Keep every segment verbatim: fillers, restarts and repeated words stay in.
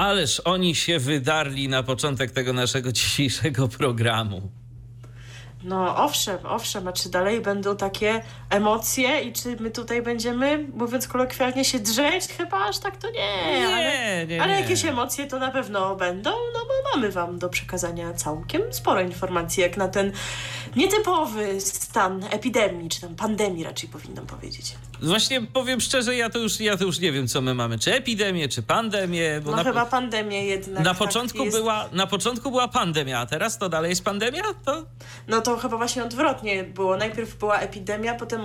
Ależ oni się wydarli na początek tego naszego dzisiejszego programu. No owszem, owszem, a czy dalej będą takie emocje i czy my tutaj będziemy, mówiąc kolokwialnie, się drzeć? Chyba aż tak to nie, nie, ale, nie ale jakieś nie. Emocje to na pewno będą, no bo mamy wam do przekazania całkiem sporo informacji jak na ten nietypowy stan epidemii, czy tam pandemii raczej powinnam powiedzieć. Właśnie powiem szczerze, ja to już, ja to już nie wiem, co my mamy, czy epidemię, czy pandemię. Bo no na, chyba pandemię jednak. Na, tak początku była, na początku była pandemia, a teraz to dalej jest pandemia? To... No to chyba właśnie odwrotnie było. Najpierw była epidemia, potem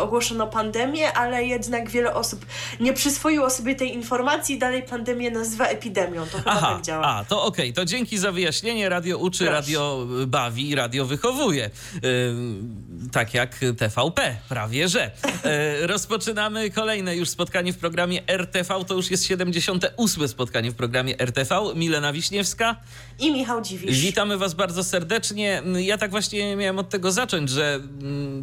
ogłoszono pandemię, ale jednak wiele osób nie przyswoiło sobie tej informacji i dalej pandemię nazywa epidemią. To chyba Aha, tak działa. A, to okej, okay. To dzięki za wyjaśnienie. Radio uczy, Proszę. radio bawi, radio wychowuje. Yy, tak jak T V P, prawie że. Yy, Rozpoczynamy kolejne już spotkanie w programie R T V. To już jest siedemdziesiąte ósme spotkanie w programie R T V. Milena Wiśniewska i Michał Dziwisz. Witamy was bardzo serdecznie. Ja tak właśnie miałem od tego zacząć, że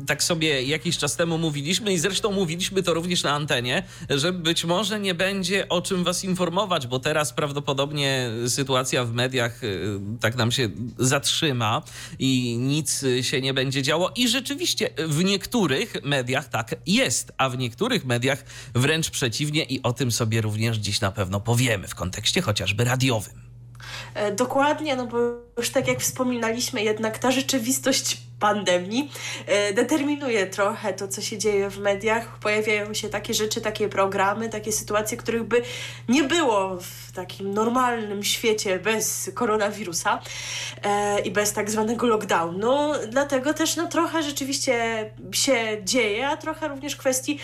tak sobie jakiś czas temu mówiliśmy i zresztą mówiliśmy to również na antenie, że być może nie będzie o czym was informować, bo teraz prawdopodobnie sytuacja w mediach tak nam się zatrzyma i nic się nie będzie działo. I rzeczywiście w niektórych mediach tak jest. A w niektórych mediach wręcz przeciwnie i o tym sobie również dziś na pewno powiemy w kontekście chociażby radiowym. Dokładnie, no bo już tak jak wspominaliśmy, jednak ta rzeczywistość pandemii determinuje trochę to, co się dzieje w mediach. Pojawiają się takie rzeczy, takie programy, takie sytuacje, których by nie było w takim normalnym świecie bez koronawirusa i bez tak zwanego lockdownu. Dlatego też no, trochę rzeczywiście się dzieje, a trochę również kwestii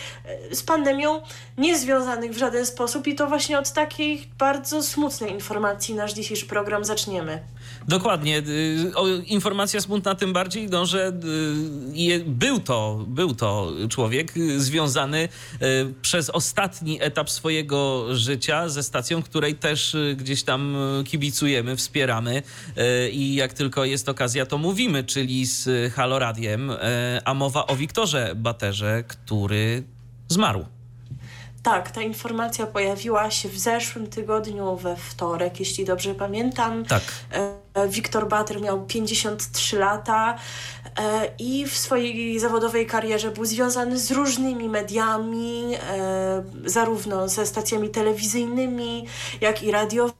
z pandemią niezwiązanych w żaden sposób i to właśnie od takiej bardzo smutnej informacji nasz dzisiejszy program zaczniemy. Dokładnie. Informacja smutna tym bardziej, no, że był to, był to człowiek związany przez ostatni etap swojego życia ze stacją, której też gdzieś tam kibicujemy, wspieramy i jak tylko jest okazja, to mówimy, czyli z Halo Radiem, a mowa o Wiktorze Baterze, który zmarł. Tak, ta informacja pojawiła się w zeszłym tygodniu, we wtorek, jeśli dobrze pamiętam. Tak. Wiktor Bater miał pięćdziesiąt trzy lata i w swojej zawodowej karierze był związany z różnymi mediami, zarówno ze stacjami telewizyjnymi, jak i radiowymi.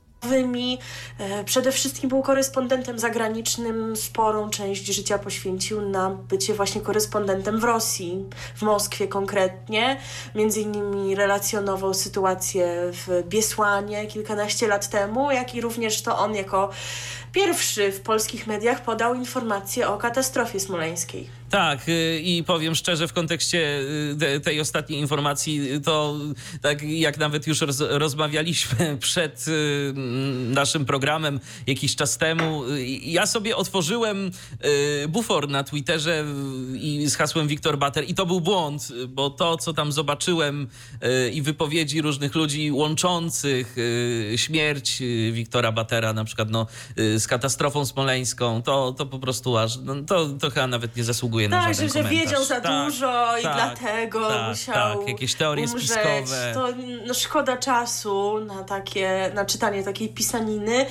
Przede wszystkim był korespondentem zagranicznym, sporą część życia poświęcił na bycie właśnie korespondentem w Rosji, w Moskwie konkretnie. Między innymi relacjonował sytuację w Biesłanie kilkanaście lat temu, jak i również to on jako pierwszy w polskich mediach podał informację o katastrofie smoleńskiej. Tak, i powiem szczerze, w kontekście tej ostatniej informacji, to tak jak nawet już roz, rozmawialiśmy przed naszym programem jakiś czas temu, ja sobie otworzyłem bufor na Twitterze i z hasłem Wiktor Bater i to był błąd, bo to, co tam zobaczyłem i wypowiedzi różnych ludzi łączących śmierć Wiktora Batera na przykład no, z katastrofą smoleńską, to, to po prostu aż, no, to, to chyba nawet nie zasługuje. Tak, że, że wiedział za tak, dużo tak, i dlatego tak, musiał tak. Jakieś teorie umrzeć. Spiskowe. To no, szkoda czasu na, takie, na czytanie takiej pisaniny.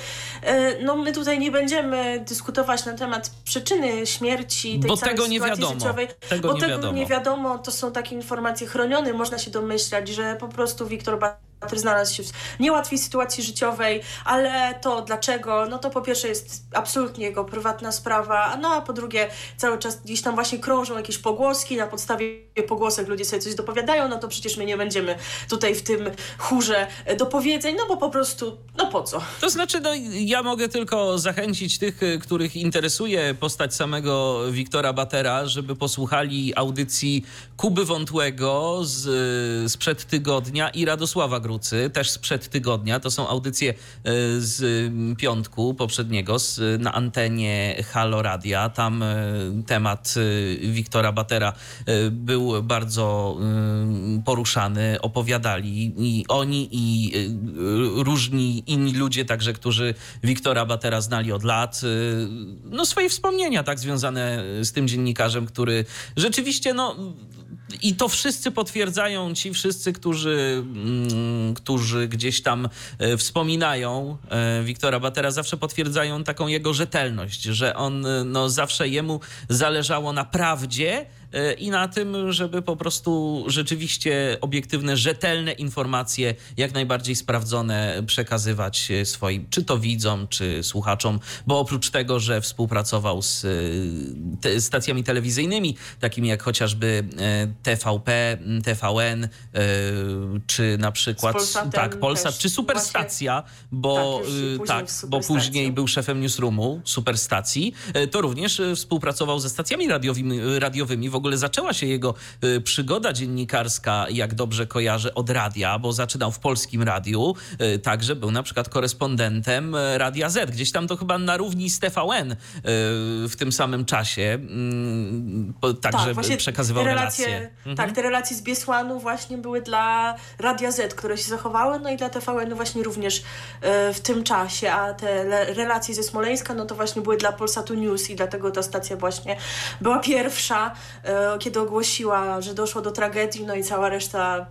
No my tutaj nie będziemy dyskutować na temat przyczyny śmierci tej bo całej tego nie wiadomo. Życiowej. Tego bo nie tego wiadomo. nie wiadomo. To są takie informacje chronione. Można się domyślać, że po prostu Wiktor Bater znalazł się w niełatwej sytuacji życiowej, ale to dlaczego? No to po pierwsze jest absolutnie jego prywatna sprawa, no a po drugie cały czas gdzieś tam właśnie krążą jakieś pogłoski, na podstawie pogłosek ludzie sobie coś dopowiadają, no to przecież my nie będziemy tutaj w tym chórze dopowiedzeń, no bo po prostu, no po co? To znaczy, no ja mogę tylko zachęcić tych, których interesuje postać samego Wiktora Batera, żeby posłuchali audycji Kuby Wątłego z, sprzed tygodnia i Radosława Zawrócy, też sprzed tygodnia. To są audycje z piątku poprzedniego z, na antenie Halo Radia. Tam temat Wiktora Batera był bardzo poruszany. Opowiadali i oni, i różni inni ludzie, także którzy Wiktora Batera znali od lat. No swoje wspomnienia tak związane z tym dziennikarzem, który rzeczywiście no... I to wszyscy potwierdzają, ci wszyscy, którzy, którzy gdzieś tam wspominają Wiktora Batera, zawsze potwierdzają taką jego rzetelność, że on no, zawsze jemu zależało na prawdzie i na tym, żeby po prostu rzeczywiście obiektywne, rzetelne informacje, jak najbardziej sprawdzone, przekazywać swoim, czy to widzom, czy słuchaczom, bo oprócz tego, że współpracował z te, stacjami telewizyjnymi, takimi jak chociażby T V P, T V N, czy na przykład Polsatem, tak, Polsat, też, czy Superstacja, bo tak, tak bo później był szefem newsroomu Superstacji, to również współpracował ze stacjami radiowymi, radiowymi. W ogóle zaczęła się jego przygoda dziennikarska, jak dobrze kojarzę, od radia, bo zaczynał w Polskim Radiu, także był na przykład korespondentem Radia Zet, gdzieś tam to chyba na równi z T V N w tym samym czasie, także tak, przekazywał relacje. Mhm. Tak, te relacje z Biesłanu właśnie były dla Radia Zet, które się zachowały, no i dla T V N właśnie również e, w tym czasie, a te le- relacje ze Smoleńska, no to właśnie były dla Polsatu News i dlatego ta stacja właśnie była pierwsza, e, kiedy ogłosiła, że doszło do tragedii, no i cała reszta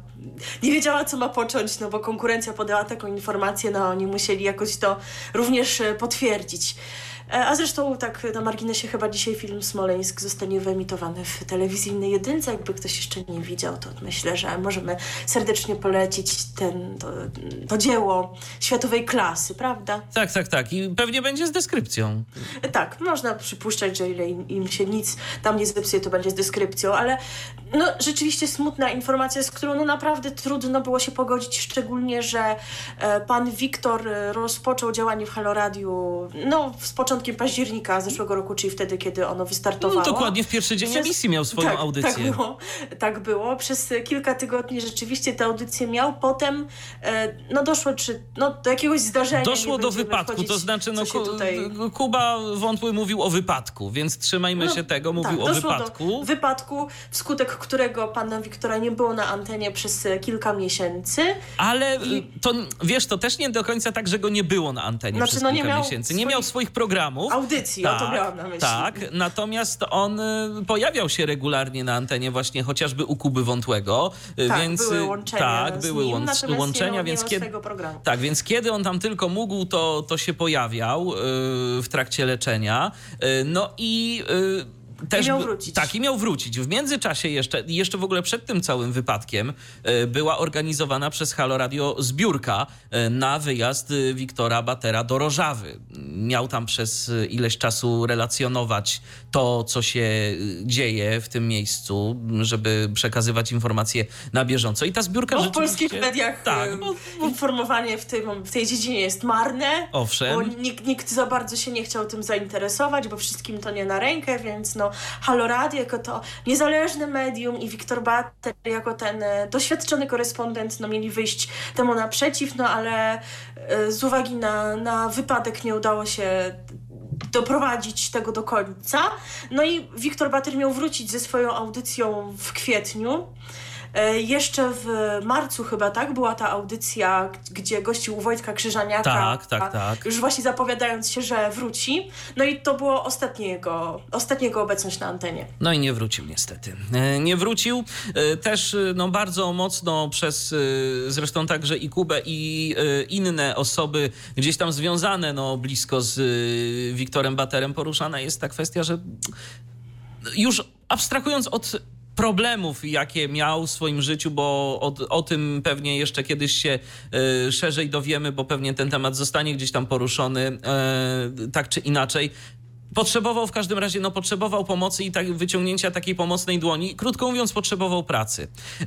nie wiedziała, co ma począć, no bo konkurencja podała taką informację, no oni musieli jakoś to również potwierdzić. A zresztą tak na marginesie chyba dzisiaj film Smoleńsk zostanie wyemitowany w telewizyjnej jedynce. Jakby ktoś jeszcze nie widział, to myślę, że możemy serdecznie polecić ten, to, to dzieło światowej klasy, prawda? Tak, tak, tak. I pewnie będzie z deskrypcją. Tak, można przypuszczać, że ile im się nic tam nie zepsuje, to będzie z deskrypcją, ale no, rzeczywiście smutna informacja, z którą no, naprawdę trudno było się pogodzić, szczególnie, że e, pan Wiktor rozpoczął działanie w Halo Radiu no, z początkiem października zeszłego roku, czyli wtedy, kiedy ono wystartowało. No, dokładnie w pierwszy dzień Przez... emisji miał swoją tak, audycję. Tak było, tak było. Przez kilka tygodni rzeczywiście tę audycję miał. Potem e, no, doszło czy, no, do jakiegoś zdarzenia. Doszło do wypadku, wchodzić, to znaczy no, ku, tutaj... Kuba Wątły mówił o wypadku, więc trzymajmy no, się tego, mówił tak, o wypadku. Do wypadku, wskutek którego pana Wiktora nie było na antenie przez kilka miesięcy. Ale I... to, wiesz, to też nie do końca tak, że go nie było na antenie znaczy, przez no, nie kilka miał miesięcy. Nie swoich... miał swoich programów. Audycji, tak, o to miałam na myśli. Tak, natomiast on pojawiał się regularnie na antenie właśnie chociażby u Kuby Wątłego. Tak, więc, były łączenia. Tak, były nim, łąc- łączenia, więc kiedy, tak, więc kiedy on tam tylko mógł, to, to się pojawiał yy, w trakcie leczenia. Yy, no i... Yy, Też, I miał wrócić. Tak, i miał wrócić. W międzyczasie jeszcze, jeszcze w ogóle przed tym całym wypadkiem była organizowana przez Halo Radio zbiórka na wyjazd Wiktora Batera do Rożawy. Miał tam przez ileś czasu relacjonować to, co się dzieje w tym miejscu, żeby przekazywać informacje na bieżąco. I ta zbiórka rzeczywiście... Bo w polskich mediach tak, bo, bo... informowanie w, tym, w tej dziedzinie jest marne. Owszem. Bo nikt, nikt za bardzo się nie chciał tym zainteresować, bo wszystkim to nie na rękę, więc no Halo Radio jako to niezależne medium i Wiktor Bater jako ten doświadczony korespondent no mieli wyjść temu naprzeciw, no ale z uwagi na, na wypadek nie udało się doprowadzić tego do końca. No i Wiktor Bater miał wrócić ze swoją audycją w kwietniu. Jeszcze w marcu chyba, tak? Była ta audycja, gdzie gościł Wojtka Krzyżaniaka. Tak, tak, tak. Już właśnie zapowiadając się, że wróci. No i to było ostatnie jego, ostatnia jego obecność na antenie. No i nie wrócił niestety. Nie wrócił. Też no, bardzo mocno przez zresztą także i Kubę i inne osoby gdzieś tam związane no, blisko z Wiktorem Baterem poruszana jest ta kwestia, że już abstrahując od problemów, jakie miał w swoim życiu, bo o, o tym pewnie jeszcze kiedyś się y, szerzej dowiemy, bo pewnie ten temat zostanie gdzieś tam poruszony, y, tak czy inaczej. Potrzebował w każdym razie, no potrzebował pomocy i tak, wyciągnięcia takiej pomocnej dłoni. Krótko mówiąc, potrzebował pracy. Y,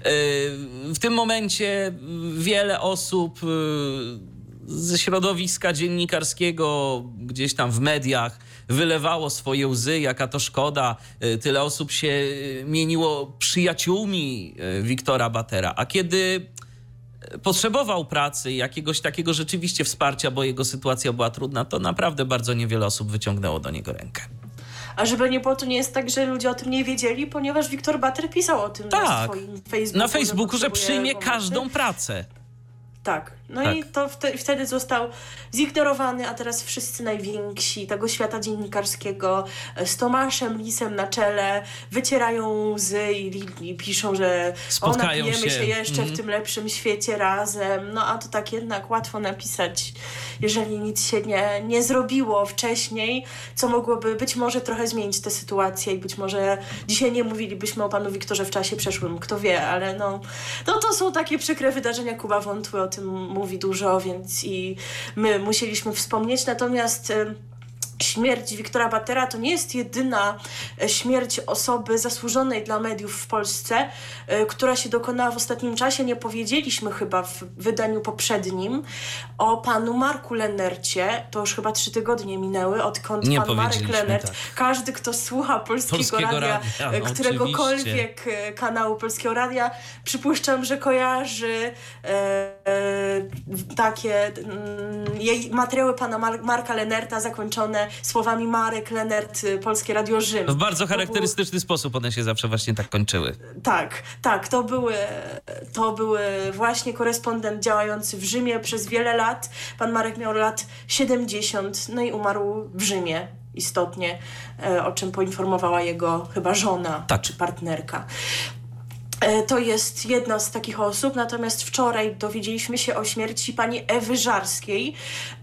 w tym momencie wiele osób... Y, ze środowiska dziennikarskiego, gdzieś tam w mediach, wylewało swoje łzy, jaka to szkoda. Tyle osób się mieniło przyjaciółmi Wiktora Batera. A kiedy potrzebował pracy, jakiegoś takiego rzeczywiście wsparcia, bo jego sytuacja była trudna, to naprawdę bardzo niewiele osób wyciągnęło do niego rękę. A żeby nie było, to nie jest tak, że ludzie o tym nie wiedzieli, ponieważ Wiktor Bater pisał o tym tak, na swoim Facebooku. Na Facebooku, że, że przyjmie pomocy. każdą pracę. Tak. No tak. i to wtedy został zignorowany, a teraz wszyscy najwięksi tego świata dziennikarskiego z Tomaszem Lisem na czele wycierają łzy i, i piszą, że Spotkają o, napijemy się, się jeszcze mm. w tym lepszym świecie razem. No a to tak jednak łatwo napisać, jeżeli nic się nie, nie zrobiło wcześniej, co mogłoby być może trochę zmienić tę sytuację i być może dzisiaj nie mówilibyśmy o panu Wiktorze w czasie przeszłym, kto wie, ale no, no to są takie przykre wydarzenia. Kuba Wątły o tym mówi dużo, więc i my musieliśmy wspomnieć. Natomiast y, śmierć Wiktora Batera to nie jest jedyna śmierć osoby zasłużonej dla mediów w Polsce, y, która się dokonała w ostatnim czasie. Nie powiedzieliśmy chyba w wydaniu poprzednim o panu Marku Lehnercie. To już chyba trzy tygodnie minęły, odkąd nie pan Marek Lehnert, tak. każdy, kto słucha Polskiego, Polskiego Radia, radia no, któregokolwiek oczywiście. kanału Polskiego Radia, przypuszczam, że kojarzy y, takie jej materiały pana Mar- Marka Lehnerta zakończone słowami Marek Lehnert, Polskie Radio Rzym. W bardzo charakterystyczny był... sposób one się zawsze właśnie tak kończyły. Tak, tak. To były, to były właśnie korespondent działający w Rzymie przez wiele lat. Pan Marek miał lat siedemdziesiąt, no i umarł w Rzymie istotnie, o czym poinformowała jego chyba żona tak. czy partnerka. To jest jedna z takich osób, natomiast wczoraj dowiedzieliśmy się o śmierci pani Ewy Żarskiej,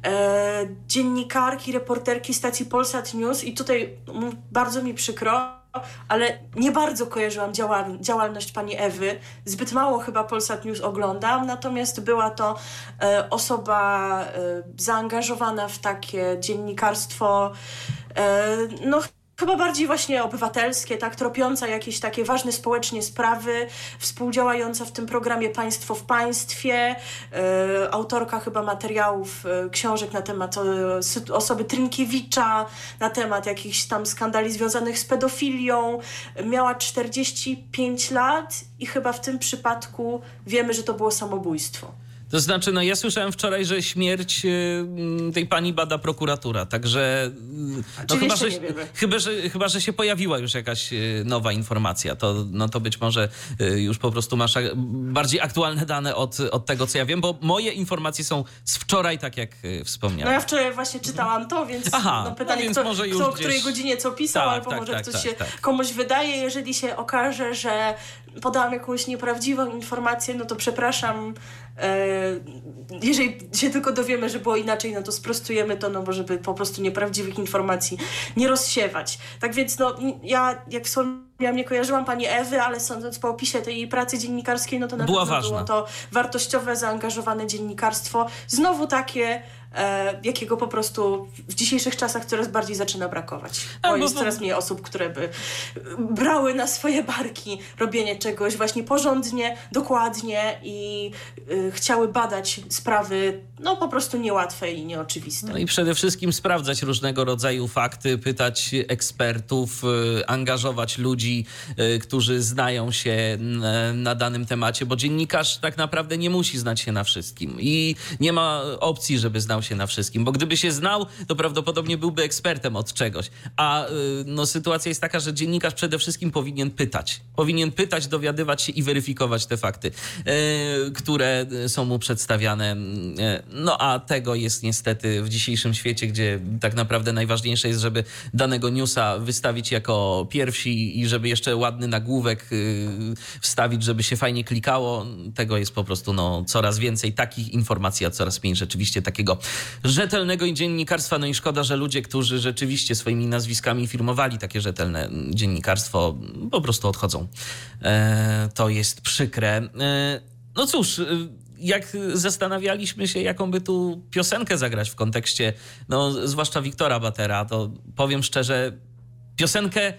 e, dziennikarki, reporterki stacji Polsat News i tutaj m, bardzo mi przykro, ale nie bardzo kojarzyłam działal- działalność pani Ewy. Zbyt mało chyba Polsat News oglądam, natomiast była to e, osoba e, zaangażowana w takie dziennikarstwo, e, no chyba bardziej właśnie obywatelskie, tak, tropiąca jakieś takie ważne społecznie sprawy, współdziałająca w tym programie Państwo w Państwie, e, autorka chyba materiałów, e, książek na temat e, osoby Trinkiewicza, na temat jakichś tam skandali związanych z pedofilią. Miała czterdzieści pięć lat i chyba w tym przypadku wiemy, że to było samobójstwo. To znaczy, no ja słyszałem wczoraj, że śmierć tej pani bada prokuratura, także no chyba, że, chyba, że, chyba, że się pojawiła już jakaś nowa informacja, to, no to być może już po prostu masz bardziej aktualne dane od, od tego, co ja wiem, bo moje informacje są z wczoraj, tak jak wspomniałem. No ja wczoraj właśnie czytałam to, więc Aha, no pytanie, no więc kto, może już kto o której gdzieś... godzinie co pisał, tak, albo tak, może tak, ktoś tak, się tak. komuś wydaje, jeżeli się okaże, że podałam jakąś nieprawdziwą informację, no to przepraszam, jeżeli się tylko dowiemy, że było inaczej, no to sprostujemy to, no bo żeby po prostu nieprawdziwych informacji nie rozsiewać. Tak więc no ja, jak wspomniałam, nie kojarzyłam pani Ewy, ale sądząc po opisie tej jej pracy dziennikarskiej, no to na pewno było to wartościowe, zaangażowane dziennikarstwo. Znowu takie, e, jakiego po prostu w dzisiejszych czasach coraz bardziej zaczyna brakować. Bo A, jest bo... coraz mniej osób, które by brały na swoje barki robienie czegoś właśnie porządnie, dokładnie i y, chciały badać sprawy no po prostu niełatwe i nieoczywiste. No i przede wszystkim sprawdzać różnego rodzaju fakty, pytać ekspertów, y, angażować ludzi, y, którzy znają się na, na danym temacie, bo dziennikarz tak naprawdę nie musi znać się na wszystkim i nie ma opcji, żeby znał się na wszystkim, bo gdyby się znał, to prawdopodobnie byłby ekspertem od czegoś. A no, sytuacja jest taka, że dziennikarz przede wszystkim powinien pytać. Powinien pytać, dowiadywać się i weryfikować te fakty, yy, które są mu przedstawiane. No a tego jest niestety w dzisiejszym świecie, gdzie tak naprawdę najważniejsze jest, żeby danego newsa wystawić jako pierwsi i żeby jeszcze ładny nagłówek yy, wstawić, żeby się fajnie klikało. Tego jest po prostu no, coraz więcej takich informacji, a coraz mniej rzeczywiście takiego rzetelnego dziennikarstwa. No i szkoda, że ludzie, którzy rzeczywiście swoimi nazwiskami firmowali takie rzetelne dziennikarstwo, po prostu odchodzą. E, to jest przykre. E, no cóż, jak zastanawialiśmy się, jaką by tu piosenkę zagrać w kontekście, no zwłaszcza Wiktora Batera, to powiem szczerze, piosenkę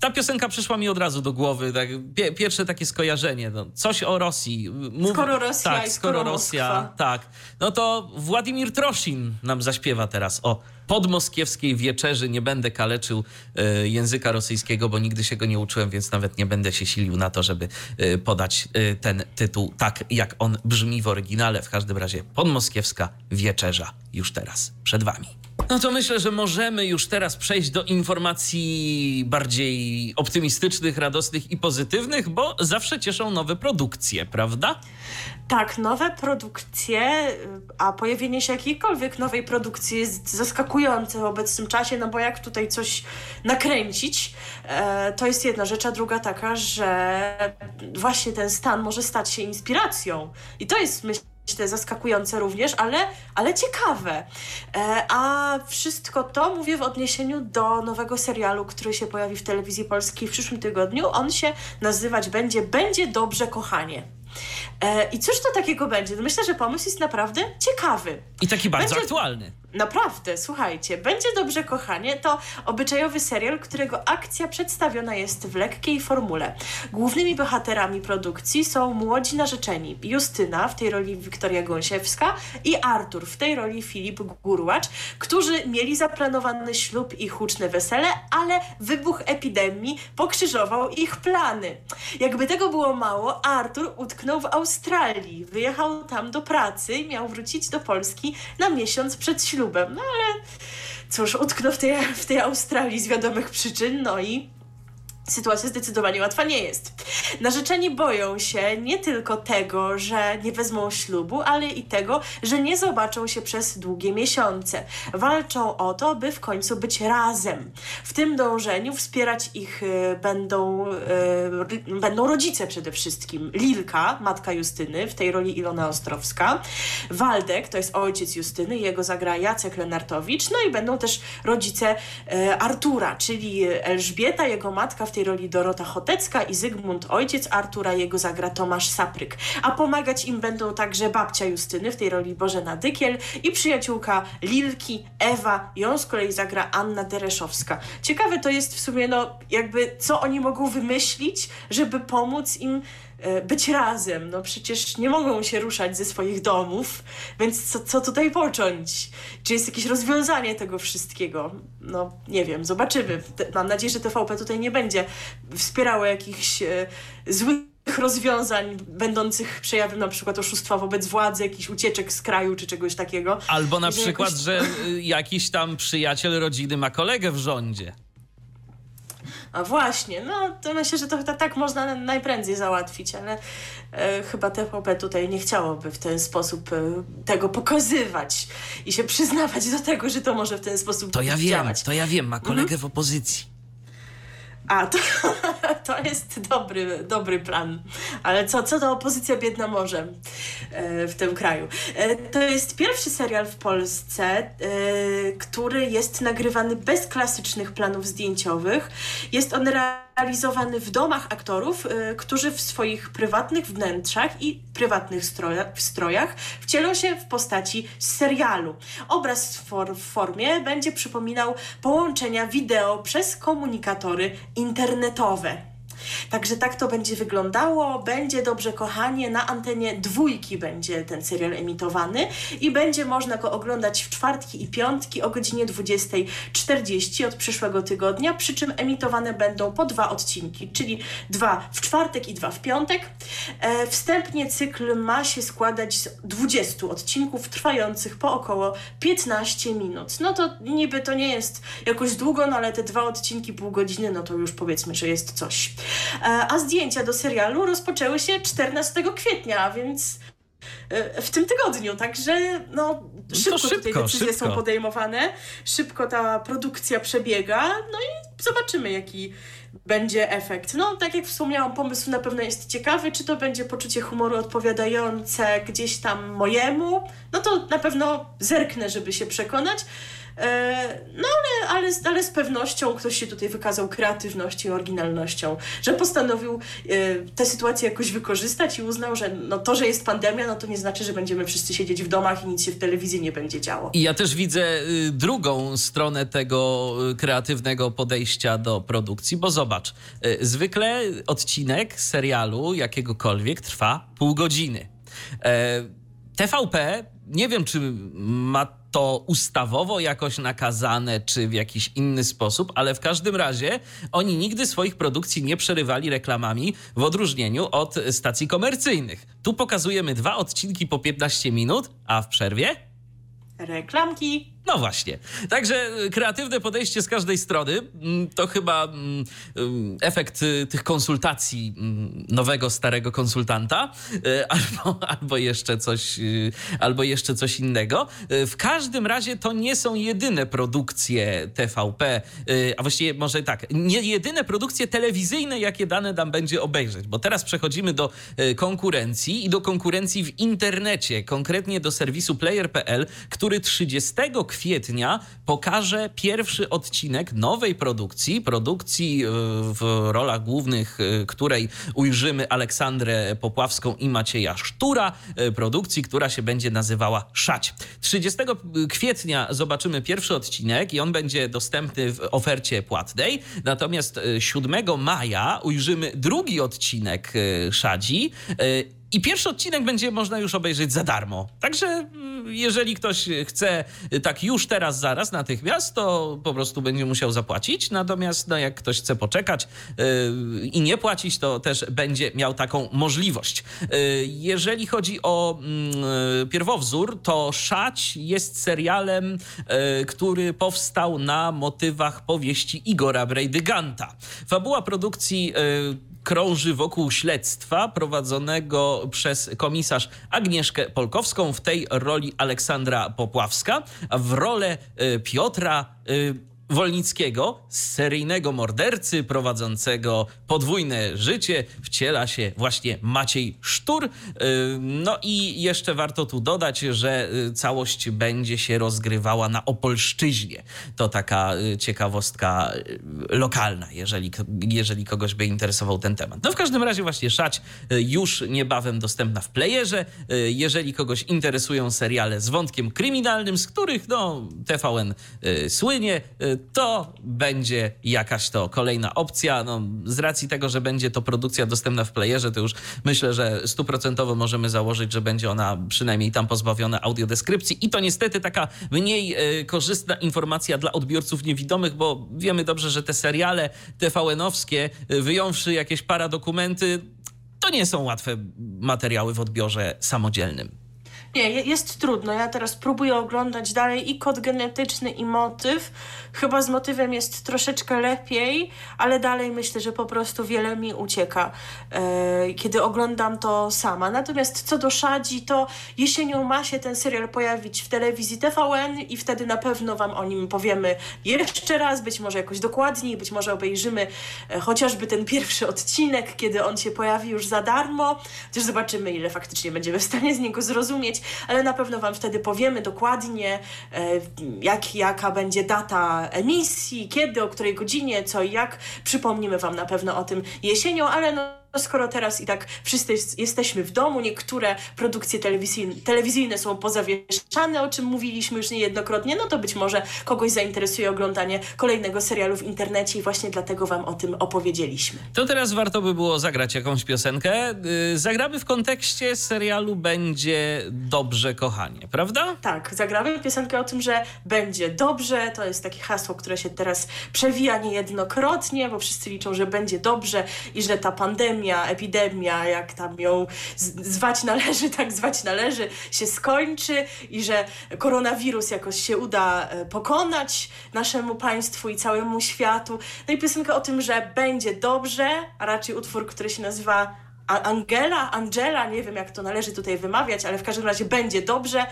Ta piosenka przyszła mi od razu do głowy. Tak, pierwsze takie skojarzenie. No, coś o Rosji. Mów... Skoro Rosja tak, i skoro, skoro Rosja, Moskwa. Tak. No to Władimir Troszin nam zaśpiewa teraz o podmoskiewskiej wieczerzy. Nie będę kaleczył y, języka rosyjskiego, bo nigdy się go nie uczyłem, więc nawet nie będę się silił na to, żeby y, podać y, ten tytuł tak, jak on brzmi w oryginale. W każdym razie podmoskiewska wieczerza już teraz przed wami. No to myślę, że możemy już teraz przejść do informacji bardziej optymistycznych, radosnych i pozytywnych, bo zawsze cieszą nowe produkcje, prawda? Tak, nowe produkcje, a pojawienie się jakiejkolwiek nowej produkcji jest zaskakujące w obecnym czasie, no bo jak tutaj coś nakręcić, to jest jedna rzecz, a druga taka, że właśnie ten stan może stać się inspiracją i to jest, myślę, te zaskakujące również, ale, ale ciekawe. E, a wszystko to mówię w odniesieniu do nowego serialu, który się pojawi w Telewizji Polskiej w przyszłym tygodniu. On się nazywać będzie Będzie Dobrze, Kochanie. E, I cóż to takiego będzie? Myślę, że pomysł jest naprawdę ciekawy. I taki bardzo będzie... aktualny. Naprawdę, słuchajcie, Będzie Dobrze, Kochanie to obyczajowy serial, którego akcja przedstawiona jest w lekkiej formule. Głównymi bohaterami produkcji są młodzi narzeczeni Justyna, w tej roli Wiktoria Gąsiewska, i Artur, w tej roli Filip Gurłacz, którzy mieli zaplanowany ślub i huczne wesele, ale wybuch epidemii pokrzyżował ich plany. Jakby tego było mało, Artur utknął w Australii, wyjechał tam do pracy i miał wrócić do Polski na miesiąc przed ślubem. Ślubem, no ale cóż, utknął w tej, w tej Australii z wiadomych przyczyn, no i sytuacja zdecydowanie łatwa nie jest. Narzeczeni boją się nie tylko tego, że nie wezmą ślubu, ale i tego, że nie zobaczą się przez długie miesiące. Walczą o to, by w końcu być razem. W tym dążeniu wspierać ich y, będą, y, będą rodzice przede wszystkim. Lilka, matka Justyny, w tej roli Ilona Ostrowska. Waldek, to jest ojciec Justyny, jego zagra Jacek Lenartowicz. No i będą też rodzice y, Artura, czyli Elżbieta, jego matka, w tej roli Dorota Chotecka, i Zygmunt, ojciec Artura, jego zagra Tomasz Sapryk. A pomagać im będą także babcia Justyny, w tej roli Bożena Dykiel, i przyjaciółka Lilki, Ewa, ją z kolei zagra Anna Dereszowska. Ciekawe to jest w sumie, no jakby co oni mogą wymyślić, żeby pomóc im e, być razem. No przecież nie mogą się ruszać ze swoich domów, więc co, co tutaj począć? Czy jest jakieś rozwiązanie tego wszystkiego? No nie wiem, zobaczymy. Mam nadzieję, że T V P tutaj nie będzie wspierało jakichś e, złych rozwiązań będących przejawem na przykład oszustwa wobec władzy, jakichś ucieczek z kraju czy czegoś takiego. Albo na że przykład, jakoś... że jakiś tam przyjaciel rodziny ma kolegę w rządzie. A właśnie, no to myślę, że to tak można najprędzej załatwić, ale e, chyba T V P tutaj nie chciałoby w ten sposób e, tego pokazywać i się przyznawać do tego, że to może w ten sposób to ja działać. Wiem, to ja wiem, ma kolegę mhm. w opozycji. A, to, to jest dobry, dobry plan. Ale co, co to opozycja biedna może w tym kraju? To jest pierwszy serial w Polsce, który jest nagrywany bez klasycznych planów zdjęciowych. Jest on realizowany w domach aktorów, którzy w swoich prywatnych wnętrzach i prywatnych strojach wcielą się w postaci z serialu. Obraz w formie będzie przypominał połączenia wideo przez komunikatory internetowe. Także tak to będzie wyglądało. Będzie Dobrze, Kochanie, na antenie Dwójki będzie ten serial emitowany i będzie można go oglądać w czwartki i piątki o godzinie dwudziesta czterdzieści od przyszłego tygodnia, przy czym emitowane będą po dwa odcinki, czyli dwa w czwartek i dwa w piątek. E, wstępnie cykl ma się składać z dwudziestu odcinków trwających po około piętnaście minut. No to niby to nie jest jakoś długo, no ale te dwa odcinki pół godziny, no to już powiedzmy, że jest coś. A zdjęcia do serialu rozpoczęły się czternastego kwietnia, więc w tym tygodniu, także no, szybko, szybko tutaj decyzje szybko. są podejmowane, szybko ta produkcja przebiega, no i zobaczymy, jaki będzie efekt. No, tak jak wspomniałam, pomysł na pewno jest ciekawy, czy to będzie poczucie humoru odpowiadające gdzieś tam mojemu, no to na pewno zerknę, żeby się przekonać. No ale, ale, ale z pewnością ktoś się tutaj wykazał kreatywnością i oryginalnością, że postanowił y, tę sytuację jakoś wykorzystać i uznał, że no to, że jest pandemia, no to nie znaczy, że będziemy wszyscy siedzieć w domach i nic się w telewizji nie będzie działo. I ja też widzę y, drugą stronę tego kreatywnego podejścia podejścia do produkcji, bo zobacz, zwykle odcinek serialu jakiegokolwiek trwa pół godziny. T V P, nie wiem, czy ma to ustawowo jakoś nakazane, czy w jakiś inny sposób, ale w każdym razie oni nigdy swoich produkcji nie przerywali reklamami, w odróżnieniu od stacji komercyjnych. Tu pokazujemy dwa odcinki po piętnaście minut, a w przerwie reklamki. No właśnie. Także kreatywne podejście z każdej strony. To chyba efekt tych konsultacji nowego, starego konsultanta. Albo, albo, jeszcze coś, albo jeszcze coś innego. W każdym razie to nie są jedyne produkcje T V P. A właściwie może tak. Nie jedyne produkcje telewizyjne, jakie dane nam będzie obejrzeć. Bo teraz przechodzimy do konkurencji i do konkurencji w internecie. Konkretnie do serwisu player kropka p l, który trzydziestego kwietnia pokaże pierwszy odcinek nowej produkcji, produkcji w rolach głównych, której ujrzymy Aleksandrę Popławską i Macieja Sztura, produkcji, która się będzie nazywała Szać. trzydziestego kwietnia zobaczymy pierwszy odcinek i on będzie dostępny w ofercie płatnej, natomiast siódmego maja ujrzymy drugi odcinek Szadzi. I pierwszy odcinek będzie można już obejrzeć za darmo. Także jeżeli ktoś chce tak już teraz, zaraz, natychmiast, to po prostu będzie musiał zapłacić. Natomiast no, jak ktoś chce poczekać yy, i nie płacić, to też będzie miał taką możliwość. Yy, jeżeli chodzi o yy, pierwowzór, to Szać jest serialem, yy, który powstał na motywach powieści Igora Brejdyganta. Fabuła produkcji yy, krąży wokół śledztwa prowadzonego przez komisarz Agnieszkę Polkowską, w tej roli Aleksandra Popławska, a w rolę Piotra Wolnickiego, seryjnego mordercy prowadzącego podwójne życie, wciela się właśnie Maciej Sztur. No i jeszcze warto tu dodać, że całość będzie się rozgrywała na Opolszczyźnie. To taka ciekawostka lokalna, jeżeli, jeżeli kogoś by interesował ten temat. No w każdym razie właśnie Szać już niebawem dostępna w playerze. Jeżeli kogoś interesują seriale z wątkiem kryminalnym, z których no, T V N słynie, to będzie jakaś to kolejna opcja. No, z racji tego, że będzie to produkcja dostępna w playerze, to już myślę, że stuprocentowo możemy założyć, że będzie ona przynajmniej tam pozbawiona audiodeskrypcji. I to niestety taka mniej korzystna informacja dla odbiorców niewidomych, bo wiemy dobrze, że te seriale T V N-owskie, wyjąwszy jakieś paradokumenty, to nie są łatwe materiały w odbiorze samodzielnym. Nie, jest trudno. Ja teraz próbuję oglądać dalej i kod genetyczny, i motyw. Chyba z motywem jest troszeczkę lepiej, ale dalej myślę, że po prostu wiele mi ucieka, yy, kiedy oglądam to sama. Natomiast co do Szadzi, to jesienią ma się ten serial pojawić w telewizji T V N i wtedy na pewno wam o nim powiemy jeszcze raz, być może jakoś dokładniej, być może obejrzymy e, chociażby ten pierwszy odcinek, kiedy on się pojawi już za darmo. Chociaż zobaczymy, ile faktycznie będziemy w stanie z niego zrozumieć, ale na pewno wam wtedy powiemy dokładnie, jak, jaka będzie data emisji, kiedy, o której godzinie, co i jak. Przypomnimy wam na pewno o tym jesienią, ale no, skoro teraz i tak wszyscy jesteśmy w domu, niektóre produkcje telewizyjne, telewizyjne są pozawieszane, o czym mówiliśmy już niejednokrotnie, no to być może kogoś zainteresuje oglądanie kolejnego serialu w internecie i właśnie dlatego wam o tym opowiedzieliśmy. To teraz warto by było zagrać jakąś piosenkę. Zagramy w kontekście serialu Będzie Dobrze, kochanie, prawda? Tak, zagramy piosenkę o tym, że będzie dobrze. To jest takie hasło, które się teraz przewija niejednokrotnie, bo wszyscy liczą, że będzie dobrze i że ta pandemia, epidemia, jak tam ją zwać należy, tak zwać należy, się skończy i że koronawirus jakoś się uda pokonać naszemu państwu i całemu światu. No i piosenka o tym, że będzie dobrze, a raczej utwór, który się nazywa Angela, Angela, nie wiem jak to należy tutaj wymawiać, ale w każdym razie będzie dobrze,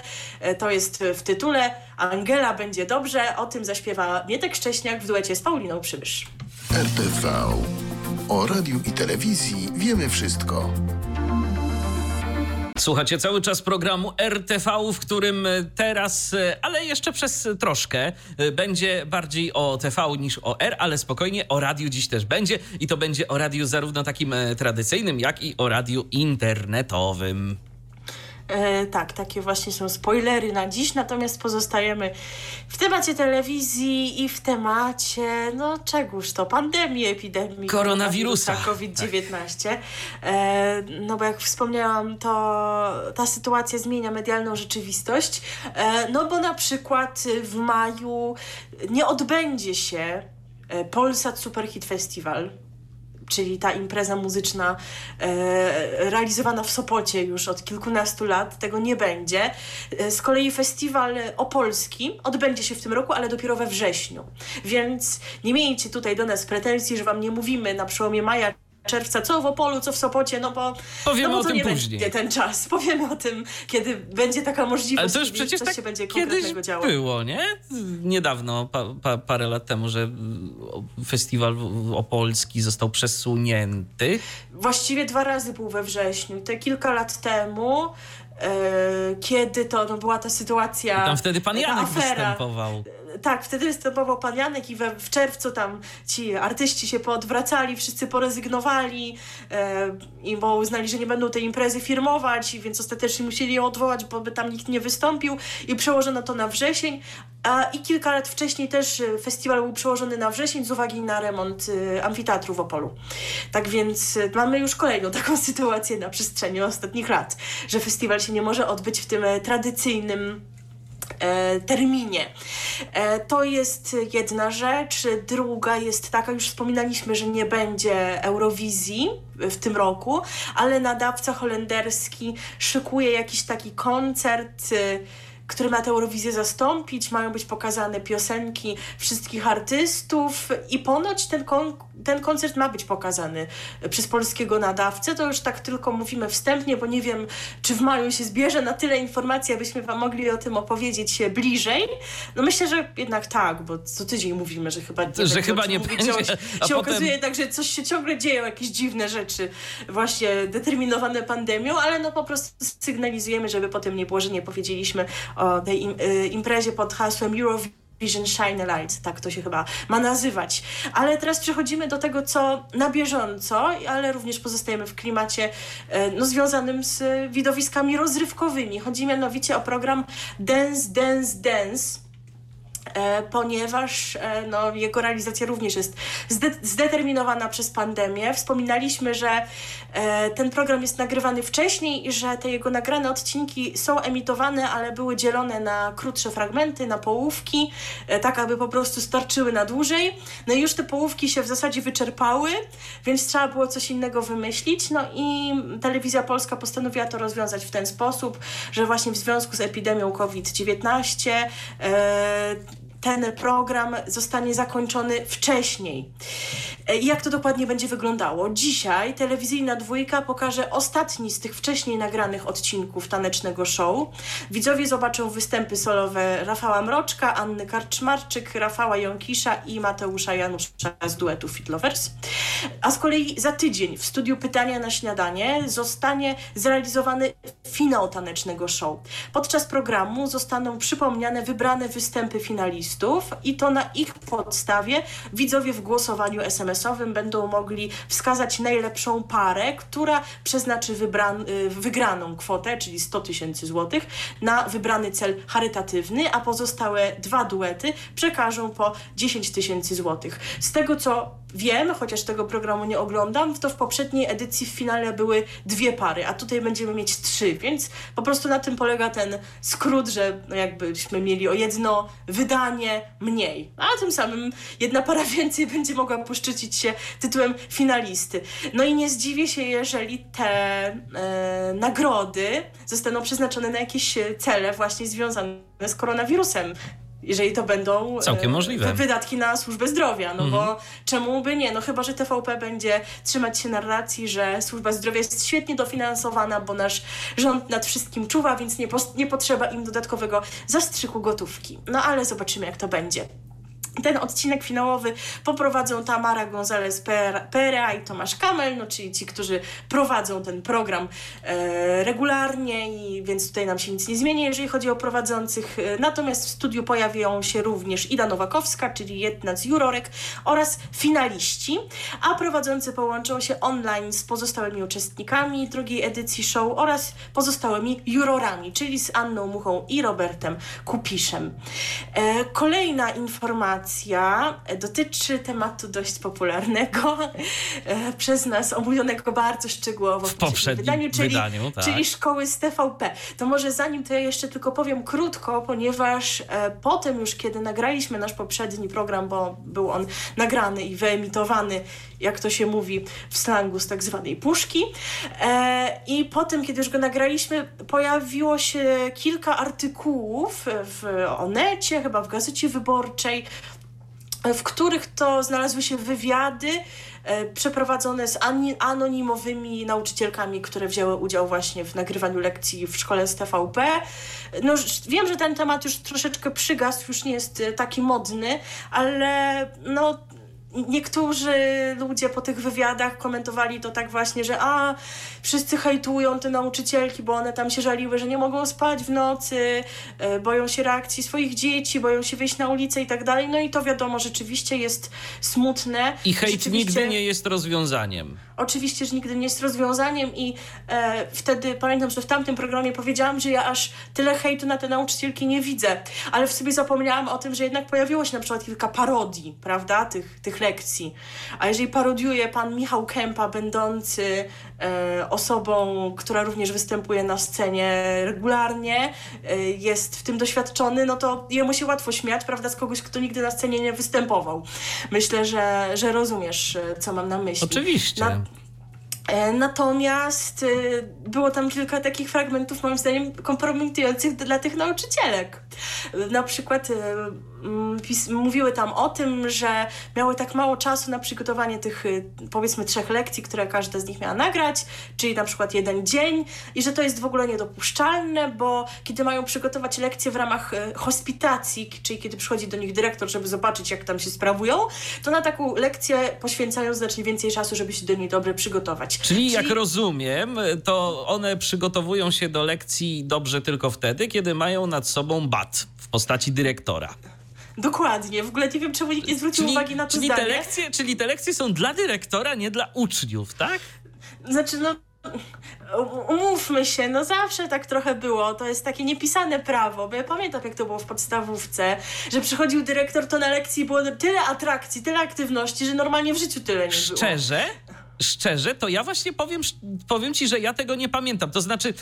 to jest w tytule Angela będzie dobrze, o tym zaśpiewa Mietek Szcześniak w duecie z Pauliną Przybysz. R T V. O radiu i telewizji wiemy wszystko. Słuchacie cały czas programu R T V, w którym teraz, ale jeszcze przez troszkę, będzie bardziej o T V niż o R, ale spokojnie, o radiu dziś też będzie i to będzie o radiu zarówno takim tradycyjnym, jak i o radiu internetowym. E, tak, takie właśnie są spoilery na dziś, natomiast pozostajemy w temacie telewizji i w temacie, no czegoż to, pandemii, epidemii koronawirusa, COVID dziewiętnaście. Tak. E, no bo jak wspomniałam, to ta sytuacja zmienia medialną rzeczywistość, e, no bo na przykład w maju nie odbędzie się Polsat Superhit Festiwal, czyli ta impreza muzyczna e, realizowana w Sopocie już od kilkunastu lat, tego nie będzie. E, z kolei festiwal opolski odbędzie się w tym roku, ale dopiero we wrześniu. Więc nie miejcie tutaj do nas pretensji, że wam nie mówimy na przełomie maja, czerwca, co w Opolu, co w Sopocie, no bo powiemy no bo to o tym nie później. Będzie ten czas. Powiemy o tym, kiedy będzie taka możliwość. Ale to już przecież tak się będzie konkretnego działo. Było, nie? Niedawno, pa, pa, parę lat temu, że festiwal opolski został przesunięty. Właściwie dwa razy był we wrześniu. Te kilka lat temu, yy, kiedy to no, była ta sytuacja. I tam wtedy pan Janek występował. Tak, wtedy występował pan Janek i we, w czerwcu tam ci artyści się poodwracali, wszyscy porezygnowali, e, i bo uznali, że nie będą tej imprezy firmować, więc ostatecznie musieli ją odwołać, bo by tam nikt nie wystąpił, i przełożono to na wrzesień. A, I kilka lat wcześniej też festiwal był przełożony na wrzesień z uwagi na remont y, amfiteatru w Opolu. Tak więc mamy już kolejną taką sytuację na przestrzeni ostatnich lat, że festiwal się nie może odbyć w tym e, tradycyjnym terminie. To jest jedna rzecz. Druga jest taka, już wspominaliśmy, że nie będzie Eurowizji w tym roku, ale nadawca holenderski szykuje jakiś taki koncert, który ma tę Eurowizję zastąpić. Mają być pokazane piosenki wszystkich artystów i ponoć ten, kon- ten koncert ma być pokazany przez polskiego nadawcę. To już tak tylko mówimy wstępnie, bo nie wiem, czy w maju się zbierze na tyle informacji, abyśmy wam mogli o tym opowiedzieć bliżej. No myślę, że jednak tak, bo co tydzień mówimy, że chyba, że tak, chyba nie będzie. Się, się potem... okazuje tak, że coś się ciągle dzieją, jakieś dziwne rzeczy właśnie determinowane pandemią, ale no po prostu sygnalizujemy, żeby potem nie było, że nie powiedzieliśmy o tej im, y, imprezie pod hasłem Eurovision Shine a Light, tak to się chyba ma nazywać. Ale teraz przechodzimy do tego, co na bieżąco, ale również pozostajemy w klimacie y, no, związanym z y, widowiskami rozrywkowymi. Chodzi mianowicie o program Dance, Dance, Dance, e, ponieważ e, no, jego realizacja również jest zde- zdeterminowana przez pandemię. Wspominaliśmy, że e, ten program jest nagrywany wcześniej i że te jego nagrane odcinki są emitowane, ale były dzielone na krótsze fragmenty, na połówki, e, tak aby po prostu starczyły na dłużej. No i już te połówki się w zasadzie wyczerpały, więc trzeba było coś innego wymyślić. No i Telewizja Polska postanowiła to rozwiązać w ten sposób, że właśnie w związku z epidemią COVID dziewiętnaście e, ten program zostanie zakończony wcześniej. Jak to dokładnie będzie wyglądało? Dzisiaj telewizyjna dwójka pokaże ostatni z tych wcześniej nagranych odcinków tanecznego show. Widzowie zobaczą występy solowe Rafała Mroczka, Anny Karczmarczyk, Rafała Jąkisza i Mateusza Janusza z duetu Fit Lovers. A z kolei za tydzień w studiu Pytania na śniadanie zostanie zrealizowany finał tanecznego show. Podczas programu zostaną przypomniane wybrane występy finalistów i to na ich podstawie widzowie w głosowaniu es em esowym będą mogli wskazać najlepszą parę, która przeznaczy wybran- wygraną kwotę, czyli sto tysięcy złotych, na wybrany cel charytatywny, a pozostałe dwa duety przekażą po dziesięć tysięcy złotych. Z tego co wiem, chociaż tego programu nie oglądam, to w poprzedniej edycji w finale były dwie pary, a tutaj będziemy mieć trzy, więc po prostu na tym polega ten skrót, że no jakbyśmy mieli o jedno wydanie mniej, a tym samym jedna para więcej będzie mogła poszczycić się tytułem finalisty. No i nie zdziwię się, jeżeli te e, nagrody zostaną przeznaczone na jakieś cele właśnie związane z koronawirusem. Jeżeli to będą całkiem możliwe wydatki na służbę zdrowia, no mhm. bo czemu by nie? No chyba, że T V P będzie trzymać się narracji, że służba zdrowia jest świetnie dofinansowana, bo nasz rząd nad wszystkim czuwa, więc nie, pos- nie potrzeba im dodatkowego zastrzyku gotówki. No ale zobaczymy, jak to będzie. Ten odcinek finałowy poprowadzą Tamara Gonzalez Pera i Tomasz Kammel, no czyli ci, którzy prowadzą ten program e, regularnie, i więc tutaj nam się nic nie zmieni, jeżeli chodzi o prowadzących. Natomiast w studiu pojawią się również Ida Nowakowska, czyli jedna z jurorek, oraz finaliści, a prowadzący połączą się online z pozostałymi uczestnikami drugiej edycji show oraz pozostałymi jurorami, czyli z Anną Muchą i Robertem Kupiszem. E, kolejna informacja dotyczy tematu dość popularnego, e, przez nas omówionego bardzo szczegółowo w poprzednim wydaniu, czyli, wydaniu, tak. czyli szkoły z T V P. To może zanim to ja jeszcze tylko powiem krótko, ponieważ e, potem już, kiedy nagraliśmy nasz poprzedni program, bo był on nagrany i wyemitowany, jak to się mówi w slangu, z tak zwanej puszki, e, i potem, kiedy już go nagraliśmy, pojawiło się kilka artykułów w Onecie, chyba w Gazecie Wyborczej, w których to znalazły się wywiady e, przeprowadzone z anonimowymi nauczycielkami, które wzięły udział właśnie w nagrywaniu lekcji w szkole z T V P. No, wiem, że ten temat już troszeczkę przygasł, już nie jest taki modny, ale no... Niektórzy ludzie po tych wywiadach komentowali to tak właśnie, że a, wszyscy hejtują te nauczycielki, bo one tam się żaliły, że nie mogą spać w nocy, boją się reakcji swoich dzieci, boją się wyjść na ulicę i tak dalej. No i to wiadomo, rzeczywiście jest smutne. I hejt rzeczywiście... nigdy nie jest rozwiązaniem. Oczywiście, że nigdy nie jest rozwiązaniem, i e, wtedy pamiętam, że w tamtym programie powiedziałam, że ja aż tyle hejtu na te nauczycielki nie widzę, ale w sobie zapomniałam o tym, że jednak pojawiło się na przykład kilka parodii, prawda, tych, tych lekcji. A jeżeli parodiuje pan Michał Kępa, będący e, osobą, która również występuje na scenie regularnie, e, jest w tym doświadczony, no to jemu się łatwo śmiać, prawda, z kogoś, kto nigdy na scenie nie występował. Myślę, że, że rozumiesz, co mam na myśli. Oczywiście. Na, Natomiast było tam kilka takich fragmentów, moim zdaniem, kompromitujących dla tych nauczycielek. Na przykład mówiły tam o tym, że miały tak mało czasu na przygotowanie tych, powiedzmy, trzech lekcji, które każda z nich miała nagrać, czyli na przykład jeden dzień, i że to jest w ogóle niedopuszczalne, bo kiedy mają przygotować lekcje w ramach hospitacji, czyli kiedy przychodzi do nich dyrektor, żeby zobaczyć, jak tam się sprawują, to na taką lekcję poświęcają znacznie więcej czasu, żeby się do niej dobrze przygotować. Czyli, czyli... jak rozumiem, to one przygotowują się do lekcji dobrze tylko wtedy, kiedy mają nad sobą bat w postaci dyrektora. Dokładnie. W ogóle nie wiem, czemu nikt nie zwrócił czyli, uwagi na to czyli zdanie. Te lekcje, czyli te lekcje są dla dyrektora, nie dla uczniów, tak? Znaczy, no... umówmy się, no zawsze tak trochę było, to jest takie niepisane prawo, bo ja pamiętam, jak to było w podstawówce, że przychodził dyrektor, to na lekcji było tyle atrakcji, tyle aktywności, że normalnie w życiu tyle nie było. Szczerze? Szczerze, to ja właśnie powiem, powiem ci, że ja tego nie pamiętam. To znaczy,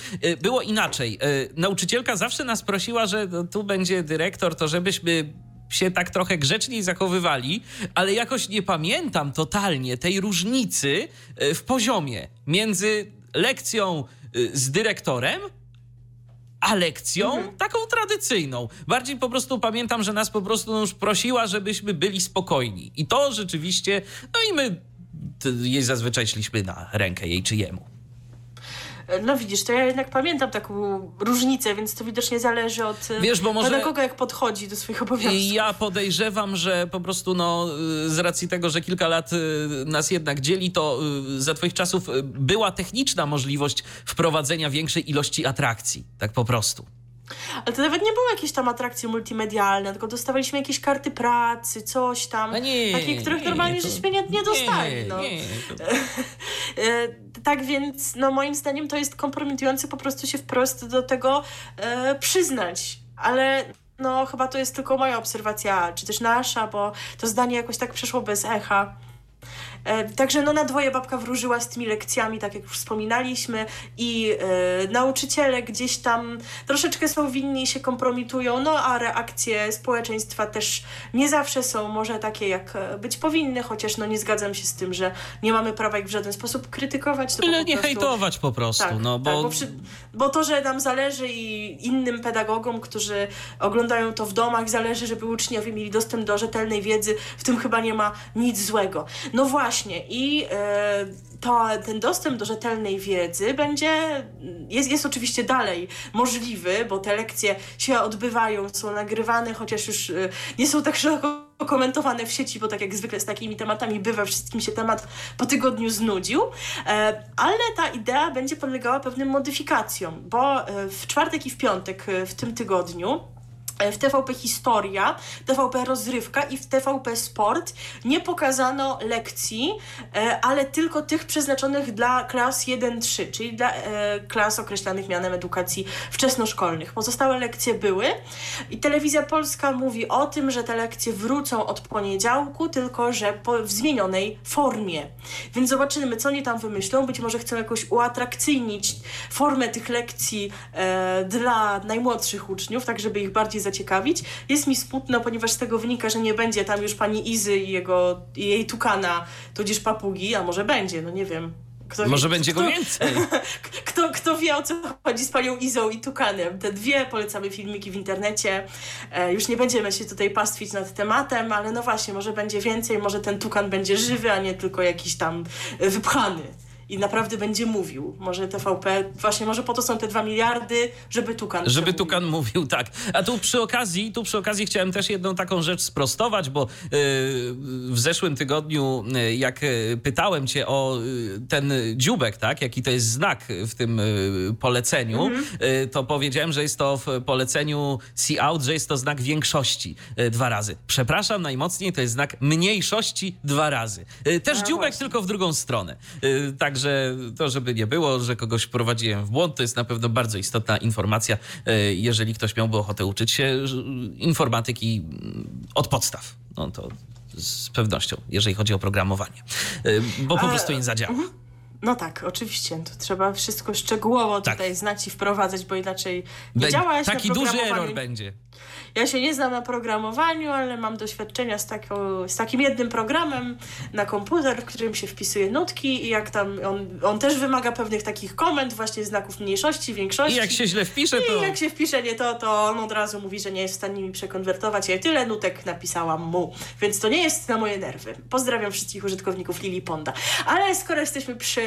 było inaczej. Nauczycielka zawsze nas prosiła, że tu będzie dyrektor, to żebyśmy się tak trochę grzeczniej zachowywali, ale jakoś nie pamiętam totalnie tej różnicy w poziomie między lekcją z dyrektorem a lekcją mhm. taką tradycyjną. Bardziej po prostu pamiętam, że nas po prostu już prosiła, żebyśmy byli spokojni. I to rzeczywiście, no i my jej zazwyczaj szliśmy na rękę, jej czy jemu. No widzisz, to ja jednak pamiętam taką różnicę, więc to widocznie zależy od Wiesz, bo może... kogo jak podchodzi do swoich obowiązków. Ja podejrzewam, że po prostu no, z racji tego, że kilka lat nas jednak dzieli, to za twoich czasów była techniczna możliwość wprowadzenia większej ilości atrakcji, tak po prostu. Ale to nawet nie były jakieś tam atrakcje multimedialne, tylko dostawaliśmy jakieś karty pracy, coś tam, no nie, takie, których nie, normalnie to, żeśmy nie, nie dostali. Nie, no. nie, tak więc, no moim zdaniem to jest kompromitujące po prostu się wprost do tego e, przyznać, ale... no chyba to jest tylko moja obserwacja, czy też nasza, bo to zdanie jakoś tak przeszło bez echa. Także no na dwoje babka wróżyła z tymi lekcjami, tak jak już wspominaliśmy, i y, nauczyciele gdzieś tam troszeczkę są winni i się kompromitują, no a reakcje społeczeństwa też nie zawsze są może takie, jak być powinny, chociaż no nie zgadzam się z tym, że nie mamy prawa ich w żaden sposób krytykować. Tyle nie prostu... hejtować po prostu. Tak, no, bo... Tak, bo, przy... bo to, że nam zależy i innym pedagogom, którzy oglądają to w domach, zależy, żeby uczniowie mieli dostęp do rzetelnej wiedzy, w tym chyba nie ma nic złego. No właśnie. właśnie i to, ten dostęp do rzetelnej wiedzy będzie, jest, jest oczywiście dalej możliwy, bo te lekcje się odbywają, są nagrywane, chociaż już nie są tak szeroko komentowane w sieci, bo tak jak zwykle z takimi tematami bywa, wszystkim się temat po tygodniu znudził, ale ta idea będzie podlegała pewnym modyfikacjom, bo w czwartek i w piątek w tym tygodniu w T V P Historia, T V P Rozrywka i w T V P Sport nie pokazano lekcji, ale tylko tych przeznaczonych dla klas jeden trzy, czyli dla klas określanych mianem edukacji wczesnoszkolnych. Pozostałe lekcje były i Telewizja Polska mówi o tym, że te lekcje wrócą od poniedziałku, tylko że w zmienionej formie. Więc zobaczymy, co oni tam wymyślą. Być może chcą jakoś uatrakcyjnić formę tych lekcji dla najmłodszych uczniów, tak żeby ich bardziej zaciekawić. Jest mi smutno, ponieważ z tego wynika, że nie będzie tam już pani Izy i jego, jej tukana, tudzież papugi, a może będzie, no nie wiem. Kto może wie, będzie kto, go więcej. Kto, kto wie, o co chodzi z panią Izą i tukanem. Te dwie polecamy filmiki w internecie. E, już nie będziemy się tutaj pastwić nad tematem, ale no właśnie, może będzie więcej, może ten tukan będzie żywy, a nie tylko jakiś tam wypchany. I naprawdę będzie mówił. Może T V P, właśnie może po to są te dwa miliardy, żeby tukan Żeby przemówił. tukan mówił, tak. A tu przy okazji, tu przy okazji chciałem też jedną taką rzecz sprostować, bo w zeszłym tygodniu, jak pytałem cię o ten dzióbek, tak, jaki to jest znak w tym poleceniu, mm-hmm. to powiedziałem, że jest to w poleceniu see out, że jest to znak większości dwa razy. Przepraszam najmocniej, to jest znak mniejszości dwa razy. Też no dzióbek, właśnie. Tylko w drugą stronę. Tak, że to, żeby nie było, że kogoś prowadziłem w błąd, to jest na pewno bardzo istotna informacja, jeżeli ktoś miałby ochotę uczyć się informatyki od podstaw. No to z pewnością, jeżeli chodzi o programowanie, bo po prostu nie zadziała. No tak, oczywiście. To trzeba wszystko szczegółowo tak. tutaj znać i wprowadzać, bo inaczej nie Be- działa. Ja się taki duży error będzie. Ja się nie znam na programowaniu, ale mam doświadczenia z, taką, z takim jednym programem na komputer, w którym się wpisuje nutki i jak tam on, on też wymaga pewnych takich komend, właśnie znaków mniejszości, większości. I jak się źle wpisze, to... I jak się wpisze nie to, to on od razu mówi, że nie jest w stanie mi przekonwertować. Ja tyle nutek napisałam mu, więc to nie jest na moje nerwy. Pozdrawiam wszystkich użytkowników Lili Ponda. Ale skoro jesteśmy przy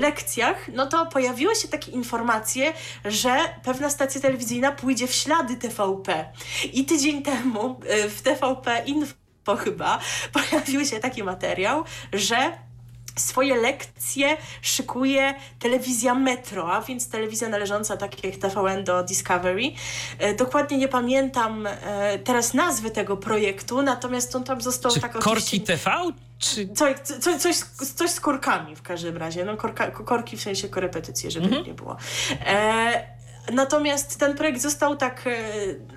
lekcjach, no to pojawiły się takie informacje, że pewna stacja telewizyjna pójdzie w ślady T V P. I tydzień temu w T V P Info chyba pojawił się taki materiał, że swoje lekcje szykuje telewizja Metro, a więc telewizja należąca tak jak T V N do Discovery. Dokładnie nie pamiętam teraz nazwy tego projektu, natomiast on tam został... Czy tak Korki T V? Czy... Co, co, coś, coś z korkami w każdym razie. No, korka, korki w sensie korepetycje, żeby mhm. nie było. E... Natomiast ten projekt został tak e,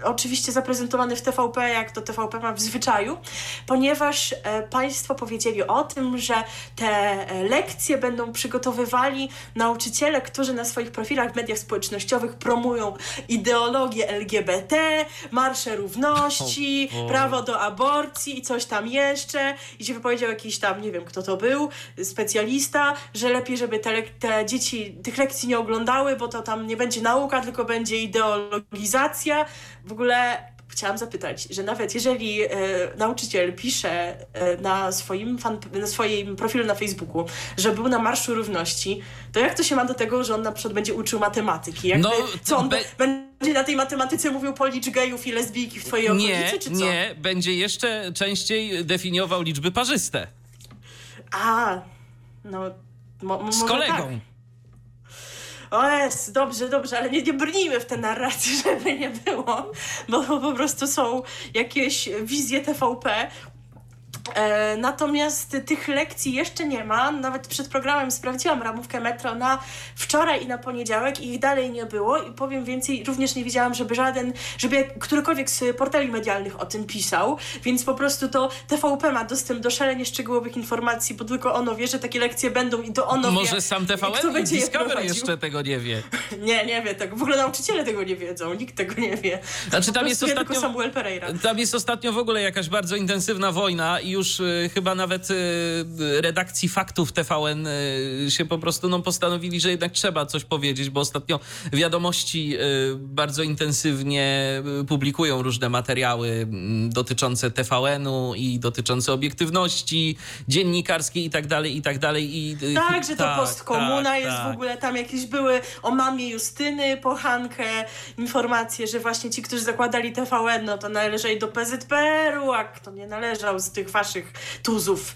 oczywiście zaprezentowany w T V P, jak to T V P ma w zwyczaju, ponieważ e, państwo powiedzieli o tym, że te lekcje będą przygotowywali nauczyciele, którzy na swoich profilach w mediach społecznościowych promują ideologię L G B T, marsze równości, oh, oh. prawo do aborcji i coś tam jeszcze. I się wypowiedział jakiś tam, nie wiem kto to był, specjalista, że lepiej, żeby te, te dzieci tych lekcji nie oglądały, bo to tam nie będzie nauka, tylko będzie ideologizacja. W ogóle chciałam zapytać, że nawet jeżeli e, nauczyciel pisze e, na, swoim fan, na swoim profilu na Facebooku, że był na Marszu Równości, to jak to się ma do tego, że on na przykład będzie uczył matematyki? Jakby, no, co on be- będzie na tej matematyce mówił policz gejów i lesbijki w twojej okolicy, nie, czy co? Nie, będzie jeszcze częściej definiował liczby parzyste. A, no... Mo- mo- z kolegą. Tak. O jest, dobrze, dobrze, ale nie, nie brnijmy w tę narrację, żeby nie było, bo po prostu są jakieś wizje T V P. E, natomiast tych lekcji jeszcze nie ma. Nawet przed programem sprawdziłam ramówkę Metro na wczoraj i na poniedziałek i ich dalej nie było. I powiem więcej, również nie widziałam, żeby żaden, żeby którykolwiek z portali medialnych o tym pisał. Więc po prostu to T V P ma dostęp do szalenie szczegółowych informacji, bo tylko ono wie, że takie lekcje będą i to ono Może wie. Może sam T V N i Discovery jeszcze tego nie wie. Nie, nie wie. Tak. W ogóle nauczyciele tego nie wiedzą. Nikt tego nie wie. Znaczy, tam jest, ostatnio, Samuel Pereira. Tam jest ostatnio w ogóle jakaś bardzo intensywna wojna i już chyba nawet redakcji Faktów T V N się po prostu no, postanowili, że jednak trzeba coś powiedzieć, bo ostatnio Wiadomości bardzo intensywnie publikują różne materiały dotyczące T V N-u i dotyczące obiektywności dziennikarskiej i tak dalej, i tak dalej. I, tak, i, że tak, to postkomuna tak, jest tak. W ogóle tam jakieś były o mamie Justyny Pochankę informacje, że właśnie ci, którzy zakładali T V N, no to należeli do P Z P R-u, a kto nie należał z tych waszych tuzów.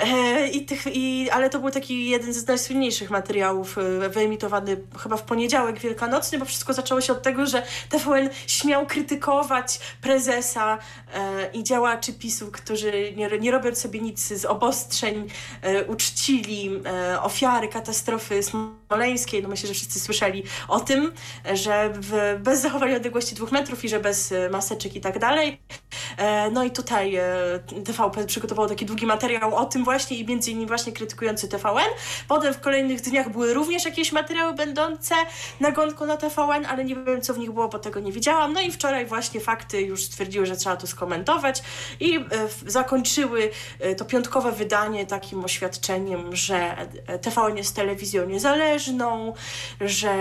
E, i tych, i, ale to był taki jeden z najsłynniejszych materiałów wyemitowany chyba w poniedziałek wielkanocny, bo wszystko zaczęło się od tego, że T V N śmiał krytykować prezesa e, i działaczy PiS-u, którzy nie, nie robiąc sobie nic z obostrzeń e, uczcili e, ofiary katastrofy smoleńskiej. No myślę, że wszyscy słyszeli o tym, że w, bez zachowania odległości dwóch metrów i że bez maseczek i tak dalej. E, no i tutaj e, T V P przygotował taki długi materiał o tym właśnie i między innymi właśnie krytykujący T V N. Potem w kolejnych dniach były również jakieś materiały będące nagonką na T V N, ale nie wiem, co w nich było, bo tego nie widziałam. No i wczoraj właśnie Fakty już stwierdziły, że trzeba to skomentować i e, zakończyły e, to piątkowe wydanie takim oświadczeniem, że T V N jest telewizją niezależną, że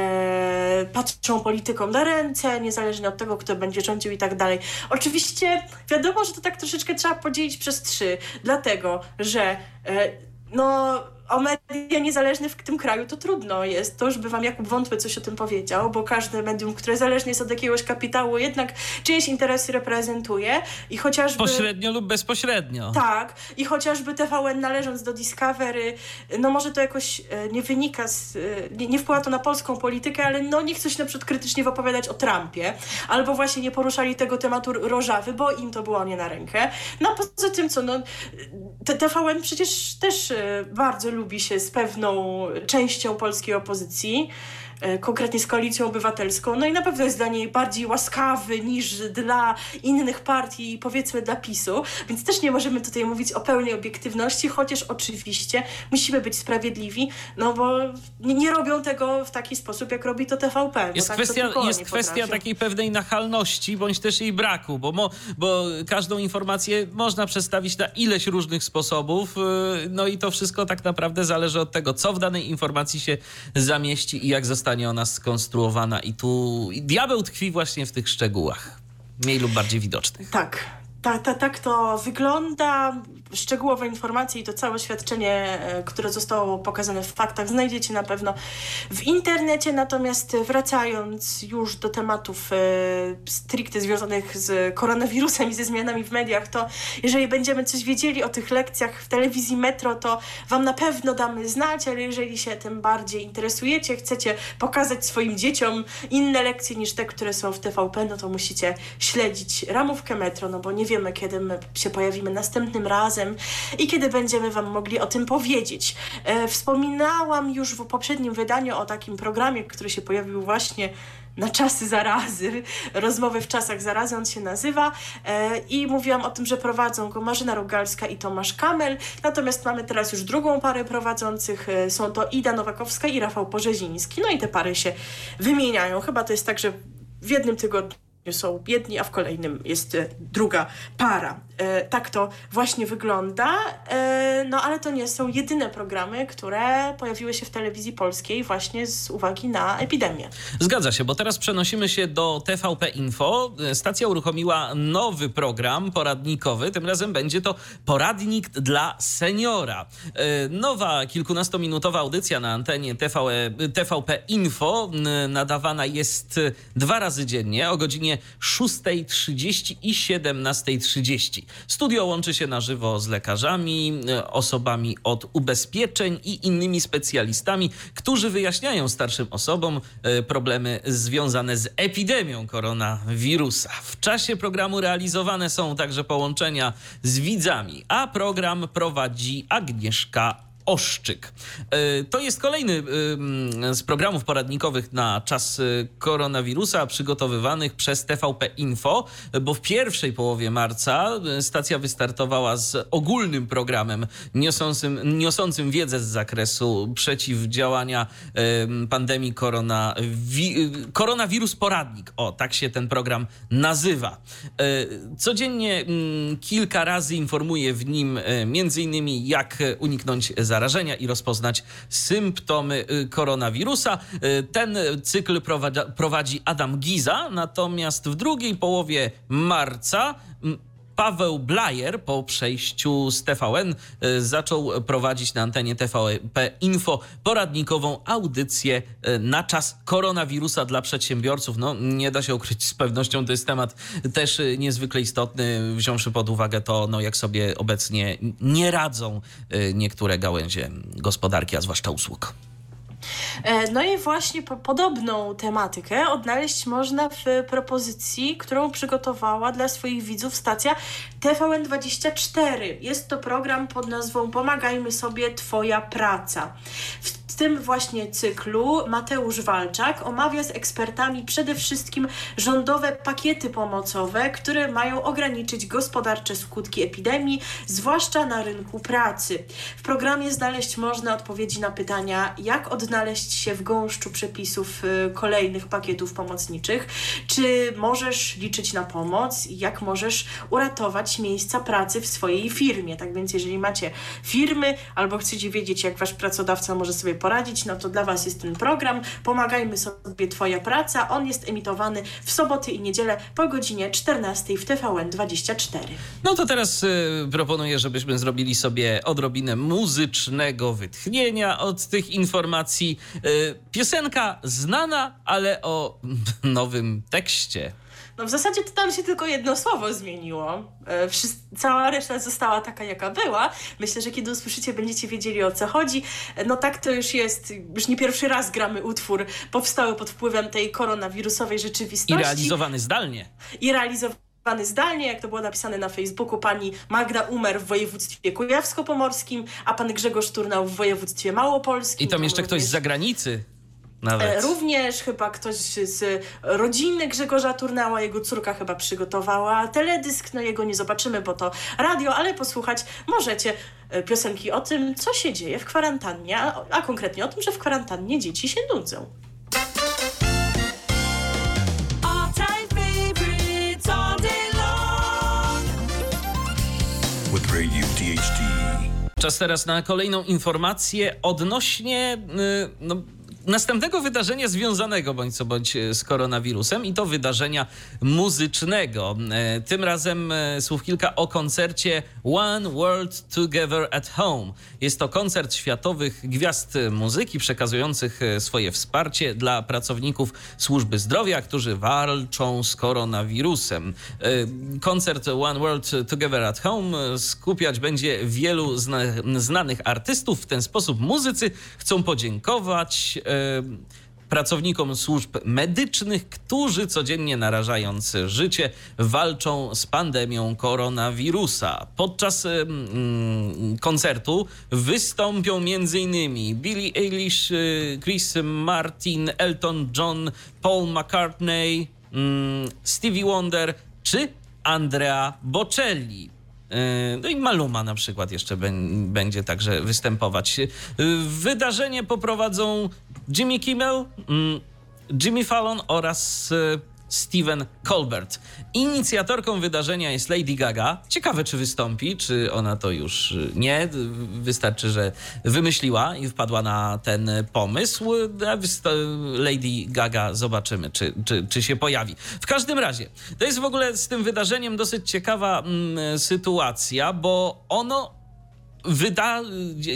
patrzą politykom na ręce, niezależnie od tego, kto będzie rządził i tak dalej. Oczywiście wiadomo, że to tak troszeczkę trzeba podzielić przez trzy, dlatego, że e, no... O media niezależne w tym kraju to trudno jest. To już by wam Jakub Wątły coś o tym powiedział, bo każde medium, które zależne jest od jakiegoś kapitału, jednak czyjeś interesy reprezentuje i chociażby... Pośrednio lub bezpośrednio. Tak. I chociażby T V N należąc do Discovery, no może to jakoś nie wynika, z, nie, nie wpływa to na polską politykę, ale no nie chcą się na przykład krytycznie wypowiadać o Trumpie, albo właśnie nie poruszali tego tematu Rożawy, bo im to było nie na rękę. No poza tym co, no T V N przecież też bardzo lubi się z pewną częścią polskiej opozycji, konkretnie z Koalicją Obywatelską, no i na pewno jest dla niej bardziej łaskawy niż dla innych partii, powiedzmy dla PiS-u, więc też nie możemy tutaj mówić o pełnej obiektywności, chociaż oczywiście musimy być sprawiedliwi, no bo nie, nie robią tego w taki sposób, jak robi to T V P. Jest tak kwestia, to jest kwestia takiej pewnej nachalności, bądź też jej braku, bo, mo, bo każdą informację można przestawić na ileś różnych sposobów, no i to wszystko tak naprawdę zależy od tego, co w danej informacji się zamieści i jak zostanie ona skonstruowana i tu i diabeł tkwi właśnie w tych szczegółach, mniej lub bardziej widocznych. Tak, tak ta, ta to wygląda. Szczegółowe informacje i to całe oświadczenie, które zostało pokazane w Faktach, znajdziecie na pewno w internecie. Natomiast wracając już do tematów stricte związanych z koronawirusem i ze zmianami w mediach, to jeżeli będziemy coś wiedzieli o tych lekcjach w telewizji Metro, to wam na pewno damy znać, ale jeżeli się tym bardziej interesujecie, chcecie pokazać swoim dzieciom inne lekcje niż te, które są w T V P, no to musicie śledzić ramówkę Metro, no bo nie wiemy, kiedy my się pojawimy następnym razem i kiedy będziemy wam mogli o tym powiedzieć. E, wspominałam już w poprzednim wydaniu o takim programie, który się pojawił właśnie na czasy zarazy, Rozmowy w czasach zarazy, on się nazywa e, i mówiłam o tym, że prowadzą go Marzyna Rogalska i Tomasz Kammel, natomiast mamy teraz już drugą parę prowadzących, e, są to Ida Nowakowska i Rafał Porzeziński, no i te pary się wymieniają. Chyba to jest tak, że w jednym tygodniu są jedni, a w kolejnym jest druga para. E, tak to właśnie wygląda. E, no ale to nie są jedyne programy, które pojawiły się w telewizji polskiej właśnie z uwagi na epidemię. Zgadza się, bo teraz przenosimy się do T V P Info. Stacja uruchomiła nowy program poradnikowy. Tym razem będzie to poradnik dla seniora. E, nowa kilkunastominutowa audycja na antenie T V, T V P Info nadawana jest dwa razy dziennie o godzinie szósta trzydzieści i siedemnasta trzydzieści. Studio łączy się na żywo z lekarzami, osobami od ubezpieczeń i innymi specjalistami, którzy wyjaśniają starszym osobom problemy związane z epidemią koronawirusa. W czasie programu realizowane są także połączenia z widzami, a program prowadzi Agnieszka Oszczyk. To jest kolejny z programów poradnikowych na czas koronawirusa przygotowywanych przez T V P Info, bo w pierwszej połowie marca stacja wystartowała z ogólnym programem niosącym, niosącym wiedzę z zakresu przeciwdziałania pandemii koronawi- koronawirus poradnik. O, tak się ten program nazywa. Codziennie kilka razy informuje w nim m.in. jak uniknąć zarażenia i rozpoznać symptomy koronawirusa. Ten cykl prowadzi Adam Giza, natomiast w drugiej połowie marca Paweł Blajer po przejściu z T V N zaczął prowadzić na antenie T V P Info poradnikową audycję na czas koronawirusa dla przedsiębiorców. No, nie da się ukryć, z pewnością to jest temat też niezwykle istotny, wziąwszy pod uwagę to, no, jak sobie obecnie nie radzą niektóre gałęzie gospodarki, a zwłaszcza usług. No i właśnie podobną tematykę odnaleźć można w propozycji, którą przygotowała dla swoich widzów stacja T V N dwadzieścia cztery. Jest to program pod nazwą Pomagajmy sobie, Twoja praca. W tym właśnie cyklu Mateusz Walczak omawia z ekspertami przede wszystkim rządowe pakiety pomocowe, które mają ograniczyć gospodarcze skutki epidemii, zwłaszcza na rynku pracy. W programie znaleźć można odpowiedzi na pytania, jak odnaleźć się w gąszczu przepisów kolejnych pakietów pomocniczych, czy możesz liczyć na pomoc i jak możesz uratować miejsca pracy w swojej firmie. Tak więc jeżeli macie firmy albo chcecie wiedzieć, jak wasz pracodawca może sobie poradzić, Poradzić, no to dla Was jest ten program Pomagajmy sobie, Twoja praca. On jest emitowany w soboty i niedzielę po godzinie czternastej w T V N dwadzieścia cztery. No to teraz y, proponuję, żebyśmy zrobili sobie odrobinę muzycznego wytchnienia od tych informacji. Y, piosenka znana, ale o nowym tekście. No w zasadzie to tam się tylko jedno słowo zmieniło. Cała reszta została taka, jaka była. Myślę, że kiedy usłyszycie, będziecie wiedzieli, o co chodzi. No tak to już jest. Już nie pierwszy raz gramy utwór powstały pod wpływem tej koronawirusowej rzeczywistości. I realizowany zdalnie. I realizowany. zdalnie, jak to było napisane na Facebooku, pani Magda Umer w województwie kujawsko-pomorskim, a pan Grzegorz Turnał w województwie małopolskim. I tam jeszcze ktoś z zagranicy. Nawet. Również chyba ktoś z rodziny Grzegorza Turnała, jego córka chyba przygotowała teledysk, no jego nie zobaczymy, bo to radio, ale posłuchać możecie piosenki o tym, co się dzieje w kwarantannie, a, a konkretnie o tym, że w kwarantannie dzieci się nudzą. With Radio D H T. Czas teraz na kolejną informację odnośnie... Yy, no... następnego wydarzenia związanego bądź co bądź z koronawirusem i to wydarzenia muzycznego. Tym razem słów kilka o koncercie One World Together at Home. Jest to koncert światowych gwiazd muzyki przekazujących swoje wsparcie dla pracowników służby zdrowia, którzy walczą z koronawirusem. Koncert One World Together at Home skupiać będzie wielu zna- znanych artystów. W ten sposób muzycy chcą podziękować pracownikom służb medycznych, którzy codziennie narażając życie walczą z pandemią koronawirusa. Podczas mm, koncertu wystąpią m.in. Billie Eilish, Chris Martin, Elton John, Paul McCartney, mm, Stevie Wonder czy Andrea Bocelli. No i Maluma na przykład jeszcze będzie także występować. Wydarzenie poprowadzą Jimmy Kimmel, Jimmy Fallon oraz Stephen Colbert. Inicjatorką wydarzenia jest Lady Gaga. Ciekawe, czy wystąpi, czy ona to już nie. Wystarczy, że wymyśliła i wpadła na ten pomysł. Lady Gaga, zobaczymy, czy, czy, czy się pojawi. W każdym razie, to jest w ogóle z tym wydarzeniem dosyć ciekawa mm, sytuacja, bo ono Wyda...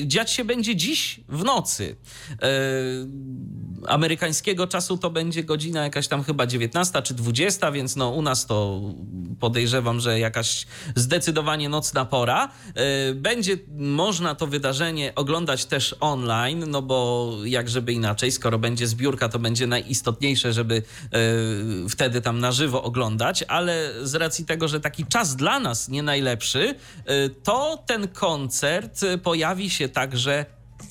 dziać się będzie dziś w nocy. Yy, amerykańskiego czasu to będzie godzina jakaś tam chyba dziewiętnasta czy dwudziesta, więc no u nas to podejrzewam, że jakaś zdecydowanie nocna pora. Yy, będzie można to wydarzenie oglądać też online, no bo jak żeby inaczej, skoro będzie zbiórka, to będzie najistotniejsze, żeby yy, wtedy tam na żywo oglądać, ale z racji tego, że taki czas dla nas nie najlepszy, yy, to ten koncert pojawi się także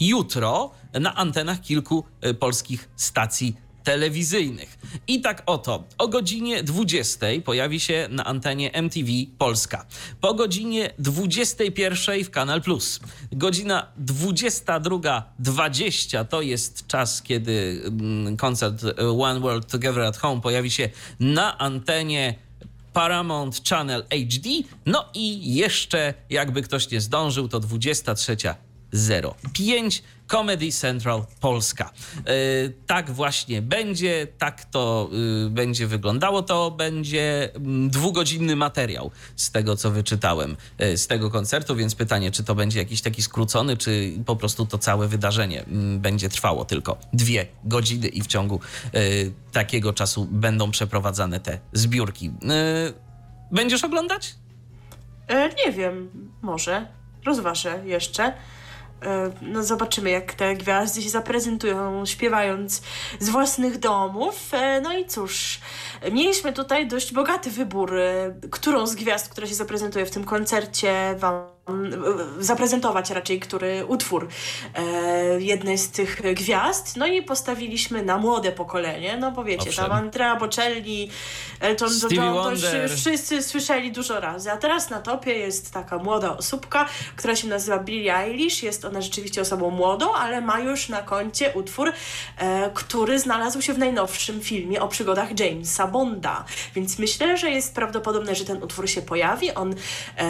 jutro na antenach kilku polskich stacji telewizyjnych. I tak oto, o godzinie dwudziestej pojawi się na antenie M T V Polska. Po godzinie dwudziestej pierwszej w Kanal Plus. Godzina dwudziesta druga dwadzieścia to jest czas, kiedy koncert One World Together at Home pojawi się na antenie Paramount Channel H D. No i jeszcze, jakby ktoś nie zdążył, to dwudziesta trzecia zero pięć Comedy Central Polska. Yy, tak właśnie będzie, tak to yy, będzie wyglądało. To będzie mm, dwugodzinny materiał z tego, co wyczytałem yy, z tego koncertu, więc pytanie, czy to będzie jakiś taki skrócony, czy po prostu to całe wydarzenie yy, będzie trwało tylko dwie godziny i w ciągu yy, takiego czasu będą przeprowadzane te zbiórki. Yy, będziesz oglądać? E, nie wiem, może. Rozważę jeszcze. No zobaczymy, jak te gwiazdy się zaprezentują, śpiewając z własnych domów. No i cóż, mieliśmy tutaj dość bogaty wybór, którą z gwiazd, która się zaprezentuje w tym koncercie, wam zaprezentować raczej, który utwór jednej z tych gwiazd. No i postawiliśmy na młode pokolenie, no bo wiecie, tam Andrea Bocelli, Elton John, to już wszyscy słyszeli dużo razy. A teraz na topie jest taka młoda osóbka, która się nazywa Billie Eilish. Jest ona rzeczywiście osobą młodą, ale ma już na koncie utwór, który znalazł się w najnowszym filmie o przygodach Jamesa Bonda. Więc myślę, że jest prawdopodobne, że ten utwór się pojawi. On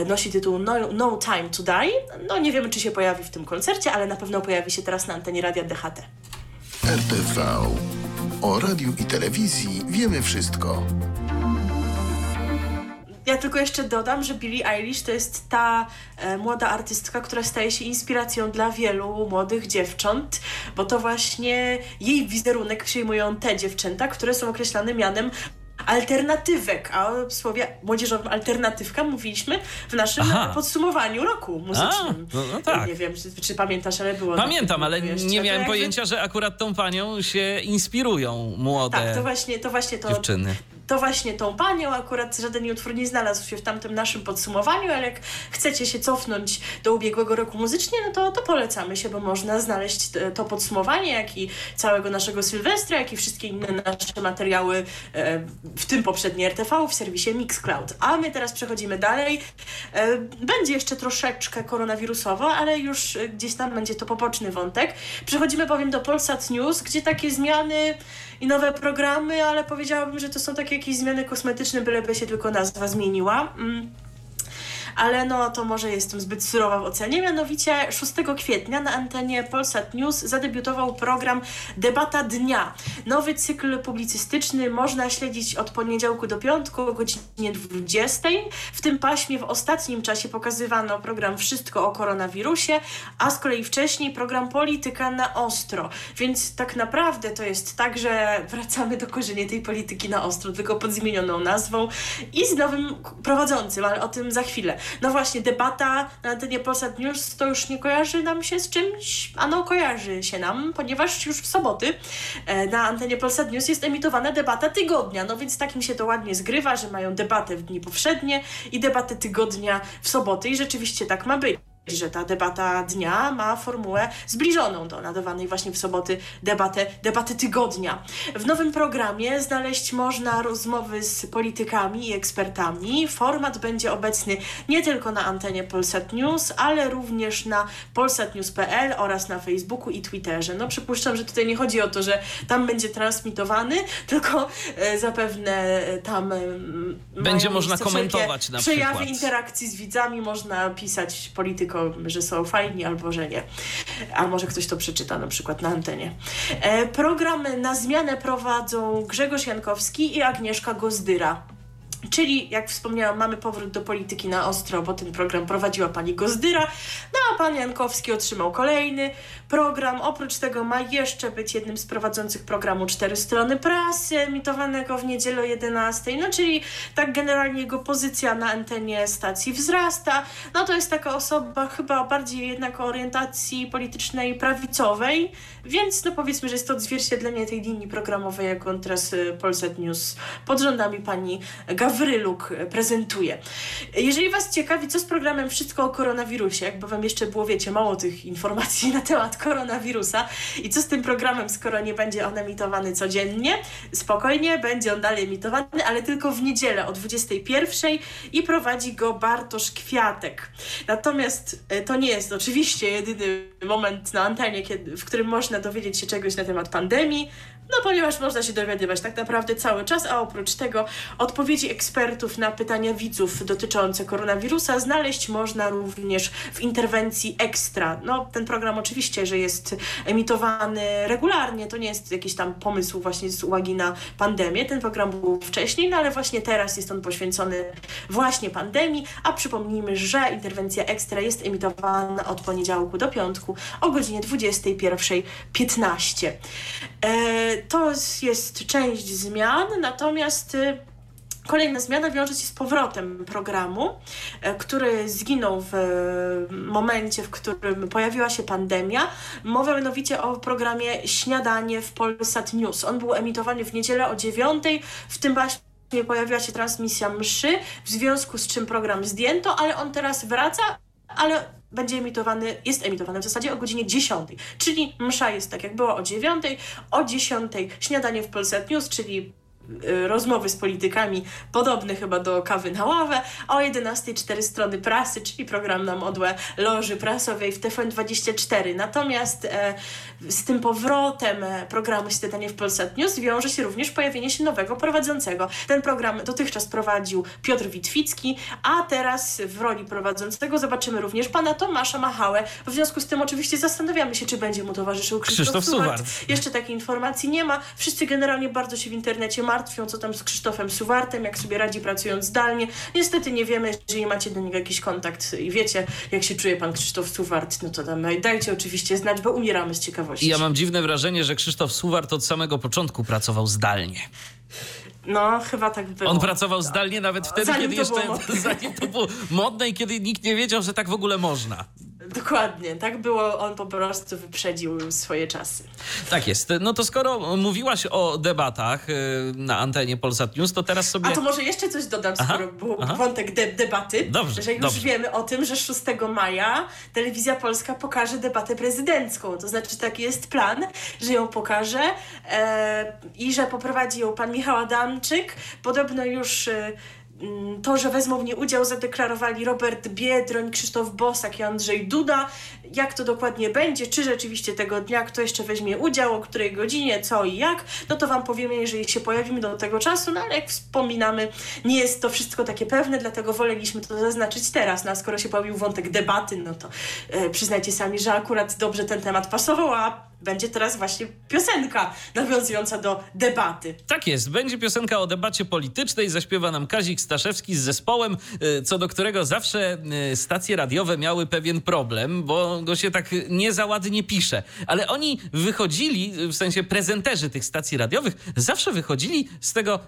nosi tytuł No, no Time to Die. No nie wiemy, czy się pojawi w tym koncercie, ale na pewno pojawi się teraz na antenie Radia D H T. R T V. O radiu i telewizji wiemy wszystko. Ja tylko jeszcze dodam, że Billie Eilish to jest ta e, młoda artystka, która staje się inspiracją dla wielu młodych dziewcząt, bo to właśnie jej wizerunek przyjmują te dziewczęta, które są określane mianem alternatywek, a o słowie młodzieżowym alternatywka mówiliśmy w naszym Aha. podsumowaniu roku muzycznym. A, no, no tak. Nie wiem, czy, czy pamiętasz, ale było... Pamiętam, ale jeszcze. nie miałem pojęcia, że akurat tą panią się inspirują młode dziewczyny. Tak, to właśnie to... Właśnie to dziewczyny. To właśnie tą panią, akurat żaden jej utwór nie znalazł się w tamtym naszym podsumowaniu, ale jak chcecie się cofnąć do ubiegłego roku muzycznie, no to, to polecamy się, bo można znaleźć to podsumowanie, jak i całego naszego Sylwestra, jak i wszystkie inne nasze materiały, w tym poprzednie R T V, w serwisie Mixcloud. A my teraz przechodzimy dalej. Będzie jeszcze troszeczkę koronawirusowo, ale już gdzieś tam będzie to poboczny wątek. Przechodzimy bowiem do Polsat News, gdzie takie zmiany i nowe programy, ale powiedziałabym, że to są takie jakieś zmiany kosmetyczne, byleby się tylko nazwa zmieniła. Mm. Ale no to może jestem zbyt surowa w ocenie. Mianowicie szóstego kwietnia na antenie Polsat News zadebiutował program Debata Dnia. Nowy cykl publicystyczny można śledzić od poniedziałku do piątku o godzinie dwudziestej. W tym paśmie w ostatnim czasie pokazywano program Wszystko o koronawirusie, a z kolei wcześniej program Polityka na ostro. Więc tak naprawdę to jest tak, że wracamy do korzeni tej polityki na ostro, tylko pod zmienioną nazwą i z nowym prowadzącym, ale o tym za chwilę. No właśnie, debata na antenie Polsat News to już nie kojarzy nam się z czymś, a no kojarzy się nam, ponieważ już w soboty na antenie Polsat News jest emitowana debata tygodnia, no więc takim się to ładnie zgrywa, że mają debatę w dni powszednie i debatę tygodnia w soboty i rzeczywiście tak ma być, że ta debata dnia ma formułę zbliżoną do nadawanej właśnie w soboty debaty, debaty tygodnia. W nowym programie znaleźć można rozmowy z politykami i ekspertami. Format będzie obecny nie tylko na antenie Polsat News, ale również na polsat news kropka p l oraz na Facebooku i Twitterze. No przypuszczam, że tutaj nie chodzi o to, że tam będzie transmitowany, tylko e, zapewne tam e, będzie można komentować na przejawy przykład. Przejawy interakcji z widzami, można pisać politykom, że są fajni albo że nie. A może ktoś to przeczyta na przykład na antenie. E, program na zmianę prowadzą Grzegorz Jankowski i Agnieszka Gozdyra. Czyli, jak wspomniałam, mamy powrót do polityki na ostro, bo ten program prowadziła pani Gozdyra, no a pan Jankowski otrzymał kolejny program. Oprócz tego ma jeszcze być jednym z prowadzących programu Cztery Strony Prasy, emitowanego w niedzielę o jedenastej. No czyli tak generalnie jego pozycja na antenie stacji wzrasta. No to jest taka osoba chyba bardziej jednak o orientacji politycznej prawicowej, więc no powiedzmy, że jest to odzwierciedlenie tej linii programowej, jaką teraz Polsat News pod rządami pani Gawron Gawryluk prezentuje. Jeżeli Was ciekawi, co z programem Wszystko o koronawirusie, jak bowiem jeszcze było, wiecie, mało tych informacji na temat koronawirusa i co z tym programem, skoro nie będzie on emitowany codziennie, spokojnie, będzie on dalej emitowany, ale tylko w niedzielę o dwudziestej pierwszej i prowadzi go Bartosz Kwiatek. Natomiast to nie jest oczywiście jedyny moment na antenie, kiedy, w którym można dowiedzieć się czegoś na temat pandemii, no ponieważ można się dowiadywać tak naprawdę cały czas, a oprócz tego odpowiedzi ekspertów na pytania widzów dotyczące koronawirusa znaleźć można również w interwencji Ekstra. No ten program oczywiście, że jest emitowany regularnie, to nie jest jakiś tam pomysł właśnie z uwagi na pandemię, ten program był wcześniej, no ale właśnie teraz jest on poświęcony właśnie pandemii, a przypomnijmy, że interwencja Ekstra jest emitowana od poniedziałku do piątku o godzinie dwudziestej pierwszej piętnaście. To jest część zmian, natomiast kolejna zmiana wiąże się z powrotem programu, który zginął w momencie, w którym pojawiła się pandemia. Mowa mianowicie o programie Śniadanie w Polsat News. On był emitowany w niedzielę o dziewiątej, w tym właśnie pojawiła się transmisja mszy, w związku z czym program zdjęto, ale on teraz wraca, ale będzie emitowany, jest emitowany w zasadzie o godzinie dziesiątej, czyli msza jest tak jak była o dziewiątej, o dziesiątej Śniadanie w Polsat News, czyli rozmowy z politykami podobne chyba do kawy na ławę, a o jedenastej Cztery Strony Prasy, czyli program na modłę Loży Prasowej w T V N dwadzieścia cztery. Natomiast e, z tym powrotem programu Śniadanie w Polsat News wiąże się również pojawienie się nowego prowadzącego. Ten program dotychczas prowadził Piotr Witwicki, a teraz w roli prowadzącego zobaczymy również pana Tomasza Machałę. W związku z tym oczywiście zastanawiamy się, czy będzie mu towarzyszył Krzysztof, Krzysztof Suward. Suward. Jeszcze takiej informacji nie ma. Wszyscy generalnie bardzo się w internecie martwią, co tam z Krzysztofem Suwartem, jak sobie radzi pracując zdalnie. Niestety nie wiemy, jeżeli macie do niego jakiś kontakt i wiecie, jak się czuje pan Krzysztof Suwart, no to tam dajcie oczywiście znać, bo umieramy z ciekawości. Ja mam dziwne wrażenie, że Krzysztof Suwart od samego początku pracował zdalnie. No, chyba tak było. On pracował zdalnie nawet wtedy, zanim kiedy jeszcze zanim to było modne i kiedy nikt nie wiedział, że tak w ogóle można. Dokładnie, tak było, on po prostu wyprzedził swoje czasy. Tak jest. No to skoro mówiłaś o debatach na antenie Polsat News, to teraz sobie... A to może jeszcze coś dodam, aha, skoro był aha. wątek de- debaty, dobrze, że już dobrze. Wiemy o tym, że szóstego maja Telewizja Polska pokaże debatę prezydencką. To znaczy, taki jest plan, że ją pokaże e, i że poprowadzi ją pan Michał Adamczyk. Podobno już... E, To, że wezmą w niej udział, zadeklarowali Robert Biedroń, Krzysztof Bosak i Andrzej Duda. Jak to dokładnie będzie, czy rzeczywiście tego dnia kto jeszcze weźmie udział, o której godzinie, co i jak, no to Wam powiemy, jeżeli się pojawimy do tego czasu, no ale jak wspominamy, nie jest to wszystko takie pewne, dlatego woleliśmy to zaznaczyć teraz. No a skoro się pojawił wątek debaty, no to e, przyznajcie sami, że akurat dobrze ten temat pasował, a będzie teraz właśnie piosenka nawiązująca do debaty. Tak jest, będzie piosenka o debacie politycznej, zaśpiewa nam Kazik Staszewski z zespołem, co do którego zawsze stacje radiowe miały pewien problem, bo go się tak nie za ładnie pisze. Ale oni wychodzili, w sensie prezenterzy tych stacji radiowych, zawsze wychodzili z tego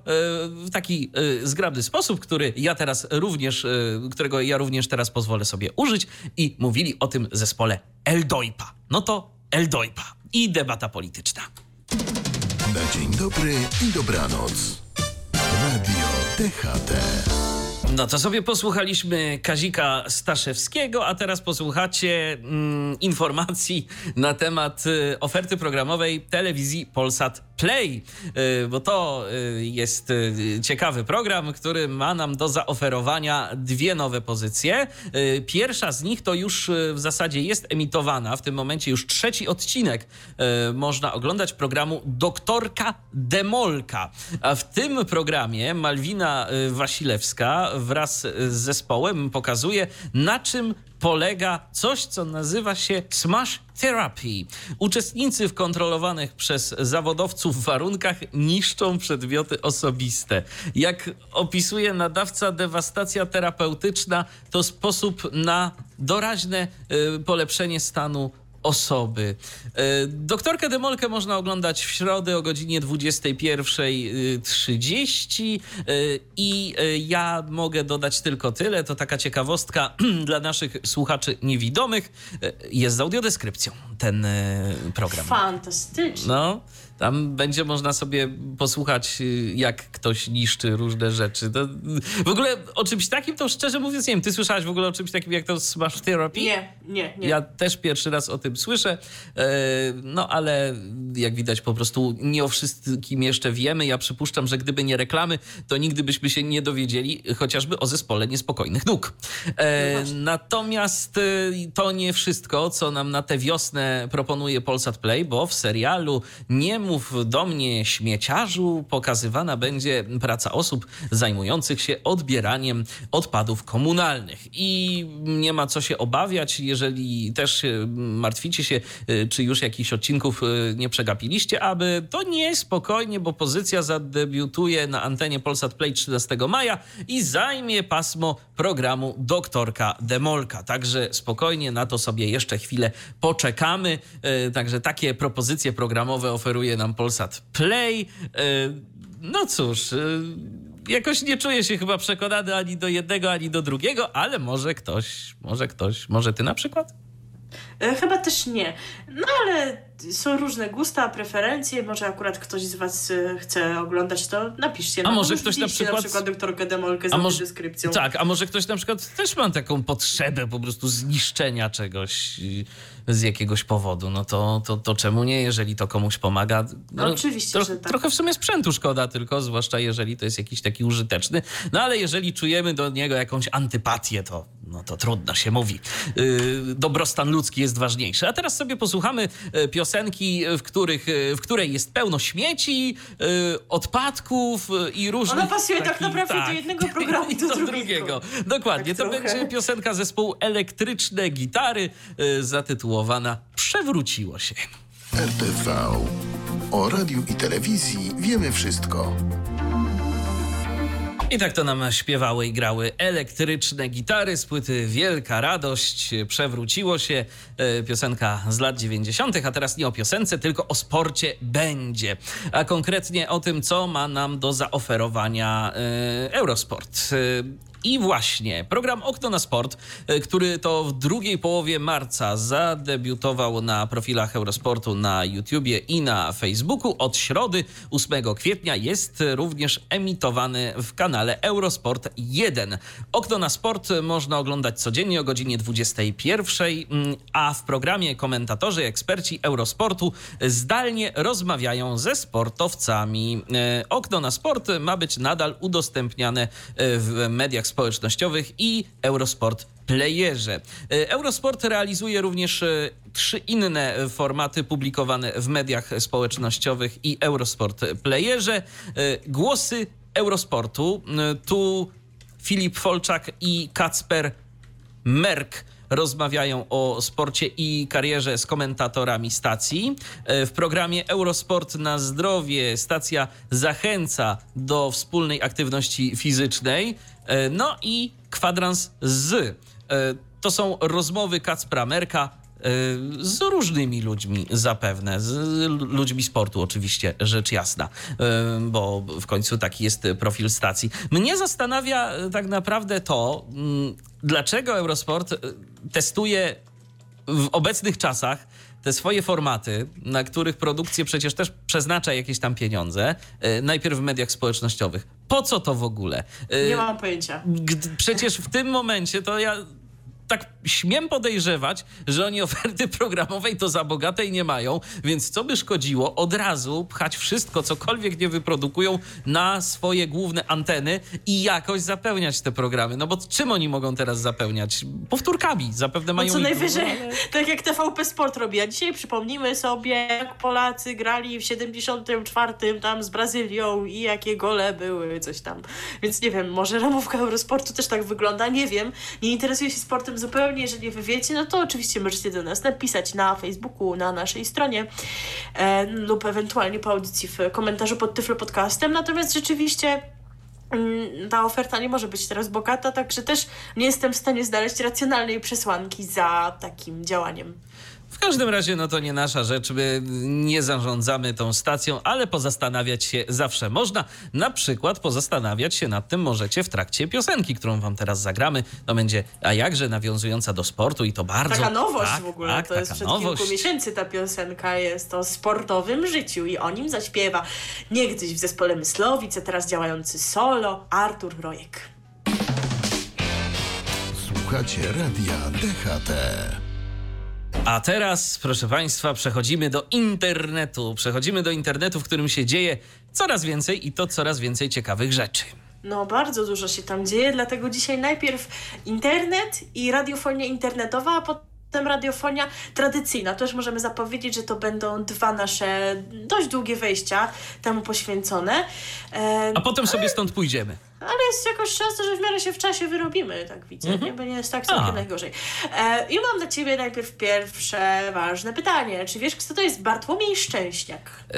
w taki zgrabny sposób, który ja teraz również, którego ja również teraz pozwolę sobie użyć, i mówili o tym zespole Eldojpa. No to Eldojpa i debata polityczna. Na dzień dobry i dobranoc. Radio D H T. No to sobie posłuchaliśmy Kazika Staszewskiego, a teraz posłuchacie mm, informacji na temat y, oferty programowej telewizji Polsat Play, y, bo to y, jest y, ciekawy program, który ma nam do zaoferowania dwie nowe pozycje. Y, pierwsza z nich to już y, w zasadzie jest emitowana, w tym momencie już trzeci odcinek y, można oglądać programu Doktorka Demolka. A w tym programie Malwina y, Wasilewska wraz z zespołem pokazuje, na czym polega coś, co nazywa się Smash Therapy. Uczestnicy w kontrolowanych przez zawodowców warunkach niszczą przedmioty osobiste. Jak opisuje nadawca, dewastacja terapeutyczna to sposób na doraźne y, polepszenie stanu osoby. Doktorkę Demolkę można oglądać w środę o godzinie dwudziestej pierwszej trzydzieści i ja mogę dodać tylko tyle, to taka ciekawostka dla naszych słuchaczy niewidomych, jest z audiodeskrypcją ten program. Fantastycznie. No. Tam będzie można sobie posłuchać, jak ktoś niszczy różne rzeczy. To w ogóle o czymś takim, to szczerze mówiąc, nie wiem, ty słyszałaś w ogóle o czymś takim jak to Smash Therapy? Nie, nie, nie. Ja też pierwszy raz o tym słyszę, no ale jak widać po prostu nie o wszystkim jeszcze wiemy. Ja przypuszczam, że gdyby nie reklamy, to nigdy byśmy się nie dowiedzieli chociażby o zespole Niespokojnych Nóg. Natomiast to nie wszystko, co nam na tę wiosnę proponuje Polsat Play, bo w serialu Nie mów do mnie śmieciarzu pokazywana będzie praca osób zajmujących się odbieraniem odpadów komunalnych. I nie ma co się obawiać, jeżeli też martwicie się, czy już jakichś odcinków nie przegapiliście, aby to nie spokojnie, bo pozycja zadebiutuje na antenie Polsat Play trzynastego maja i zajmie pasmo programu Doktorka Demolka. Także spokojnie, na to sobie jeszcze chwilę poczekamy. Także takie propozycje programowe oferuje nam Polsat Play. No cóż, jakoś nie czuję się chyba przekonany ani do jednego, ani do drugiego, ale może ktoś, może ktoś, może ty na przykład? Chyba też nie. No ale są różne gusta, preferencje. Może akurat ktoś z was chce oglądać to, napiszcie. A no, może ktoś na przykład... na przykład doktorkę Demolkę z może... deskrypcją. Tak, a może ktoś na przykład też ma taką potrzebę po prostu zniszczenia czegoś z jakiegoś powodu. No to, to, to czemu nie, jeżeli to komuś pomaga? No, oczywiście, tro- że tak. Trochę w sumie sprzętu szkoda tylko, zwłaszcza jeżeli to jest jakiś taki użyteczny. No ale jeżeli czujemy do niego jakąś antypatię, to, no, to trudno się mówi. Yy, dobrostan ludzki jest ważniejszy. A teraz sobie posłuchamy piosenki, w, których, w której jest pełno śmieci, odpadków i różnych... Ona pasuje takich, tak naprawdę tak, do jednego programu i do, do drugiego. drugiego. Dokładnie. Tak to trochę. Będzie piosenka zespołu Elektryczne Gitary zatytułowana Przewróciło się. R T V. O radiu i telewizji wiemy wszystko. I tak to nam śpiewały i grały Elektryczne Gitary z płyty Wielka Radość. Przewróciło się, piosenka z lat dziewięćdziesiątych, a teraz nie o piosence, tylko o sporcie będzie. A konkretnie o tym, co ma nam do zaoferowania Eurosport. I właśnie program Okno na Sport, który to w drugiej połowie marca zadebiutował na profilach Eurosportu na YouTubie i na Facebooku. Od środy ósmego kwietnia jest również emitowany w kanale Eurosport jeden. Okno na Sport można oglądać codziennie o godzinie dwudziestej pierwszej, a w programie komentatorzy i eksperci Eurosportu zdalnie rozmawiają ze sportowcami. Okno na Sport ma być nadal udostępniane w mediach społecznościowych i Eurosport Playerze. Eurosport realizuje również trzy inne formaty publikowane w mediach społecznościowych i Eurosport Playerze. Głosy Eurosportu. Tu Filip Folczak i Kacper Merk rozmawiają o sporcie i karierze z komentatorami stacji. W programie Eurosport na zdrowie stacja zachęca do wspólnej aktywności fizycznej. No i kwadrans z. To są rozmowy Kacpra Merka z różnymi ludźmi zapewne, z ludźmi sportu oczywiście, rzecz jasna, bo w końcu taki jest profil stacji. Mnie zastanawia tak naprawdę to, dlaczego Eurosport testuje w obecnych czasach te swoje formaty, na których produkcję przecież też przeznacza jakieś tam pieniądze, najpierw w mediach społecznościowych. Po co to w ogóle? Nie mam pojęcia. Przecież w tym momencie to ja tak śmiem podejrzewać, że oni oferty programowej to za bogatej nie mają, więc co by szkodziło od razu pchać wszystko, cokolwiek nie wyprodukują, na swoje główne anteny i jakoś zapełniać te programy. No bo czym oni mogą teraz zapełniać? Powtórkami. Zapewne mają... No co najwyżej, tak jak T V P Sport robi. A dzisiaj przypomnijmy sobie, jak Polacy grali w siedemdziesiątym czwartym tam z Brazylią i jakie gole były, coś tam. Więc nie wiem, może ramówka Eurosportu też tak wygląda, nie wiem. Nie interesuje się sportem zupełnie, jeżeli wy wiecie, no to oczywiście możecie do nas napisać na Facebooku, na naszej stronie e, lub ewentualnie po audycji w komentarzu pod Tyflo Podcastem. Natomiast rzeczywiście mm, ta oferta nie może być teraz bogata, także też nie jestem w stanie znaleźć racjonalnej przesłanki za takim działaniem. W każdym razie no to nie nasza rzecz, my nie zarządzamy tą stacją, ale pozastanawiać się zawsze można. Na przykład pozastanawiać się nad tym możecie w trakcie piosenki, którą wam teraz zagramy. To będzie, a jakże, nawiązująca do sportu i to bardzo... Taka nowość tak, w ogóle, tak, to jest przed nowość. Kilku miesięcy ta piosenka jest o sportowym życiu i o nim zaśpiewa niegdyś w zespole Myslowice, teraz działający solo Artur Rojek. Słuchacie radia D H T. A teraz, proszę Państwa, przechodzimy do internetu. Przechodzimy do internetu, w którym się dzieje coraz więcej i to coraz więcej ciekawych rzeczy. No, bardzo dużo się tam dzieje, dlatego dzisiaj najpierw internet i radiofonia internetowa, a potem radiofonia tradycyjna. Też możemy zapowiedzieć, że to będą dwa nasze dość długie wejścia temu poświęcone. E, A potem ale, sobie stąd pójdziemy. Ale jest jakoś szansa, że w miarę się w czasie wyrobimy, tak widzę, mm-hmm. nie? Bo nie jest tak całkiem najgorzej. E, I mam dla Ciebie najpierw pierwsze ważne pytanie. Czy wiesz, kto to jest Bartłomiej Szczęśniak? E,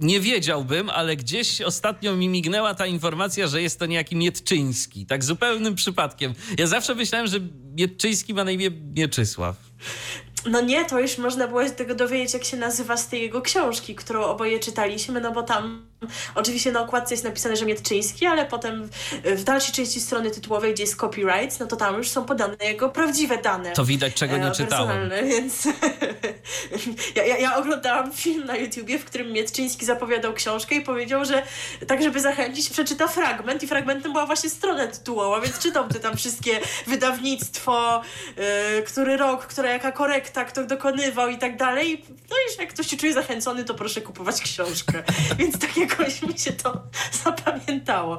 nie wiedziałbym, ale gdzieś ostatnio mi mignęła ta informacja, że jest to niejaki Mietczyński. Tak zupełnym przypadkiem. Ja zawsze myślałem, że Mietczyński ma na imię Mieczysław. No nie, to już można było się tego dowiedzieć, jak się nazywa z tej jego książki, którą oboje czytaliśmy, no bo tam oczywiście na okładce jest napisane, że Mietczyński, ale potem w dalszej części strony tytułowej, gdzie jest copyright, no to tam już są podane jego prawdziwe dane. To widać, czego nie e, czytałem. Więc ja, ja, ja oglądałam film na YouTubie, w którym Mietczyński zapowiadał książkę i powiedział, że tak, żeby zachęcić, przeczyta fragment i fragmentem była właśnie strona tytułowa, więc czytał ty tam wszystkie wydawnictwo, y, który rok, która jaka korekta, tak to dokonywał i tak dalej. No i jak ktoś się czuje zachęcony, to proszę kupować książkę. Więc tak jakoś mi się to zapamiętało.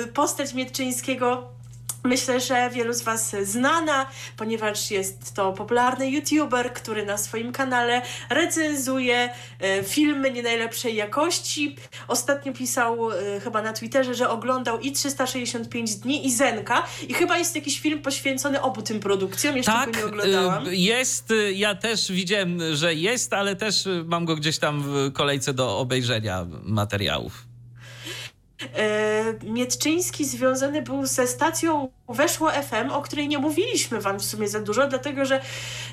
Yy, postać Mietczyńskiego myślę, że wielu z Was znana, ponieważ jest to popularny youtuber, który na swoim kanale recenzuje e, filmy nie najlepszej jakości. Ostatnio pisał e, chyba na Twitterze, że oglądał i trzysta sześćdziesiąt pięć dni i Zenka i chyba jest jakiś film poświęcony obu tym produkcjom, jeszcze tak, go nie oglądałam. Tak, jest, ja też widziałem, że jest, ale też mam go gdzieś tam w kolejce do obejrzenia materiałów. Mietczyński związany był ze stacją Weszło F M, o której nie mówiliśmy Wam w sumie za dużo, dlatego że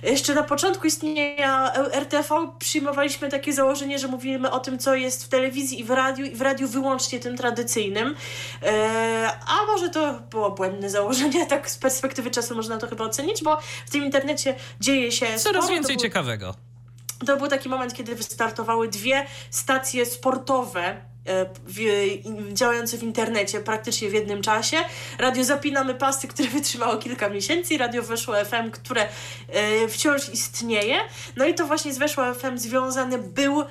jeszcze na początku istnienia R T V przyjmowaliśmy takie założenie, że mówimy o tym, co jest w telewizji i w radiu, i w radiu wyłącznie tym tradycyjnym. A może to było błędne założenie, tak z perspektywy czasu można to chyba ocenić, bo w tym internecie dzieje się coraz sporo, więcej był, ciekawego. To był taki moment, kiedy wystartowały dwie stacje sportowe W, działający w internecie praktycznie w jednym czasie. Radio Zapinamy Pasy, które wytrzymało kilka miesięcy, Radio Weszło F M, które y, wciąż istnieje. No i to właśnie z Weszło F M związany był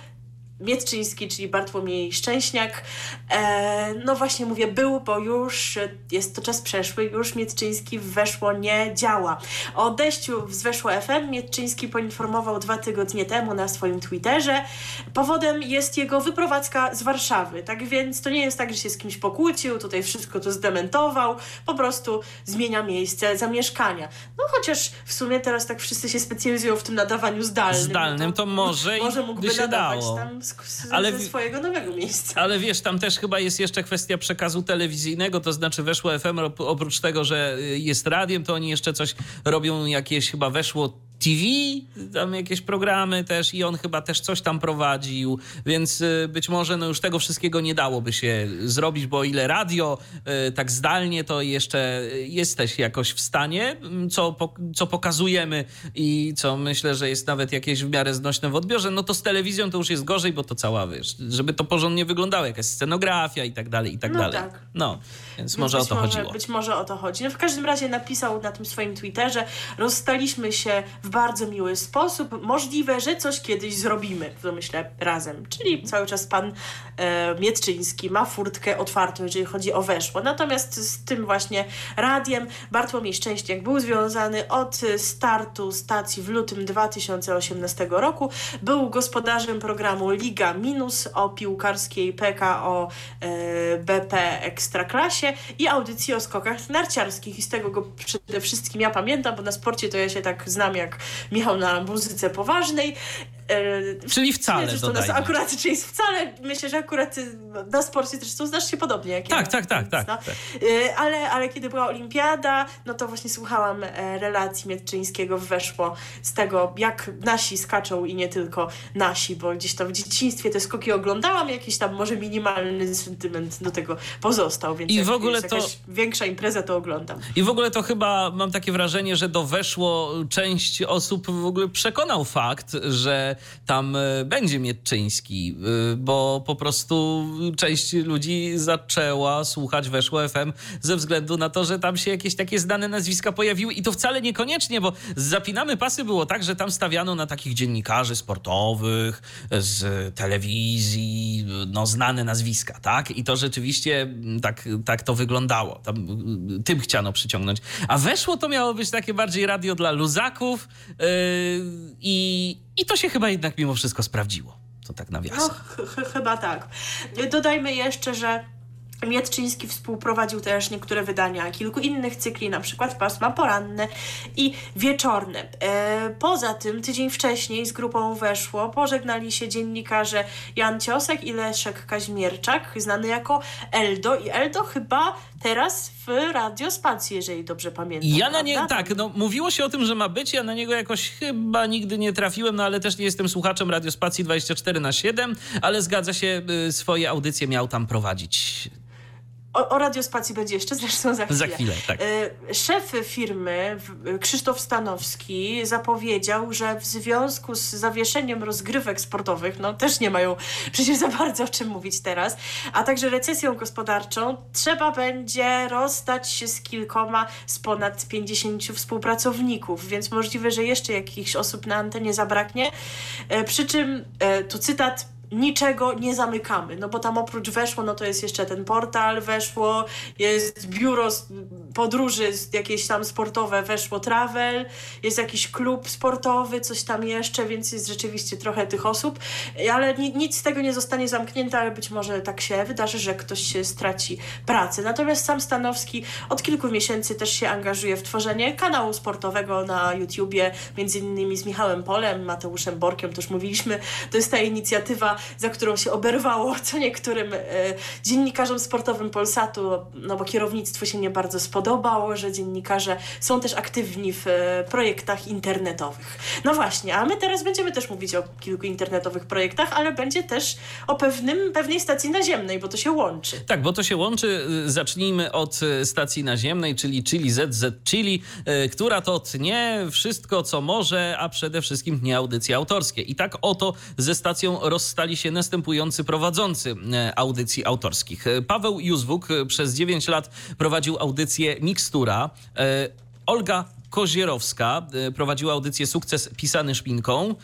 Mietczyński, czyli Bartłomiej Szczęśniak. E, no właśnie mówię był, bo już jest to czas przeszły, już Mietczyński w Weszło nie działa. O odejściu z Weszło F M Mietczyński poinformował dwa tygodnie temu na swoim Twitterze. Powodem jest jego wyprowadzka z Warszawy, tak więc to nie jest tak, że się z kimś pokłócił, tutaj wszystko to zdementował, po prostu zmienia miejsce zamieszkania. No chociaż w sumie teraz tak wszyscy się specjalizują w tym nadawaniu zdalnym. Zdalnym to, to może i może mógłby nadawać dało. Tam Z, ale, ze swojego nowego miejsca. Ale wiesz, tam też chyba jest jeszcze kwestia przekazu telewizyjnego, to znaczy Weszło F M oprócz tego, że jest radiem, to oni jeszcze coś robią, jakieś chyba Weszło T V, tam jakieś programy też i on chyba też coś tam prowadził, więc być może no już tego wszystkiego nie dałoby się zrobić, bo o ile radio tak zdalnie, to jeszcze jesteś jakoś w stanie, co, co pokazujemy i co myślę, że jest nawet jakieś w miarę znośne w odbiorze, no to z telewizją to już jest gorzej, bo to cała, wiesz, żeby to porządnie wyglądało, jakaś scenografia i tak dalej, i tak no dalej. Tak. No, więc może być o to może, chodziło. Być może o to chodzi. No w każdym razie napisał na tym swoim Twitterze, rozstaliśmy się w bardzo miły sposób. Możliwe, że coś kiedyś zrobimy, to myślę, razem. Czyli cały czas pan e, Mietczyński ma furtkę otwartą, jeżeli chodzi o Weszło. Natomiast z tym właśnie radiem Bartłomiej Szczęśniak był związany od startu stacji w lutym dwa tysiące osiemnastego roku. Był gospodarzem programu Liga Minus o piłkarskiej P K O e, B P Ekstraklasie i audycji o skokach narciarskich. I z tego go przede wszystkim ja pamiętam, bo na sporcie to ja się tak znam jak Michał na muzyce poważnej. Yy, Czyli wcale, dodajmy. Akurat, czyli wcale, myślę, że akurat na sporcie też są, znasz się podobnie jak tak, ja. Tak, tak, tak, no. tak. Yy, ale, ale kiedy była olimpiada, no to właśnie słuchałam e, relacji Mietczyńskiego w Weszło z tego, jak nasi skaczą i nie tylko nasi, bo gdzieś tam w dzieciństwie te skoki oglądałam, jakiś tam może minimalny sentyment do tego pozostał, więc I jak w ogóle jest jakaś to... większa impreza, to oglądam. I w ogóle to chyba, mam takie wrażenie, że do Weszło część osób w ogóle przekonał fakt, że tam będzie Mietczyński, bo po prostu część ludzi zaczęła słuchać Weszło F M ze względu na to, że tam się jakieś takie znane nazwiska pojawiły i to wcale niekoniecznie, bo z Zapinamy Pasy było tak, że tam stawiano na takich dziennikarzy sportowych, z telewizji, no znane nazwiska, tak? I to rzeczywiście tak, tak to wyglądało. Tam, tym chciano przyciągnąć. A Weszło to miało być takie bardziej radio dla luzaków yy, i I to się chyba jednak mimo wszystko sprawdziło. To tak nawiasem. No, ch- ch- chyba tak. Dodajmy jeszcze, że Mietczyński współprowadził też niektóre wydania kilku innych cykli, na przykład pasma poranne i wieczorne. E, poza tym tydzień wcześniej z grupą Weszło pożegnali się dziennikarze Jan Ciosek i Leszek Kaźmierczak, znany jako Eldo. I Eldo chyba teraz w Radiospacji, jeżeli dobrze pamiętam. Ja na nie, tak, no mówiło się o tym, że ma być, ja na niego jakoś chyba nigdy nie trafiłem, no ale też nie jestem słuchaczem Radiospacji dwadzieścia cztery na siedem, ale zgadza się, swoje audycje miał tam prowadzić. O, o Radiospacji będzie jeszcze zresztą za chwilę. Za chwilę, tak. Szef firmy Krzysztof Stanowski zapowiedział, że w związku z zawieszeniem rozgrywek sportowych, no też nie mają przecież za bardzo o czym mówić teraz, a także recesją gospodarczą, trzeba będzie rozstać się z kilkoma z ponad pięćdziesięciu współpracowników, więc możliwe, że jeszcze jakichś osób na antenie zabraknie. Przy czym, tu cytat, niczego nie zamykamy, no bo tam oprócz Weszło, no to jest jeszcze ten portal Weszło, jest biuro podróży jakieś tam sportowe Weszło Travel, jest jakiś klub sportowy, coś tam jeszcze, więc jest rzeczywiście trochę tych osób, ale nic z tego nie zostanie zamknięte, ale być może tak się wydarzy, że ktoś straci pracę. Natomiast sam Stanowski od kilku miesięcy też się angażuje w tworzenie kanału sportowego na YouTubie, między innymi z Michałem Polem, Mateuszem Borkiem, to już mówiliśmy, to jest ta inicjatywa, za którą się oberwało co niektórym e, dziennikarzom sportowym Polsatu, no bo kierownictwu się nie bardzo spodobało, że dziennikarze są też aktywni w e, projektach internetowych. No właśnie, a my teraz będziemy też mówić o kilku internetowych projektach, ale będzie też o pewnym, pewnej stacji naziemnej, bo to się łączy. Tak, bo to się łączy. Zacznijmy od stacji naziemnej, czyli Chili Z Z Chili, e, która to tnie wszystko, co może, a przede wszystkim tnie audycje autorskie. I tak oto ze stacją rozstawioną stali się następujący prowadzący audycji autorskich. Paweł Józwuk przez dziewięć lat prowadził audycję Mikstura. Olga Kozierowska prowadziła audycję Sukces pisany szpinką.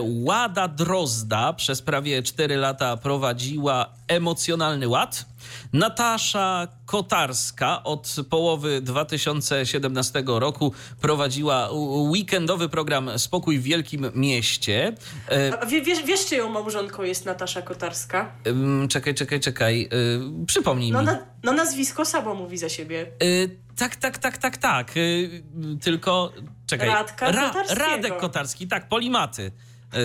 Łada Drozda przez prawie cztery lata prowadziła Emocjonalny Ład. Natasza Kotarska od połowy dwa tysiące siedemnastego roku prowadziła weekendowy program Spokój w Wielkim Mieście. A wiesz, wiesz czy ją małżonką jest Natasza Kotarska? Czekaj, czekaj, czekaj. Przypomnij no, mi. Na, no nazwisko samo mówi za siebie. Tak, tak, tak, tak, tak. Tylko, czekaj. Radka Ra- Radek Kotarski, tak, Polimaty.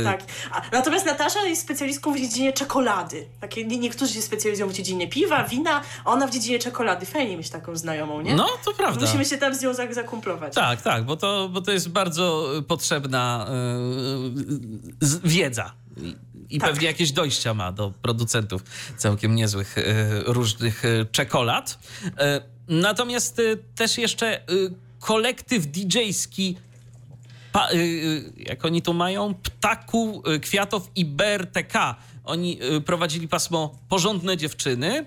Tak. Natomiast Natasza jest specjalistką w dziedzinie czekolady. Takie, niektórzy się specjalizują w dziedzinie piwa, wina, a ona w dziedzinie czekolady. Fajnie mieć taką znajomą, nie? No, to prawda. Musimy się tam z nią zakumplować. Tak, tak, bo to, bo to jest bardzo potrzebna yy, wiedza. I tak. Pewnie jakieś dojścia ma do producentów całkiem niezłych yy, różnych yy, czekolad. Yy, natomiast yy, też jeszcze yy, kolektyw didżejski Pa, y, jak oni tu mają? Ptaku, Kwiatow i B R T K. Oni prowadzili pasmo Porządne Dziewczyny.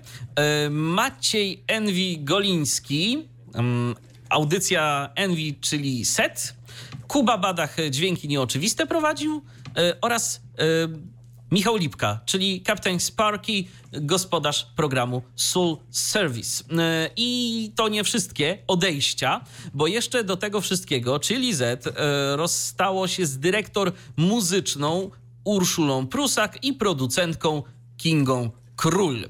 Y, Maciej Enwi Goliński, y, audycja Enwi, czyli Set. Kuba Badach Dźwięki Nieoczywiste prowadził y, oraz y, Michał Lipka, czyli kapitan Sparky, gospodarz programu Soul Service. I to nie wszystkie odejścia, bo jeszcze do tego wszystkiego, czyli Z, rozstało się z dyrektor muzyczną Urszulą Prusak i producentką Kingą Król.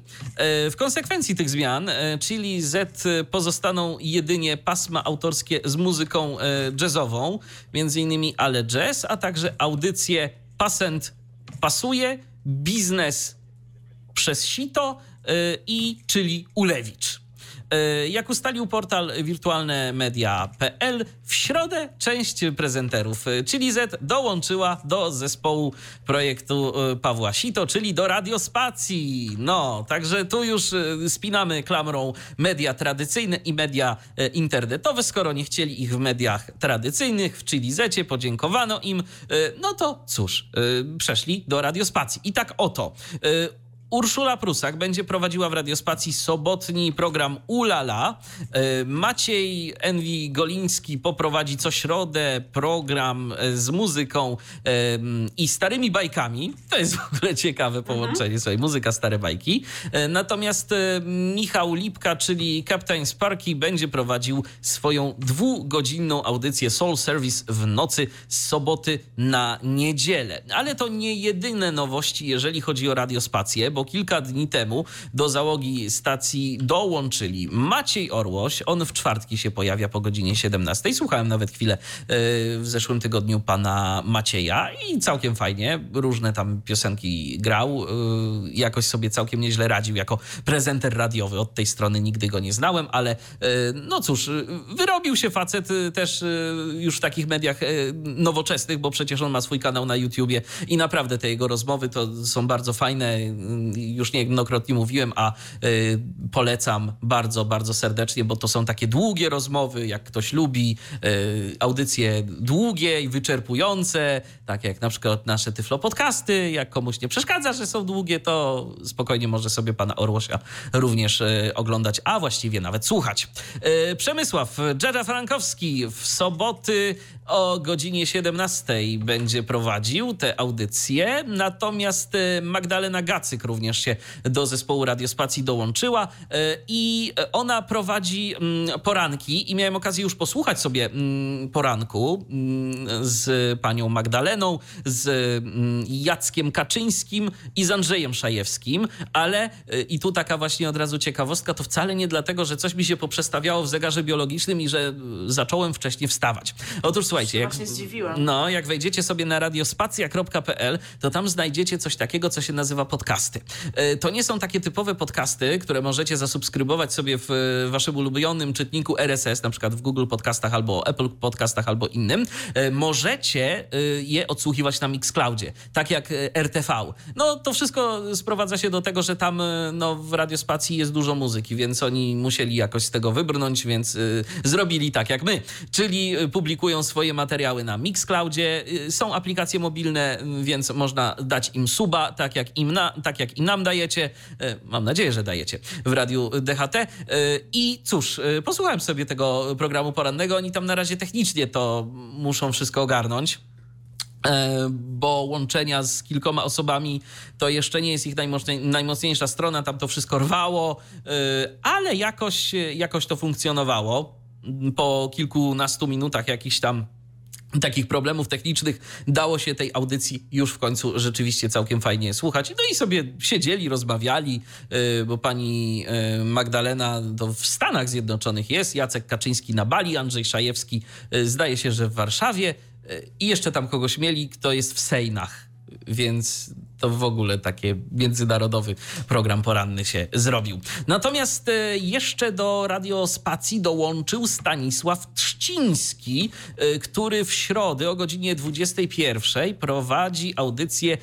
W konsekwencji tych zmian, czyli Z, pozostaną jedynie pasma autorskie z muzyką jazzową, między innymi Ale Jazz, a także audycje pasent pasuje, biznes przez sito, yy, i czyli Ulewicz. Jak ustalił portal wirtualne media kropka p l, w środę część prezenterów, czyli Zet, dołączyła do zespołu projektu Pawła Sito, czyli do Radiospacji. No, także tu już spinamy klamrą media tradycyjne i media internetowe. Skoro nie chcieli ich w mediach tradycyjnych, w czyli Zecie podziękowano im, no to cóż, przeszli do Radiospacji. I tak oto... Urszula Prusak będzie prowadziła w Radiospacji sobotni program Ulala. Maciej Enwi Goliński poprowadzi co środę program z muzyką i starymi bajkami. To jest w ogóle ciekawe połączenie. Słuchaj, muzyka, stare bajki. Natomiast Michał Lipka, czyli Captain Sparky, będzie prowadził swoją dwugodzinną audycję Soul Service w nocy z soboty na niedzielę. Ale to nie jedyne nowości, jeżeli chodzi o Radiospację, bo kilka dni temu do załogi stacji dołączyli Maciej Orłoś, on w czwartki się pojawia po godzinie siedemnastej. Słuchałem nawet chwilę w zeszłym tygodniu pana Macieja i całkiem fajnie, różne tam piosenki grał, jakoś sobie całkiem nieźle radził jako prezenter radiowy. Od tej strony nigdy go nie znałem, ale no cóż, wyrobił się facet też już w takich mediach nowoczesnych, bo przecież on ma swój kanał na YouTubie i naprawdę te jego rozmowy to są bardzo fajne. Już niejednokrotnie mówiłem, a y, polecam bardzo, bardzo serdecznie, bo to są takie długie rozmowy, jak ktoś lubi y, audycje długie i wyczerpujące, tak jak na przykład nasze Tyflo Podcasty. Jak komuś nie przeszkadza, że są długie, to spokojnie może sobie pana Orłosia również y, oglądać, a właściwie nawet słuchać. Y, Przemysław Dżera Frankowski w soboty o godzinie siedemnastej będzie prowadził te audycje, natomiast y, Magdalena Gac również się do zespołu Radiospacji dołączyła i ona prowadzi poranki i miałem okazję już posłuchać sobie poranku z panią Magdaleną, z Jackiem Kaczyńskim i z Andrzejem Szajewskim, ale i tu taka właśnie od razu ciekawostka, to wcale nie dlatego, że coś mi się poprzestawiało w zegarze biologicznym i że zacząłem wcześniej wstawać. Otóż słuchajcie, jak, no, jak wejdziecie sobie na radiospacja kropka p l, to tam znajdziecie coś takiego, co się nazywa podcast. To nie są takie typowe podcasty, które możecie zasubskrybować sobie w waszym ulubionym czytniku R S S, na przykład w Google Podcastach albo Apple Podcastach albo innym. Możecie je odsłuchiwać na Mixcloudzie, tak jak R T V. No to wszystko sprowadza się do tego, że tam no, w Radiospacji jest dużo muzyki, więc oni musieli jakoś z tego wybrnąć, więc zrobili tak jak my, czyli publikują swoje materiały na Mixcloudzie. Są aplikacje mobilne, więc można dać im suba, tak jak im na tak jak i nam dajecie, mam nadzieję, że dajecie w Radiu D H T. I cóż, posłuchałem sobie tego programu porannego, oni tam na razie technicznie to muszą wszystko ogarnąć, bo łączenia z kilkoma osobami to jeszcze nie jest ich najmocniejsza strona, tam to wszystko rwało, ale jakoś, jakoś to funkcjonowało. Po kilkunastu minutach jakichś tam takich problemów technicznych dało się tej audycji już w końcu rzeczywiście całkiem fajnie słuchać. No i sobie siedzieli, rozmawiali, bo pani Magdalena to w Stanach Zjednoczonych jest, Jacek Kaczyński na Bali, Andrzej Szajewski zdaje się, że w Warszawie i jeszcze tam kogoś mieli, kto jest w Sejnach, więc... to w ogóle taki międzynarodowy program poranny się zrobił. Natomiast jeszcze do Radiospacji dołączył Stanisław Trzciński, który w środę o godzinie dwudziestej pierwszej prowadzi audycję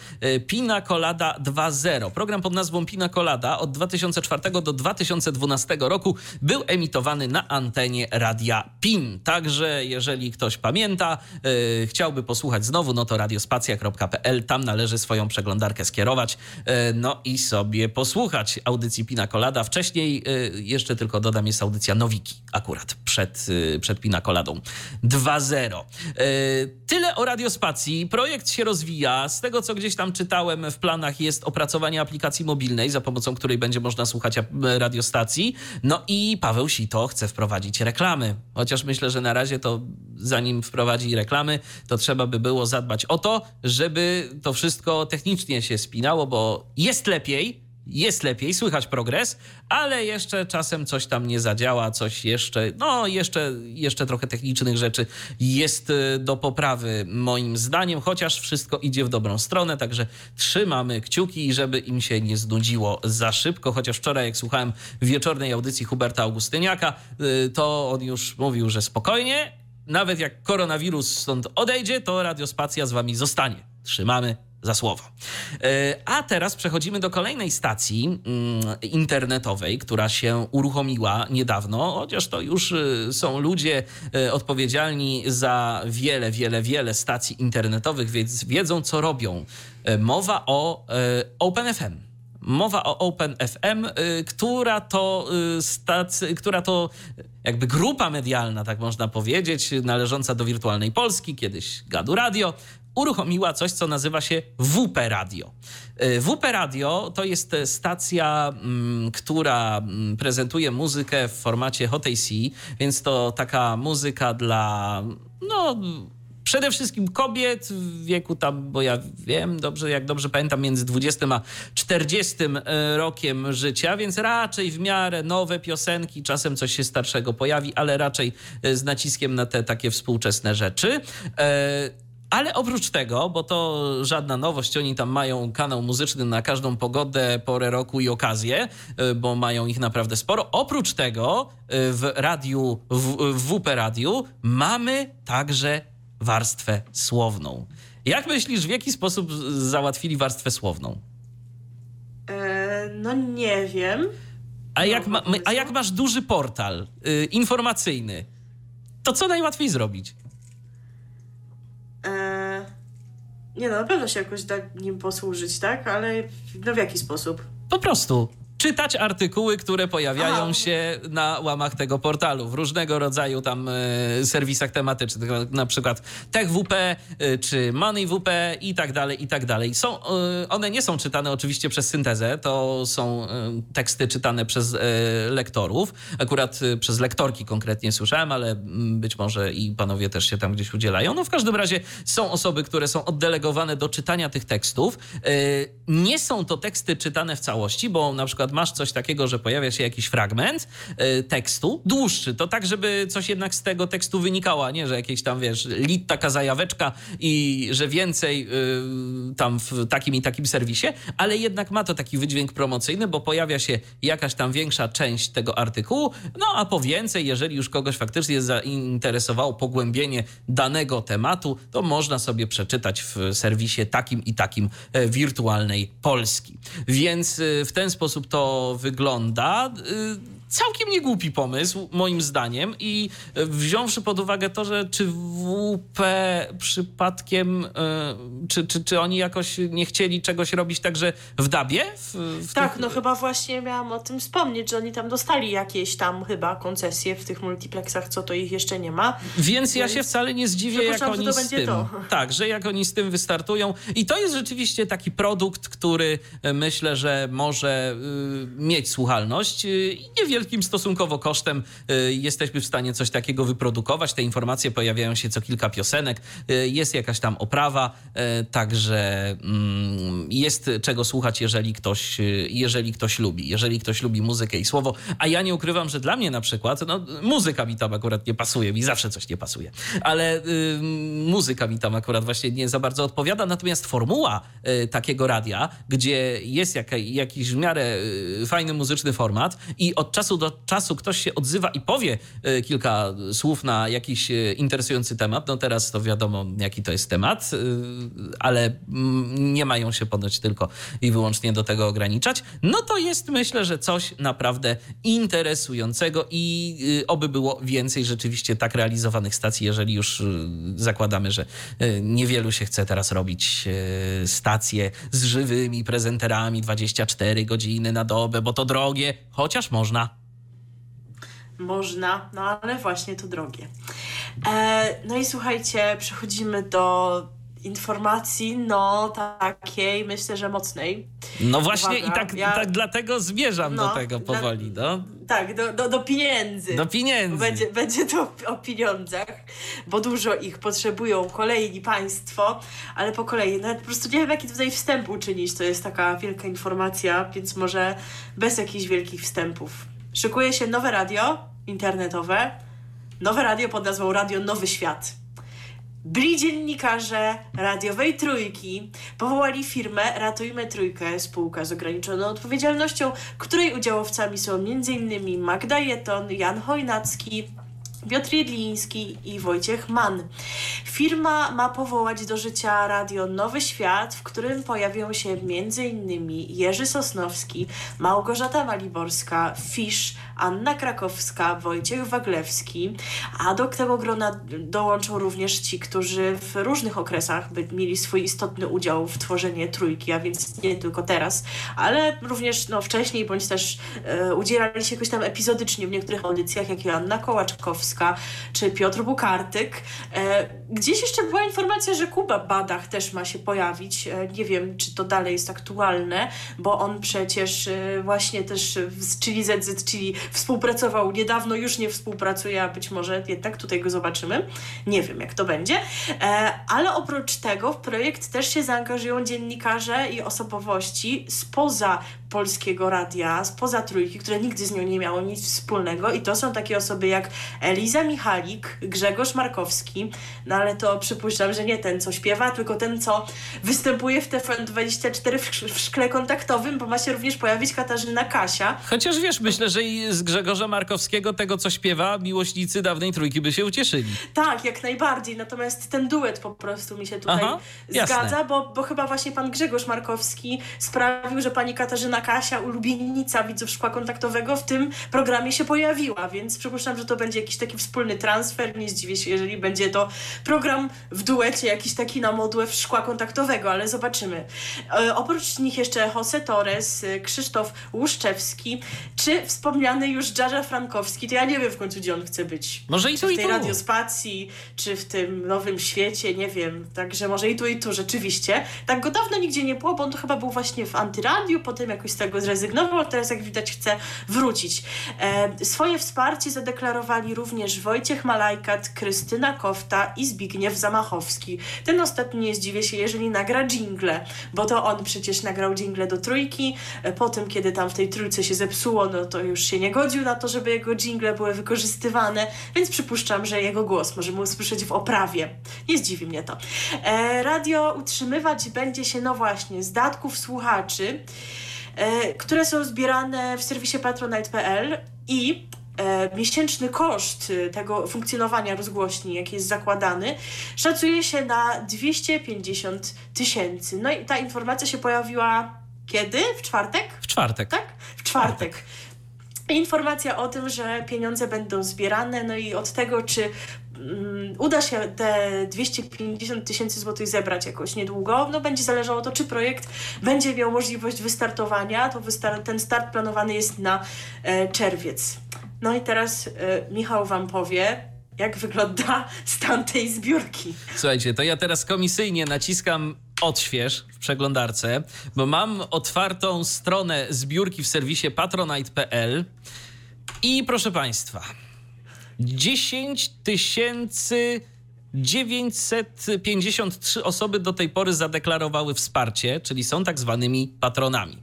Pina Colada dwa zero. Program pod nazwą Pina Colada od dwa tysiące czwartego do dwa tysiące dwunastego roku był emitowany na antenie Radia PIN. Także jeżeli ktoś pamięta, chciałby posłuchać znowu, no to radiospacja kropka p l, tam należy swoją przeglądarkę skierować, no i sobie posłuchać audycji Pina Colada. Wcześniej, jeszcze tylko dodam, jest audycja Nowiki, akurat przed, przed Pina Coladą dwa zero. Tyle o Radiospacji. Projekt się rozwija. Z tego, co gdzieś tam czytałem, w planach jest opracowanie aplikacji mobilnej, za pomocą której będzie można słuchać radiostacji. No i Paweł Sito chce wprowadzić reklamy. Chociaż myślę, że na razie to zanim wprowadzi reklamy, to trzeba by było zadbać o to, żeby to wszystko technicznie się spinało, bo jest lepiej, jest lepiej, słychać progres, ale jeszcze czasem coś tam nie zadziała, coś jeszcze, no jeszcze, jeszcze trochę technicznych rzeczy jest do poprawy moim zdaniem, chociaż wszystko idzie w dobrą stronę, także trzymamy kciuki, żeby im się nie znudziło za szybko, chociaż wczoraj jak słuchałem wieczornej audycji Huberta Augustyniaka, to on już mówił, że spokojnie, nawet jak koronawirus stąd odejdzie, to Radiospacja z wami zostanie. Trzymamy za słowo. A teraz przechodzimy do kolejnej stacji internetowej, która się uruchomiła niedawno, chociaż to już są ludzie odpowiedzialni za wiele, wiele, wiele stacji internetowych, więc wiedzą, co robią. Mowa o Open F M. Mowa o Open F M, która to stacja, która to jakby grupa medialna, tak można powiedzieć, należąca do Wirtualnej Polski, kiedyś Gadu Radio, uruchomiła coś, co nazywa się W P Radio. W P Radio to jest stacja, która prezentuje muzykę w formacie Hot A C, więc to taka muzyka dla, no, przede wszystkim kobiet w wieku tam, bo ja wiem, dobrze, jak dobrze pamiętam, między dwudziestym a czterdziestym rokiem życia, więc raczej w miarę nowe piosenki, czasem coś się starszego pojawi, ale raczej z naciskiem na te takie współczesne rzeczy. Ale oprócz tego, bo to żadna nowość, oni tam mają kanał muzyczny na każdą pogodę, porę roku i okazję, bo mają ich naprawdę sporo. Oprócz tego w radiu, w W P Radiu mamy także warstwę słowną. Jak myślisz, w jaki sposób załatwili warstwę słowną? E, no nie wiem. A jak, ma, a jak masz duży portal y, informacyjny, to co najłatwiej zrobić? E, nie no, na pewno się jakoś da nim posłużyć, tak? Ale no w jaki sposób? Po prostu czytać artykuły, które pojawiają Aha. się na łamach tego portalu, w różnego rodzaju tam serwisach tematycznych, na przykład TechWP czy MoneyWP i tak dalej, i tak dalej. Są, one nie są czytane oczywiście przez syntezę, to są teksty czytane przez lektorów, akurat przez lektorki konkretnie słyszałem, ale być może i panowie też się tam gdzieś udzielają. No w każdym razie są osoby, które są oddelegowane do czytania tych tekstów. Nie są to teksty czytane w całości, bo na przykład masz coś takiego, że pojawia się jakiś fragment y, tekstu, dłuższy, to tak, żeby coś jednak z tego tekstu wynikało, a nie, że jakieś tam, wiesz, lit, taka zajaweczka i że więcej y, tam w takim i takim serwisie, ale jednak ma to taki wydźwięk promocyjny, bo pojawia się jakaś tam większa część tego artykułu, no a po więcej, jeżeli już kogoś faktycznie zainteresowało pogłębienie danego tematu, to można sobie przeczytać w serwisie takim i takim Wirtualnej Polski. Więc y, w ten sposób to wygląda. Całkiem niegłupi pomysł, moim zdaniem, i wziąwszy pod uwagę to, że czy W P przypadkiem, czy, czy, czy oni jakoś nie chcieli czegoś robić także w dabie? W, w tak, tych... no chyba właśnie miałam o tym wspomnieć, że oni tam dostali jakieś tam chyba koncesje w tych multiplexach, co to ich jeszcze nie ma. Więc ja się wcale nie zdziwię, jak oni to z tym, to. Tak, że jak oni z tym wystartują. I to jest rzeczywiście taki produkt, który myślę, że może y, mieć słuchalność i y, niewiele wielkim stosunkowo kosztem y, jesteśmy w stanie coś takiego wyprodukować. Te informacje pojawiają się co kilka piosenek. Y, jest jakaś tam oprawa, y, także y, jest czego słuchać, jeżeli ktoś, y, jeżeli ktoś lubi. Jeżeli ktoś lubi muzykę i słowo. A ja nie ukrywam, że dla mnie na przykład, no, muzyka mi tam akurat nie pasuje. Mi zawsze coś nie pasuje. Ale y, muzyka mi tam akurat właśnie nie za bardzo odpowiada. Natomiast formuła y, takiego radia, gdzie jest jaka, jakiś w miarę y, fajny muzyczny format i od czasu do czasu ktoś się odzywa i powie kilka słów na jakiś interesujący temat. No teraz to wiadomo, jaki to jest temat, ale nie mają się ponoć tylko i wyłącznie do tego ograniczać. No to jest, myślę, że coś naprawdę interesującego i oby było więcej rzeczywiście tak realizowanych stacji, jeżeli już zakładamy, że niewielu się chce teraz robić stacje z żywymi prezenterami dwadzieścia cztery godziny na dobę, bo to drogie, chociaż można. Można, no ale właśnie to drogie. E, no i słuchajcie, przechodzimy do informacji, no takiej, myślę, że mocnej. No właśnie. Uwaga, i tak, ja... tak dlatego zmierzam no, do tego powoli. No. tak, do, do, do pieniędzy. Do pieniędzy. Będzie, będzie to o pieniądzach, bo dużo ich potrzebują kolejni państwo, ale po kolei. Nawet po prostu nie wiem, jaki tutaj wstęp uczynić. To jest taka wielka informacja, więc może bez jakichś wielkich wstępów. Szykuje się nowe radio internetowe, nowe radio pod nazwą Radio Nowy Świat. Byli dziennikarze radiowej Trójki, powołali firmę Ratujmy Trójkę, spółka z ograniczoną odpowiedzialnością, której udziałowcami są m.in. Magda Jeton, Jan Chojnacki, Piotr Jedliński i Wojciech Mann. Firma ma powołać do życia Radio Nowy Świat, w którym pojawią się m.in. Jerzy Sosnowski, Małgorzata Waliborska, Fisz, Anna Krakowska, Wojciech Waglewski, a do tego grona dołączą również ci, którzy w różnych okresach by mieli swój istotny udział w tworzeniu Trójki, a więc nie tylko teraz, ale również no, wcześniej, bądź też e, udzielali się jakoś tam epizodycznie w niektórych audycjach, jak Joanna Kołaczkowska czy Piotr Bukartyk. E, gdzieś jeszcze była informacja, że Kuba Badach też ma się pojawić. E, nie wiem, czy to dalej jest aktualne, bo on przecież e, właśnie też z czyli Z Z, czyli współpracował niedawno, już nie współpracuje, a być może jednak tutaj go zobaczymy. Nie wiem, jak to będzie. E, ale oprócz tego w projekt też się zaangażują dziennikarze i osobowości spoza Polskiego Radia, spoza Trójki, które nigdy z nią nie miało nic wspólnego, i to są takie osoby jak Eliza Michalik, Grzegorz Markowski, no ale to przypuszczam, że nie ten, co śpiewa, tylko ten, co występuje w T V N dwadzieścia cztery w szkle kontaktowym, bo ma się również pojawić Katarzyna Kasia. Chociaż wiesz, myślę, że i z Grzegorza Markowskiego, tego, co śpiewa, miłośnicy dawnej Trójki by się ucieszyli. Tak, jak najbardziej, natomiast ten duet po prostu mi się tutaj Aha, zgadza, bo, bo chyba właśnie pan Grzegorz Markowski sprawił, że pani Katarzyna Kasia, ulubienica widzów szkła kontaktowego, w tym programie się pojawiła, więc przypuszczam, że to będzie jakiś taki wspólny transfer. Nie zdziwię się, jeżeli będzie to program w duecie, jakiś taki na modłę szkła kontaktowego, ale zobaczymy. E, oprócz nich jeszcze Jose Torres, Krzysztof Łuszczewski, czy wspomniany już Dżarza Frankowski. To ja nie wiem w końcu, gdzie on chce być. Może i tu, i tu. W tej radiospacji, czy w tym nowym świecie, nie wiem. Także może i tu, i tu, rzeczywiście. Tak go dawno nigdzie nie było, bo on to chyba był właśnie w Antyradiu, potem jakoś z tego zrezygnował, teraz jak widać chce wrócić. E, swoje wsparcie zadeklarowali również Wojciech Malajkat, Krystyna Kofta i Zbigniew Zamachowski. Ten ostatni nie zdziwię się, jeżeli nagra dżingle, bo to on przecież nagrał dżingle do Trójki, e, po tym, kiedy tam w tej Trójce się zepsuło, no to już się nie godził na to, żeby jego dżingle były wykorzystywane, więc przypuszczam, że jego głos możemy usłyszeć w oprawie. Nie zdziwi mnie to. E, radio utrzymywać będzie się, no właśnie, z datków słuchaczy, które są zbierane w serwisie patronite kropka p l i e, miesięczny koszt tego funkcjonowania rozgłośni, jaki jest zakładany, szacuje się na dwieście pięćdziesiąt tysięcy. No i ta informacja się pojawiła kiedy? W czwartek? W czwartek. Tak? W czwartek. Informacja o tym, że pieniądze będą zbierane, no i od tego, czy uda się te dwieście pięćdziesiąt tysięcy złotych zebrać jakoś niedługo, no będzie zależało to, czy projekt będzie miał możliwość wystartowania. To wystar- ten start planowany jest na e, czerwiec. No i teraz e, Michał wam powie, jak wygląda stan tej zbiórki. Słuchajcie, to ja teraz komisyjnie naciskam odśwież w przeglądarce, bo mam otwartą stronę zbiórki w serwisie patronite kropka p l i proszę państwa, dziesięć tysięcy dziewięćset pięćdziesiąt trzy osoby do tej pory zadeklarowały wsparcie, czyli są tak zwanymi patronami.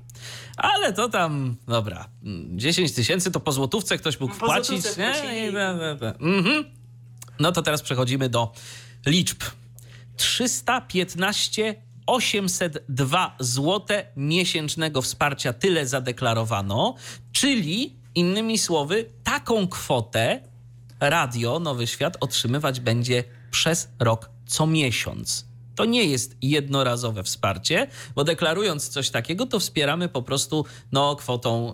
Ale to tam, dobra, dziesięć tysięcy to po złotówce ktoś mógł po wpłacić. Nie, da, da, da. Mhm. No to teraz przechodzimy do liczb. trzysta piętnaście tysięcy osiemset dwa zł miesięcznego wsparcia, tyle zadeklarowano, czyli innymi słowy taką kwotę Radio Nowy Świat otrzymywać będzie przez rok co miesiąc. To nie jest jednorazowe wsparcie, bo deklarując coś takiego, to wspieramy po prostu no, kwotą,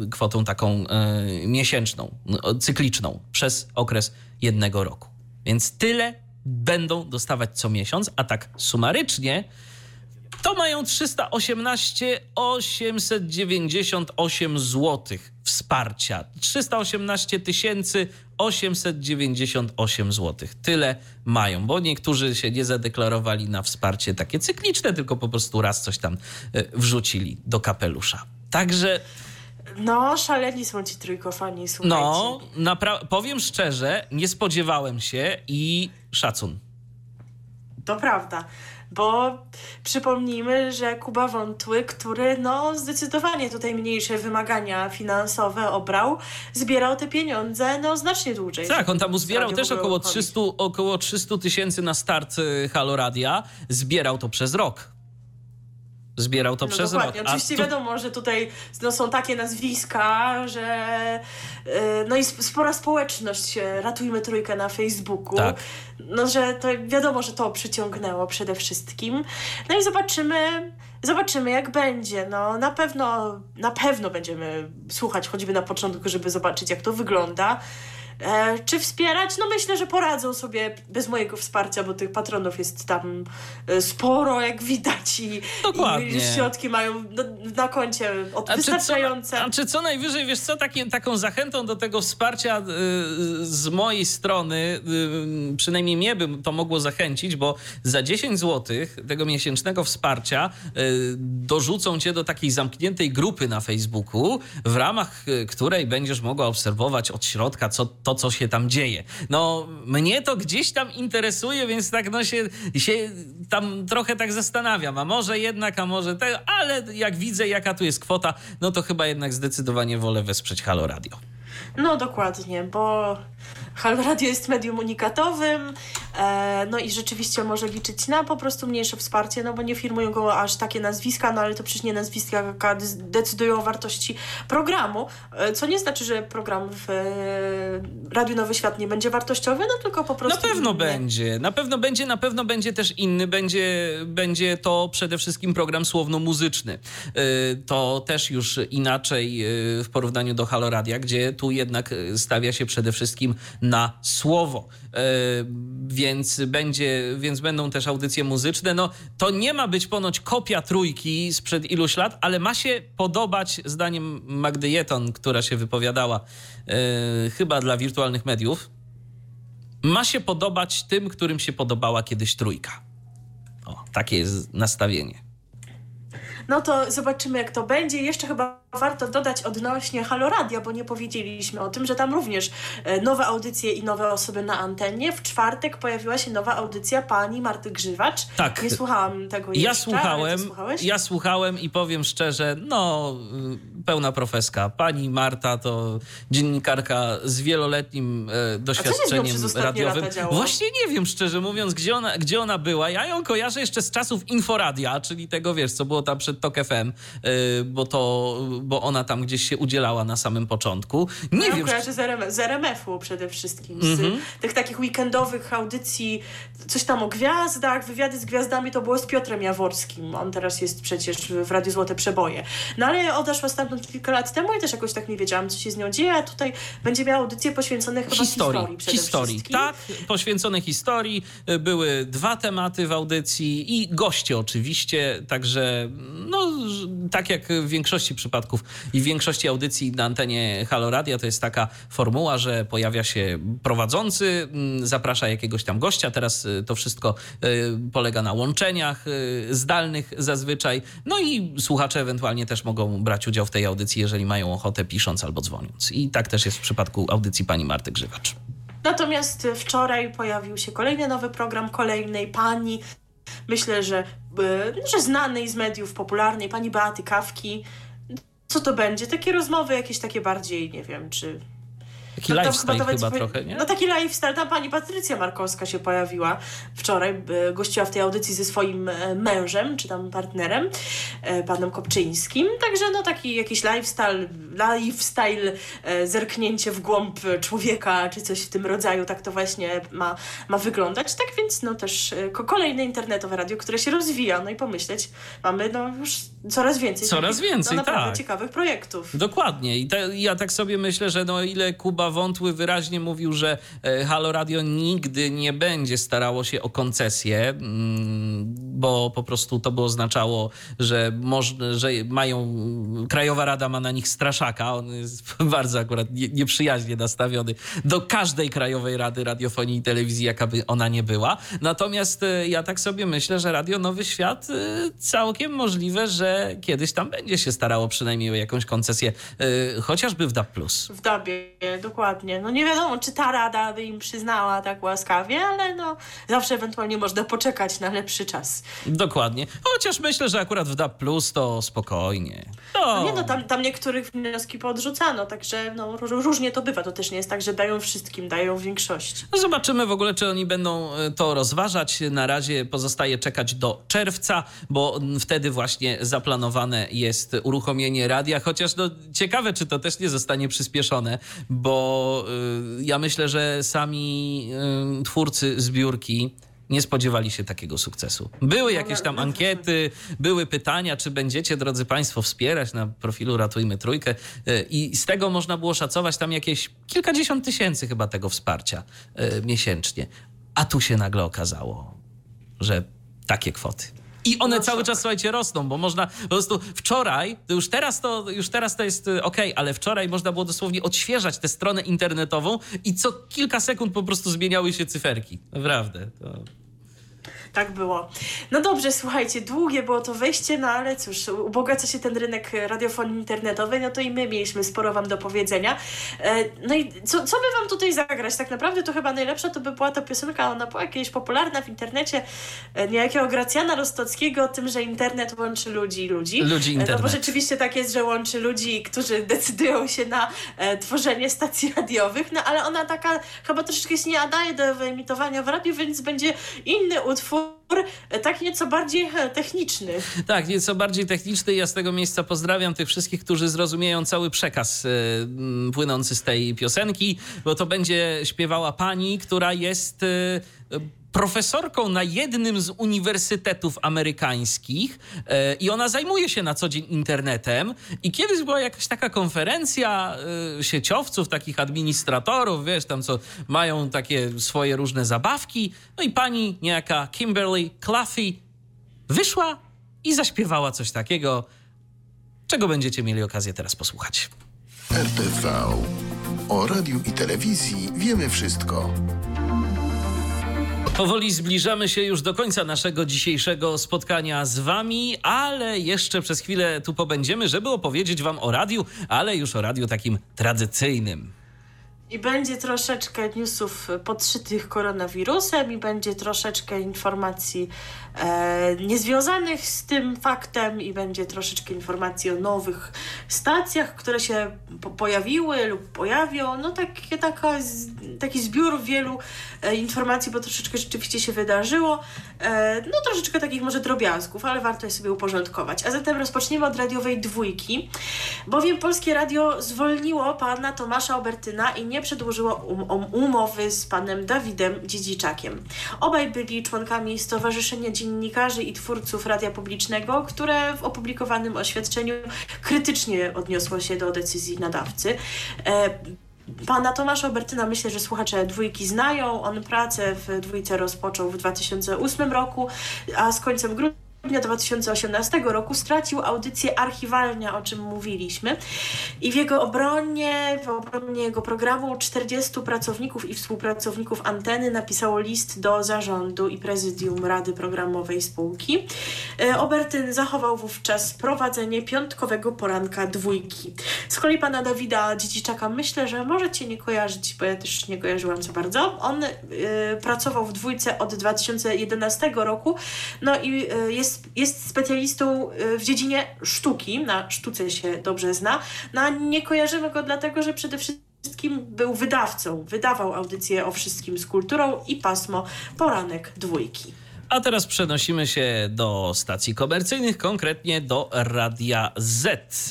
yy, kwotą taką yy, miesięczną, yy, cykliczną przez okres jednego roku. Więc tyle będą dostawać co miesiąc, a tak sumarycznie to mają trzysta osiemnaście tysięcy osiemset dziewięćdziesiąt osiem zł wsparcia. trzysta osiemnaście tysięcy osiemset dziewięćdziesiąt osiem zł. Tyle mają, bo niektórzy się nie zadeklarowali na wsparcie takie cykliczne, tylko po prostu raz coś tam wrzucili do kapelusza. Także No, szaleni są ci trójkofani, słuchajcie. No, napra- powiem szczerze, nie spodziewałem się i szacun. To prawda, bo przypomnijmy, że Kuba Wątły, który no zdecydowanie tutaj mniejsze wymagania finansowe obrał, zbierał te pieniądze no znacznie dłużej. Tak, on tam uzbierał też około trzysta, około trzysta tysięcy na start Halo Radia. Zbierał to przez rok. Zbierał to no przez rok. Oczywiście tu... wiadomo, że tutaj no, są takie nazwiska, że yy, no i spora społeczność, ratujmy trójkę na Facebooku, tak. No że to wiadomo, że to przyciągnęło przede wszystkim. No i zobaczymy, zobaczymy jak będzie. No na pewno, na pewno będziemy słuchać, choćby na początku, żeby zobaczyć jak to wygląda. E, czy wspierać? No myślę, że poradzą sobie bez mojego wsparcia, bo tych patronów jest tam sporo, jak widać, i, i środki mają do, na koncie od, a wystarczające. Czy co, a czy co najwyżej, wiesz co, taki, taką zachętą do tego wsparcia y, z mojej strony, y, przynajmniej mnie by to mogło zachęcić, bo za dziesięć złotych tego miesięcznego wsparcia y, dorzucą cię do takiej zamkniętej grupy na Facebooku, w ramach której będziesz mogła obserwować od środka, co to to, co się tam dzieje. No, mnie to gdzieś tam interesuje, więc tak no się, się tam trochę tak zastanawiam, a może jednak, a może tego, ale jak widzę, jaka tu jest kwota, no to chyba jednak zdecydowanie wolę wesprzeć Halo Radio. No dokładnie, bo Halo Radio jest medium unikatowym, e, no i rzeczywiście może liczyć na po prostu mniejsze wsparcie, no bo nie firmują go aż takie nazwiska, no ale to przecież nie nazwiska decydują o wartości programu, co nie znaczy, że program w e, Radiu Nowy Świat nie będzie wartościowy, no tylko po prostu... Na pewno inny. będzie, na pewno będzie, na pewno będzie też inny, będzie, będzie to przede wszystkim program słowno-muzyczny. E, to też już inaczej e, w porównaniu do Halo Radia, gdzie tu jednak stawia się przede wszystkim na słowo, yy, więc, będzie, więc będą też audycje muzyczne. No, to nie ma być ponoć kopia trójki sprzed iluś lat, ale ma się podobać, zdaniem Magdy Jeton, która się wypowiadała yy, chyba dla wirtualnych mediów, ma się podobać tym, którym się podobała kiedyś trójka. O, takie jest nastawienie. No to zobaczymy, jak to będzie. Jeszcze chyba warto dodać odnośnie Halo Radia, bo nie powiedzieliśmy o tym, że tam również nowe audycje i nowe osoby na antenie. W czwartek pojawiła się nowa audycja pani Marty Grzywacz. Tak. Nie słuchałam tego ja jeszcze. Słuchałem, ja słuchałem i powiem szczerze, no pełna profeska. Pani Marta to dziennikarka z wieloletnim e, doświadczeniem radiowym. Właśnie nie wiem, szczerze mówiąc, gdzie ona, gdzie ona była. Ja ją kojarzę jeszcze z czasów Inforadia, czyli tego, wiesz, co było tam przed Tok F M, e, bo to bo ona tam gdzieś się udzielała na samym początku. Nie ja wiem, kojarzę z R M F-u przede wszystkim, z mm-hmm. tych takich weekendowych audycji, coś tam o gwiazdach, wywiady z gwiazdami, to było z Piotrem Jaworskim. On teraz jest przecież w Radiu Złote Przeboje. No ale odeszła stamtąd kilka lat temu i też jakoś tak nie wiedziałam, co się z nią dzieje, a tutaj będzie miała audycje poświęcone chyba historii, historii przede historii. wszystkim. Tak, poświęcone historii. Były dwa tematy w audycji i goście oczywiście, także no, tak jak w większości przypadków i w większości audycji na antenie Halo Radia to jest taka formuła, że pojawia się prowadzący, zaprasza jakiegoś tam gościa, teraz to wszystko polega na łączeniach zdalnych zazwyczaj, no i słuchacze ewentualnie też mogą brać udział w tej audycji, jeżeli mają ochotę, pisząc albo dzwoniąc. I tak też jest w przypadku audycji pani Marty Grzywacz. Natomiast wczoraj pojawił się kolejny nowy program kolejnej pani, myślę, że, że znanej z mediów popularnej, pani Beaty Kawki. Co to będzie? Takie rozmowy jakieś takie bardziej, nie wiem, czy... Taki no, lifestyle chyba, chyba trochę, nie? No taki lifestyle. Tam pani Patrycja Markowska się pojawiła wczoraj, gościła w tej audycji ze swoim mężem, czy tam partnerem, panem Kopczyńskim. Także no taki jakiś lifestyle, lifestyle, zerknięcie w głąb człowieka, czy coś w tym rodzaju. Tak to właśnie ma, ma wyglądać. Tak więc no też kolejne internetowe radio, które się rozwija. No i pomyśleć, mamy no już coraz więcej. Coraz takich, więcej, no, naprawdę tak. ciekawych projektów. Dokładnie. I te, ja tak sobie myślę, że no ile Kuba Wątły wyraźnie mówił, że Halo Radio nigdy nie będzie starało się o koncesję, bo po prostu to by oznaczało, że, moż, że mają, Krajowa Rada ma na nich straszaka. On jest bardzo akurat nie, nieprzyjaźnie nastawiony do każdej Krajowej Rady Radiofonii i Telewizji, jaka by ona nie była. Natomiast ja tak sobie myślę, że Radio Nowy Świat całkiem możliwe, że kiedyś tam będzie się starało przynajmniej o jakąś koncesję, chociażby w D A B plus. W D A B ie, dokładnie. No nie wiadomo, czy ta rada by im przyznała tak łaskawie, ale no zawsze ewentualnie można poczekać na lepszy czas. Dokładnie. Chociaż myślę, że akurat w D A B plus to spokojnie. To... No nie no, tam, tam niektórych wnioski podrzucano, także no różnie to bywa. To też nie jest tak, że dają wszystkim, dają większości. No zobaczymy w ogóle, czy oni będą to rozważać. Na razie pozostaje czekać do czerwca, bo wtedy właśnie zaplanowane jest uruchomienie radia, chociaż no ciekawe, czy to też nie zostanie przyspieszone, bo y, ja myślę, że sami y, twórcy zbiórki nie spodziewali się takiego sukcesu. Były jakieś tam ankiety, były pytania, czy będziecie, drodzy Państwo, wspierać na profilu Ratujmy Trójkę i z tego można było szacować tam jakieś kilkadziesiąt tysięcy chyba tego wsparcia y, miesięcznie. A tu się nagle okazało, że takie kwoty. I one no cały szok. Czas, słuchajcie, rosną, bo można po prostu wczoraj, to już teraz to, już teraz to jest okej, ale wczoraj można było dosłownie odświeżać tę stronę internetową i co kilka sekund po prostu zmieniały się cyferki. Naprawdę. To... Tak było. No dobrze, słuchajcie, długie było to wejście, no ale cóż, ubogaca się ten rynek radiofonii internetowej, no to i my mieliśmy sporo wam do powiedzenia. No i co, co by wam tutaj zagrać? Tak naprawdę to chyba najlepsza to by była ta piosenka, ona była jakieś popularna w internecie, niejakiego Gracjana Rostockiego o tym, że internet łączy ludzi i ludzi. Ludzi internet. No bo rzeczywiście tak jest, że łączy ludzi, którzy decydują się na tworzenie stacji radiowych, no ale ona taka chyba troszeczkę się nie nadaje do wyemitowania w radiu, więc będzie inny utwór, tak nieco bardziej techniczny. Tak, nieco bardziej techniczny. Ja z tego miejsca pozdrawiam tych wszystkich, którzy zrozumieją cały przekaz płynący z tej piosenki, bo to będzie śpiewała pani, która jest profesorką na jednym z uniwersytetów amerykańskich i ona zajmuje się na co dzień internetem i kiedyś była jakaś taka konferencja sieciowców, takich administratorów, wiesz, tam co mają takie swoje różne zabawki, no i pani niejaka Kimberly Claffey wyszła i zaśpiewała coś takiego, czego będziecie mieli okazję teraz posłuchać. R T V. O radiu i telewizji wiemy wszystko. Powoli zbliżamy się już do końca naszego dzisiejszego spotkania z wami, ale jeszcze przez chwilę tu pobędziemy, żeby opowiedzieć wam o radiu, ale już o radiu takim tradycyjnym. I będzie troszeczkę newsów podszytych koronawirusem i będzie troszeczkę informacji e, niezwiązanych z tym faktem i będzie troszeczkę informacji o nowych stacjach, które się po- pojawiły lub pojawią. No takie, taka, taki zbiór wielu e, informacji, bo troszeczkę rzeczywiście się wydarzyło. E, no troszeczkę takich może drobiazgów, ale warto je sobie uporządkować. A zatem rozpoczniemy od radiowej dwójki, bowiem Polskie Radio zwolniło pana Tomasza Obertyna i nie przedłużyło um- um- umowy z panem Dawidem Dziedziczakiem. Obaj byli członkami Stowarzyszenia Dziennikarzy i Twórców Radia Publicznego, które w opublikowanym oświadczeniu krytycznie odniosło się do decyzji nadawcy. E- Pana Tomasza Obertyna myślę, że słuchacze dwójki znają. On pracę w dwójce rozpoczął w dwa tysiące ósmym roku, a z końcem grudnia dwa tysiące osiemnastego roku stracił audycję Archiwalnia, o czym mówiliśmy, i w jego obronie, w obronie jego programu czterdziestu pracowników i współpracowników anteny napisało list do zarządu i prezydium Rady Programowej Spółki. Obertyn zachował wówczas prowadzenie piątkowego poranka dwójki. Z kolei pana Dawida Dziedziczaka myślę, że możecie nie kojarzyć, bo ja też nie kojarzyłam za bardzo. On y, pracował w dwójce od dwa tysiące jedenastego roku, no i y, jest Jest specjalistą w dziedzinie sztuki, na sztuce się dobrze zna, no a nie kojarzymy go dlatego, że przede wszystkim był wydawcą, wydawał audycję o wszystkim z kulturą i pasmo Poranek Dwójki. A teraz przenosimy się do stacji komercyjnych, konkretnie do Radia Zet.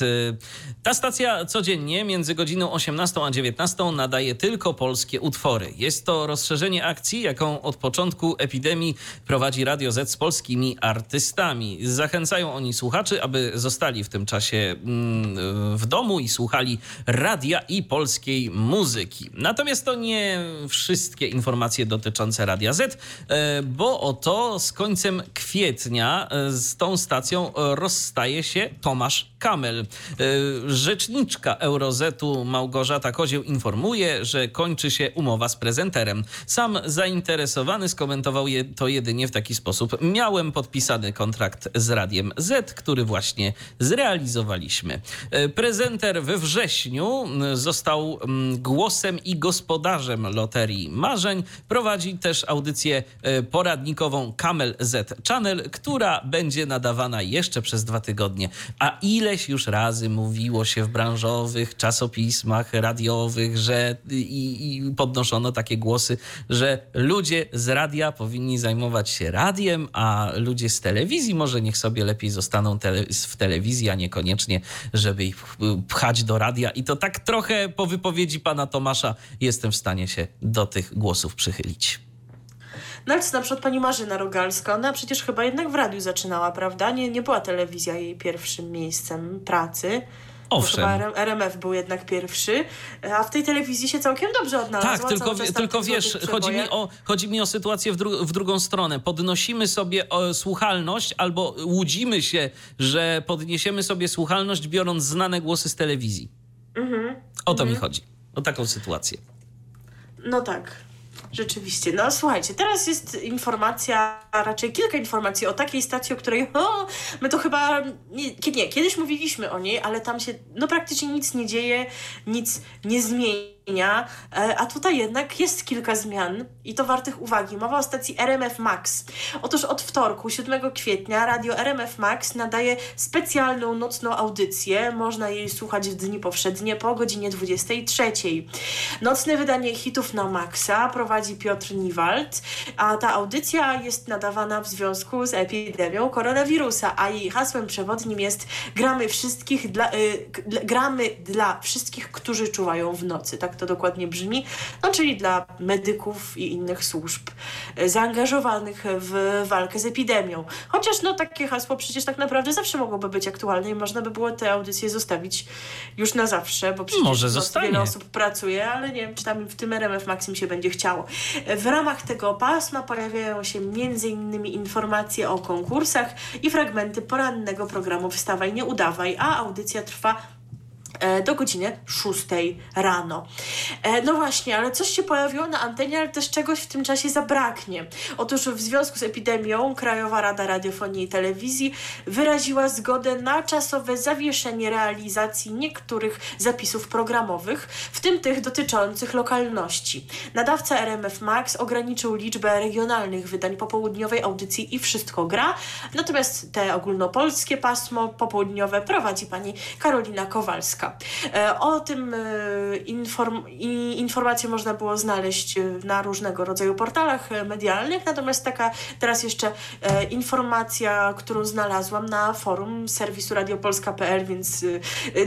Ta stacja codziennie między godziną osiemnastą a dziewiętnastą nadaje tylko polskie utwory. Jest to rozszerzenie akcji, jaką od początku epidemii prowadzi Radio Zet z polskimi artystami. Zachęcają oni słuchaczy, aby zostali w tym czasie w domu i słuchali radia i polskiej muzyki. Natomiast to nie wszystkie informacje dotyczące Radia Zet, bo oto to z końcem kwietnia z tą stacją rozstaje się Tomasz Kammel. Rzeczniczka Eurozetu Małgorzata Kozieł informuje, że kończy się umowa z prezenterem. Sam zainteresowany skomentował je to jedynie w taki sposób. Miałem podpisany kontrakt z Radiem Z, który właśnie zrealizowaliśmy. Prezenter we wrześniu został głosem i gospodarzem Loterii Marzeń. Prowadzi też audycję poradnikową Kammel Z Channel, która będzie nadawana jeszcze przez dwa tygodnie. A ileś już razy mówiło się w branżowych czasopismach radiowych, że i, i podnoszono takie głosy, że ludzie z radia powinni zajmować się radiem, a ludzie z telewizji może niech sobie lepiej zostaną tele, w telewizji, a niekoniecznie, żeby ich pchać do radia. I to tak trochę po wypowiedzi pana Tomasza jestem w stanie się do tych głosów przychylić. No ale co na przykład pani Marzyna Rogalska, ona przecież chyba jednak w radiu zaczynała, prawda? Nie, nie była telewizja jej pierwszym miejscem pracy. Owszem. Chyba R M F był jednak pierwszy, a w tej telewizji się całkiem dobrze odnalazła. Tak, tylko, w, tylko wiesz, chodzi mi, o, chodzi mi o sytuację w, dru- w drugą stronę. Podnosimy sobie o, słuchalność albo łudzimy się, że podniesiemy sobie słuchalność, biorąc znane głosy z telewizji. Mhm. O to mhm. mi chodzi, o taką sytuację. No tak. Rzeczywiście. No słuchajcie, teraz jest informacja, a raczej kilka informacji o takiej stacji, o której o, my to chyba, nie, nie, kiedyś mówiliśmy o niej, ale tam się no praktycznie nic nie dzieje, nic nie zmienia, a tutaj jednak jest kilka zmian i to wartych uwagi. Mowa o stacji R M F Max. Otóż od wtorku, siódmego kwietnia, radio R M F Max nadaje specjalną nocną audycję. Można jej słuchać w dni powszednie po godzinie dwudziestej trzeciej. Nocne wydanie hitów na Maxa prowadzi Piotr Niwald, a ta audycja jest nadawana w związku z epidemią koronawirusa, a jej hasłem przewodnim jest gramy wszystkich dla, y, gramy dla wszystkich, którzy czuwają w nocy. Tak to dokładnie brzmi, no czyli dla medyków i innych służb zaangażowanych w walkę z epidemią. Chociaż no takie hasło przecież tak naprawdę zawsze mogłoby być aktualne i można by było te audycje zostawić już na zawsze, bo przecież może zostanie. Wiele osób pracuje, ale nie wiem, czy tam w tym R M F Maxim się będzie chciało. W ramach tego pasma pojawiają się między innymi informacje o konkursach i fragmenty porannego programu Wstawaj, nie udawaj, a audycja trwa do godziny szóstej rano. No właśnie, ale coś się pojawiło na antenie, ale też czegoś w tym czasie zabraknie. Otóż w związku z epidemią Krajowa Rada Radiofonii i Telewizji wyraziła zgodę na czasowe zawieszenie realizacji niektórych zapisów programowych, w tym tych dotyczących lokalności. Nadawca R M F Max ograniczył liczbę regionalnych wydań popołudniowej audycji i Wszystko gra, natomiast te ogólnopolskie pasmo popołudniowe prowadzi pani Karolina Kowalska. O tym inform- informacje można było znaleźć na różnego rodzaju portalach medialnych, natomiast taka teraz jeszcze informacja, którą znalazłam na forum serwisu radio polska kropka p l, więc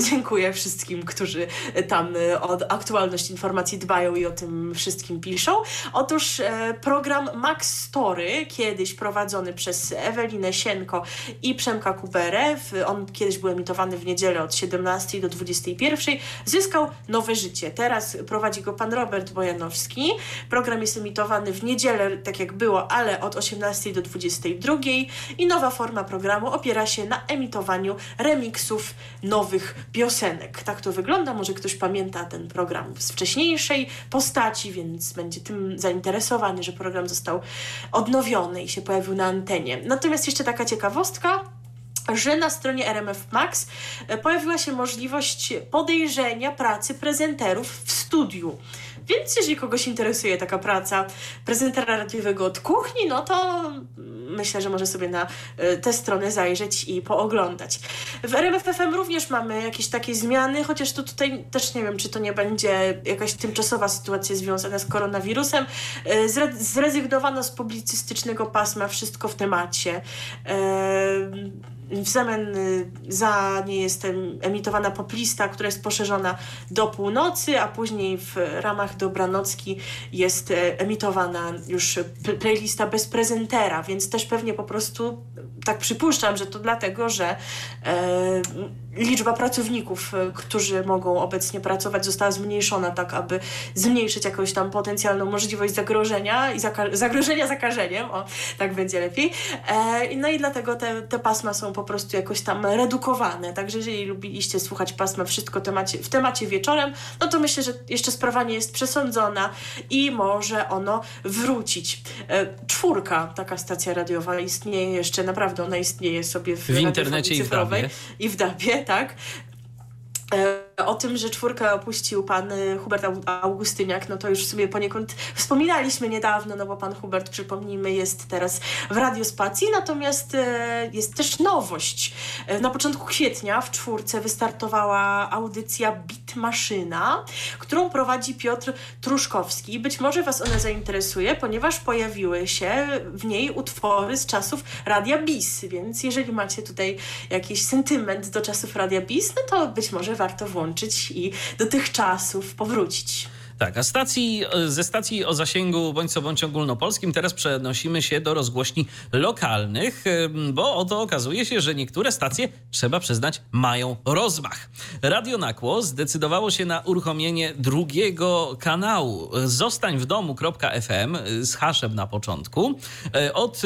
dziękuję wszystkim, którzy tam o aktualność informacji dbają i o tym wszystkim piszą. Otóż program Max Story, kiedyś prowadzony przez Ewelinę Sienko i Przemka Kuberę, on kiedyś był emitowany w niedzielę od siedemnastej do dwudziestej. dwudziestej pierwszej, zyskał nowe życie. Teraz prowadzi go pan Robert Bojanowski. Program jest emitowany w niedzielę, tak jak było, ale od osiemnastej do dwudziestej drugiej i nowa forma programu opiera się na emitowaniu remiksów nowych piosenek. Tak to wygląda. Może ktoś pamięta ten program z wcześniejszej postaci, więc będzie tym zainteresowany, że program został odnowiony i się pojawił na antenie. Natomiast jeszcze taka ciekawostka, że na stronie R M F Max pojawiła się możliwość podejrzenia pracy prezenterów w studiu. Więc jeżeli kogoś interesuje taka praca prezentera radiowego od kuchni, no to myślę, że może sobie na tę stronę zajrzeć i pooglądać. W R M F F M również mamy jakieś takie zmiany, chociaż to tutaj też nie wiem, czy to nie będzie jakaś tymczasowa sytuacja związana z koronawirusem. Zrezygnowano z publicystycznego pasma Wszystko w temacie. W zamian za nie jest emitowana poplista, która jest poszerzona do północy, a później w ramach dobranocki jest emitowana już playlista bez prezentera, więc też pewnie po prostu tak przypuszczam, że to dlatego, że e, liczba pracowników, którzy mogą obecnie pracować, została zmniejszona tak, aby zmniejszyć jakąś tam potencjalną możliwość zagrożenia i zaka- zagrożenia zakażeniem, o, tak będzie lepiej. E, no i dlatego te, te pasma są po prostu jakoś tam redukowane. Także jeżeli lubiliście słuchać pasma Wszystko temacie, w temacie wieczorem, no to myślę, że jeszcze sprawa nie jest przesądzona i może ono wrócić. E, czwórka, taka stacja radiowa istnieje jeszcze, naprawdę ona istnieje sobie w, w internecie i w dabie. I w dabie, tak. O tym, że czwórkę opuścił pan Hubert Augustyniak, no to już sobie poniekąd wspominaliśmy niedawno, no bo pan Hubert, przypomnijmy, jest teraz w Radiospacji, natomiast jest też nowość. Na początku kwietnia w czwórce wystartowała audycja Bitmaszyna, którą prowadzi Piotr Truszkowski. Być może was ona zainteresuje, ponieważ pojawiły się w niej utwory z czasów Radia Bis, więc jeżeli macie tutaj jakiś sentyment do czasów Radia Bis, no to być może warto włączyć i do tych czasów powrócić. Tak, a stacji, ze stacji o zasięgu bądź co bądź ogólnopolskim teraz przenosimy się do rozgłośni lokalnych, bo oto okazuje się, że niektóre stacje, trzeba przyznać, mają rozmach. Radio Nakło zdecydowało się na uruchomienie drugiego kanału zostań w domu kropka f m z haszem na początku. Od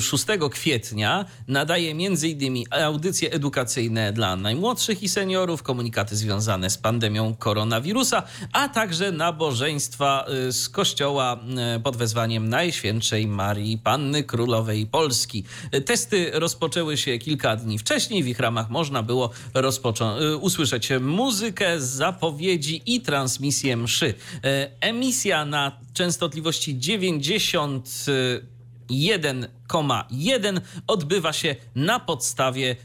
szóstego kwietnia nadaje m.in. audycje edukacyjne dla najmłodszych i seniorów, komunikaty związane z pandemią koronawirusa, a także Także nabożeństwa z kościoła pod wezwaniem Najświętszej Marii Panny Królowej Polski. Testy rozpoczęły się kilka dni wcześniej. W ich ramach można było rozpoczą- usłyszeć muzykę, zapowiedzi i transmisję mszy. Emisja na częstotliwości dziewięćdziesiąt jeden jeden odbywa się na podstawie y,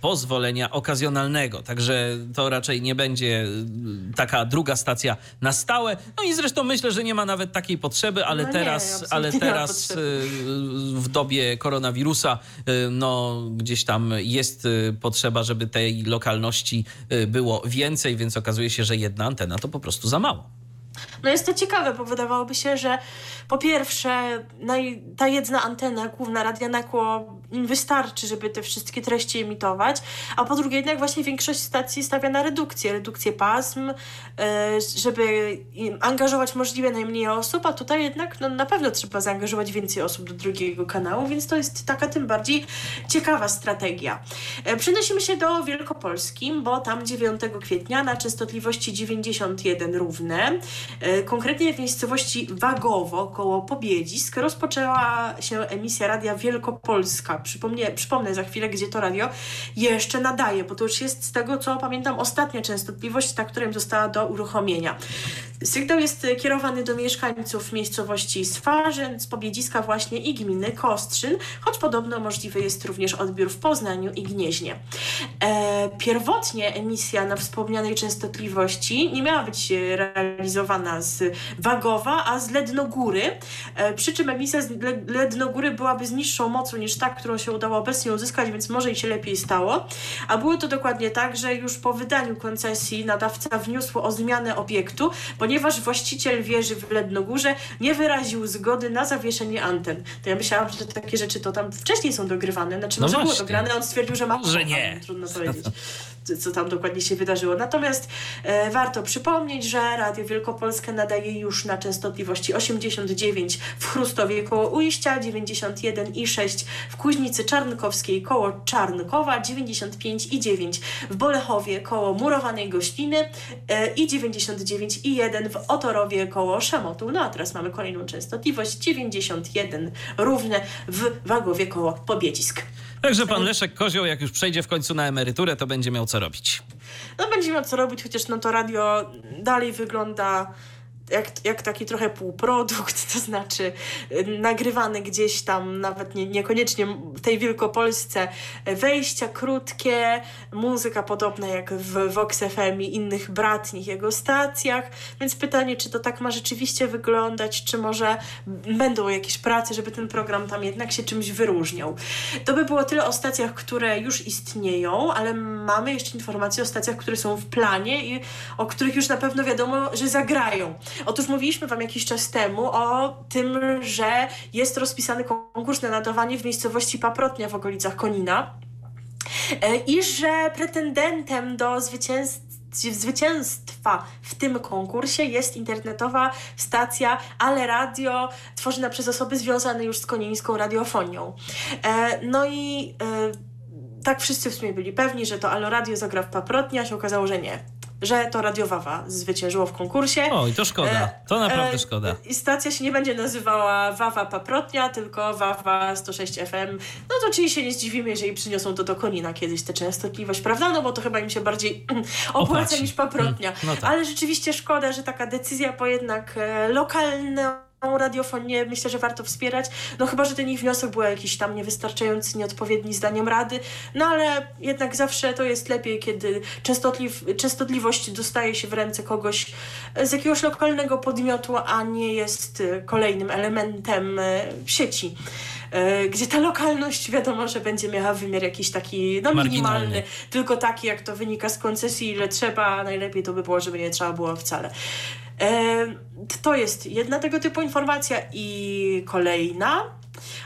pozwolenia okazjonalnego. Także to raczej nie będzie taka druga stacja na stałe. No i zresztą myślę, że nie ma nawet takiej potrzeby, ale no teraz, nie, ale teraz y, w dobie koronawirusa y, no gdzieś tam jest y, potrzeba, żeby tej lokalności y, było więcej, więc okazuje się, że jedna antena to po prostu za mało. No jest to ciekawe, bo wydawałoby się, że po pierwsze naj, ta jedna antena główna Radia Nakło im wystarczy, żeby te wszystkie treści emitować, a po drugie jednak właśnie większość stacji stawia na redukcję, redukcję pasm, żeby angażować możliwie najmniej osób, a tutaj jednak no, na pewno trzeba zaangażować więcej osób do drugiego kanału, więc to jest taka tym bardziej ciekawa strategia. Przenosimy się do Wielkopolski, bo tam dziewiątego kwietnia na częstotliwości dziewięćdziesiąt jeden równe, konkretnie w miejscowości Wagowo koło Pobiedzisk, rozpoczęła się emisja Radia Wielkopolska. Przypomnę, przypomnę za chwilę, gdzie to radio jeszcze nadaje, bo to już jest z tego, co pamiętam, ostatnia częstotliwość, ta, która została do uruchomienia. Sygnał jest kierowany do mieszkańców miejscowości Swarzyn, z Pobiedziska właśnie i gminy Kostrzyn, choć podobno możliwy jest również odbiór w Poznaniu i Gnieźnie. E, pierwotnie emisja na wspomnianej częstotliwości nie miała być realizowana z Wagowa, a z Lednogóry, e, przy czym emisja z Lednogóry byłaby z niższą mocą niż ta, którą się udało obecnie uzyskać, więc może i się lepiej stało. A było to dokładnie tak, że już po wydaniu koncesji nadawca wniósł o zmianę obiektu, ponieważ właściciel wieży w Lednogórze nie wyraził zgody na zawieszenie anten. To ja myślałam, że takie rzeczy to tam wcześniej są dogrywane. Znaczy no może właśnie. Było dograne, on stwierdził, że ma... Że nie. Trudno powiedzieć, co tam dokładnie się wydarzyło. Natomiast e, warto przypomnieć, że Radio Wielkopolskę nadaje już na częstotliwości osiemdziesiąt dziewięć w Chrustowie koło Ujścia, dziewięćdziesiąt jeden i sześć w Kuźnicy Czarnkowskiej koło Czarnkowa, dziewięćdziesiąt pięć i dziewięć w Bolechowie koło Murowanej Gościny e, i dziewięćdziesiąt dziewięć i jeden w Otorowie koło Szamotu. No a teraz mamy kolejną częstotliwość dziewięćdziesiąt jeden równe w Wagowie koło Pobiedzisk. Także pan Leszek Kozioł, jak już przejdzie w końcu na emeryturę, to będzie miał co robić. No będzie miał co robić, chociaż no to radio dalej wygląda jak, jak taki trochę półprodukt, to znaczy nagrywany gdzieś tam, nawet nie, niekoniecznie w tej Wielkopolsce, wejścia krótkie, muzyka podobna jak w Vox F M i innych bratnich jego stacjach, więc pytanie, czy to tak ma rzeczywiście wyglądać, czy może będą jakieś prace, żeby ten program tam jednak się czymś wyróżniał. To by było tyle o stacjach, które już istnieją, ale mamy jeszcze informacje o stacjach, które są w planie i o których już na pewno wiadomo, że zagrają. Otóż mówiliśmy Wam jakiś czas temu o tym, że jest rozpisany konkurs na nadawanie w miejscowości Paprotnia w okolicach Konina i że pretendentem do zwycięstwa zwycięstwa w tym konkursie jest internetowa stacja Ale Radio, tworzona przez osoby związane już z konińską radiofonią. E, no i e, tak wszyscy w sumie byli pewni, że to Ale Radio zagra w Paprotni, a się okazało, że nie. Że to Radio Wawa zwyciężyło w konkursie. O, i to szkoda. To naprawdę szkoda. I stacja się nie będzie nazywała Wawa Paprotnia, tylko Wawa sto sześć F M. No to oczywiście nie zdziwimy, jeżeli przyniosą to do Konina kiedyś tę częstotliwość, prawda? No bo to chyba im się bardziej opłaca niż Paprotnia. No tak. Ale rzeczywiście szkoda, że taka decyzja po jednak e, lokalna radiofonię myślę, że warto wspierać, no chyba że ten ich wniosek był jakiś tam niewystarczający, nieodpowiedni zdaniem Rady, no ale jednak zawsze to jest lepiej, kiedy częstotliw, częstotliwość dostaje się w ręce kogoś z jakiegoś lokalnego podmiotu, a nie jest kolejnym elementem sieci, gdzie ta lokalność wiadomo, że będzie miała wymiar jakiś taki, no minimalny, tylko taki, jak to wynika z koncesji, ile trzeba, najlepiej to by było, żeby nie trzeba było wcale. To jest jedna tego typu informacja i kolejna.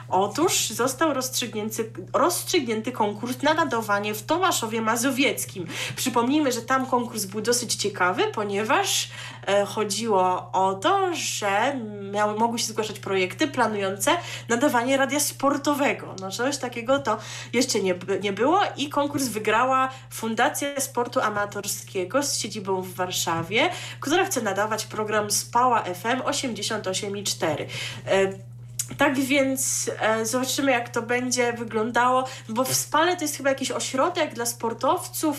Otóż został rozstrzygnięty, rozstrzygnięty konkurs na nadawanie w Tomaszowie Mazowieckim. Przypomnijmy, że tam konkurs był dosyć ciekawy, ponieważ e, chodziło o to, że miały, mogły się zgłaszać projekty planujące nadawanie radia sportowego. No czegoś takiego to jeszcze nie, nie było i konkurs wygrała Fundacja Sportu Amatorskiego z siedzibą w Warszawie, która chce nadawać program Spała F M osiemdziesiąt osiem przecinek cztery. E, Tak więc e, zobaczymy, jak to będzie wyglądało, bo w Spale to jest chyba jakiś ośrodek dla sportowców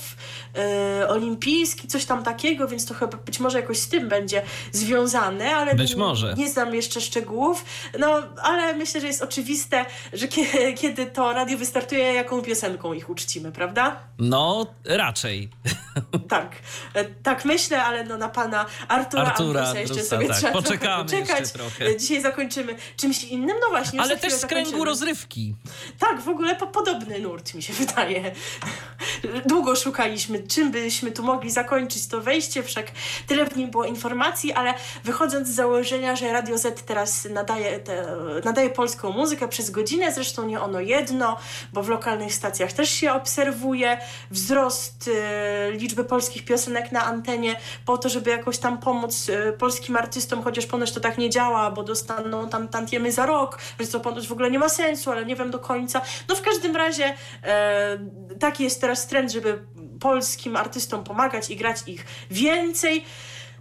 e, olimpijski, coś tam takiego, więc to chyba być może jakoś z tym będzie związane, ale być może. Nie, nie znam jeszcze szczegółów, no ale myślę, że jest oczywiste, że kiedy, kiedy to radio wystartuje, jaką piosenką ich uczcimy, prawda? No, raczej. Tak, e, tak myślę, ale no na pana Artura, Artura Andrusa jeszcze Drusa, sobie tak. Trzeba poczekamy poczekać. Jeszcze trochę. Dzisiaj zakończymy czymś innym. No właśnie, ale też z kręgu zakończymy. Rozrywki. Tak, w ogóle po, podobny nurt mi się wydaje. Długo szukaliśmy, czym byśmy tu mogli zakończyć to wejście, wszak tyle w nim było informacji, ale wychodząc z założenia, że Radio Z teraz nadaje, te, nadaje polską muzykę przez godzinę, zresztą nie ono jedno, bo w lokalnych stacjach też się obserwuje wzrost y, liczby polskich piosenek na antenie po to, żeby jakoś tam pomóc y, polskim artystom, chociaż ponoć to tak nie działa, bo dostaną tam tantiemy za rok, że to ponoć w ogóle nie ma sensu, ale nie wiem do końca. No w każdym razie e, taki jest teraz trend, żeby polskim artystom pomagać i grać ich więcej.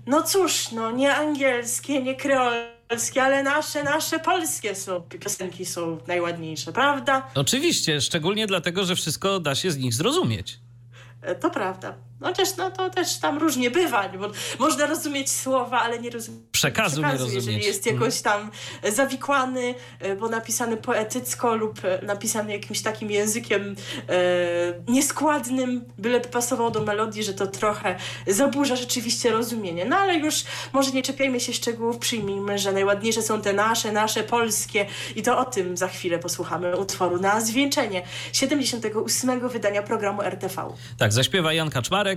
No cóż, no nie angielskie, nie kreolskie, ale nasze, nasze polskie są, piosenki są najładniejsze, prawda? Oczywiście, szczególnie dlatego, że wszystko da się z nich zrozumieć. E, to prawda. No też, no to też tam różnie bywa, bo można rozumieć słowa, ale nie rozumieć przekazu, przekazu nie rozumieć. Jeżeli jest jakoś tam zawikłany, bo napisany poetycko lub napisany jakimś takim językiem e, nieskładnym, byle pasował do melodii, że to trochę zaburza rzeczywiście rozumienie. No ale już może nie czepiajmy się szczegółów, przyjmijmy, że najładniejsze są te nasze, nasze polskie i to o tym za chwilę posłuchamy utworu na zwieńczenie siedemdziesiątego ósmego wydania programu R T V. Tak, zaśpiewa Jan Kaczmarek,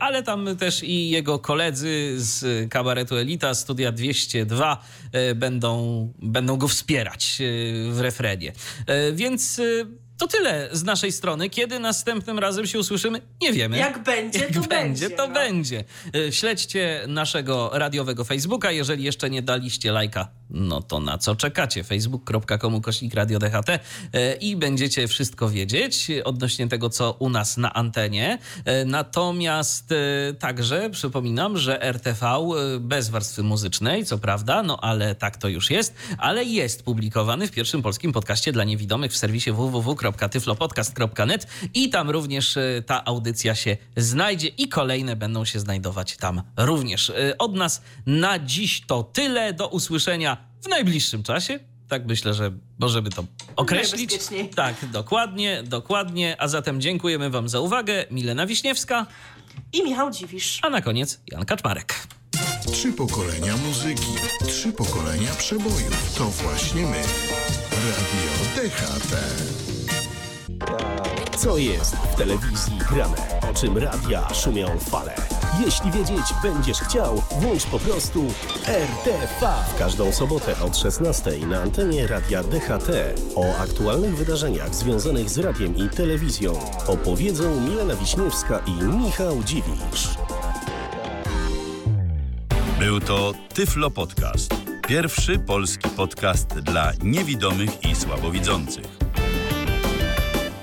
ale tam też i jego koledzy z kabaretu Elita, Studia dwieście dwa, będą, będą go wspierać w refrenie. Więc to tyle z naszej strony. Kiedy następnym razem się usłyszymy? Nie wiemy. Jak będzie, Jak to będzie. będzie to no. będzie. Śledźcie naszego radiowego Facebooka. Jeżeli jeszcze nie daliście lajka, no to na co czekacie? facebook kropka com ukośnik radio D H T i będziecie wszystko wiedzieć odnośnie tego, co u nas na antenie. Natomiast także przypominam, że R T V bez warstwy muzycznej, co prawda, no ale tak to już jest, ale jest publikowany w pierwszym polskim podcaście dla niewidomych w serwisie w w w kropka tyflo podcast kropka net i tam również ta audycja się znajdzie i kolejne będą się znajdować tam również. Od nas na dziś to tyle. Do usłyszenia w najbliższym czasie. Tak myślę, że możemy to określić. Tak, dokładnie, dokładnie. A zatem dziękujemy Wam za uwagę. Milena Wiśniewska i Michał Dziwisz. A na koniec Jan Kaczmarek. Trzy pokolenia muzyki, trzy pokolenia przebojów. To właśnie my. Radio D H T. Co jest w telewizji grane? O czym radia szumią fale? Jeśli wiedzieć będziesz chciał, włącz po prostu R T V. W każdą sobotę od szesnastej na antenie radia D H T o aktualnych wydarzeniach związanych z radiem i telewizją opowiedzą Milena Wiśniewska i Michał Dziwisz. Był to Tyflo Podcast. Pierwszy polski podcast dla niewidomych i słabowidzących.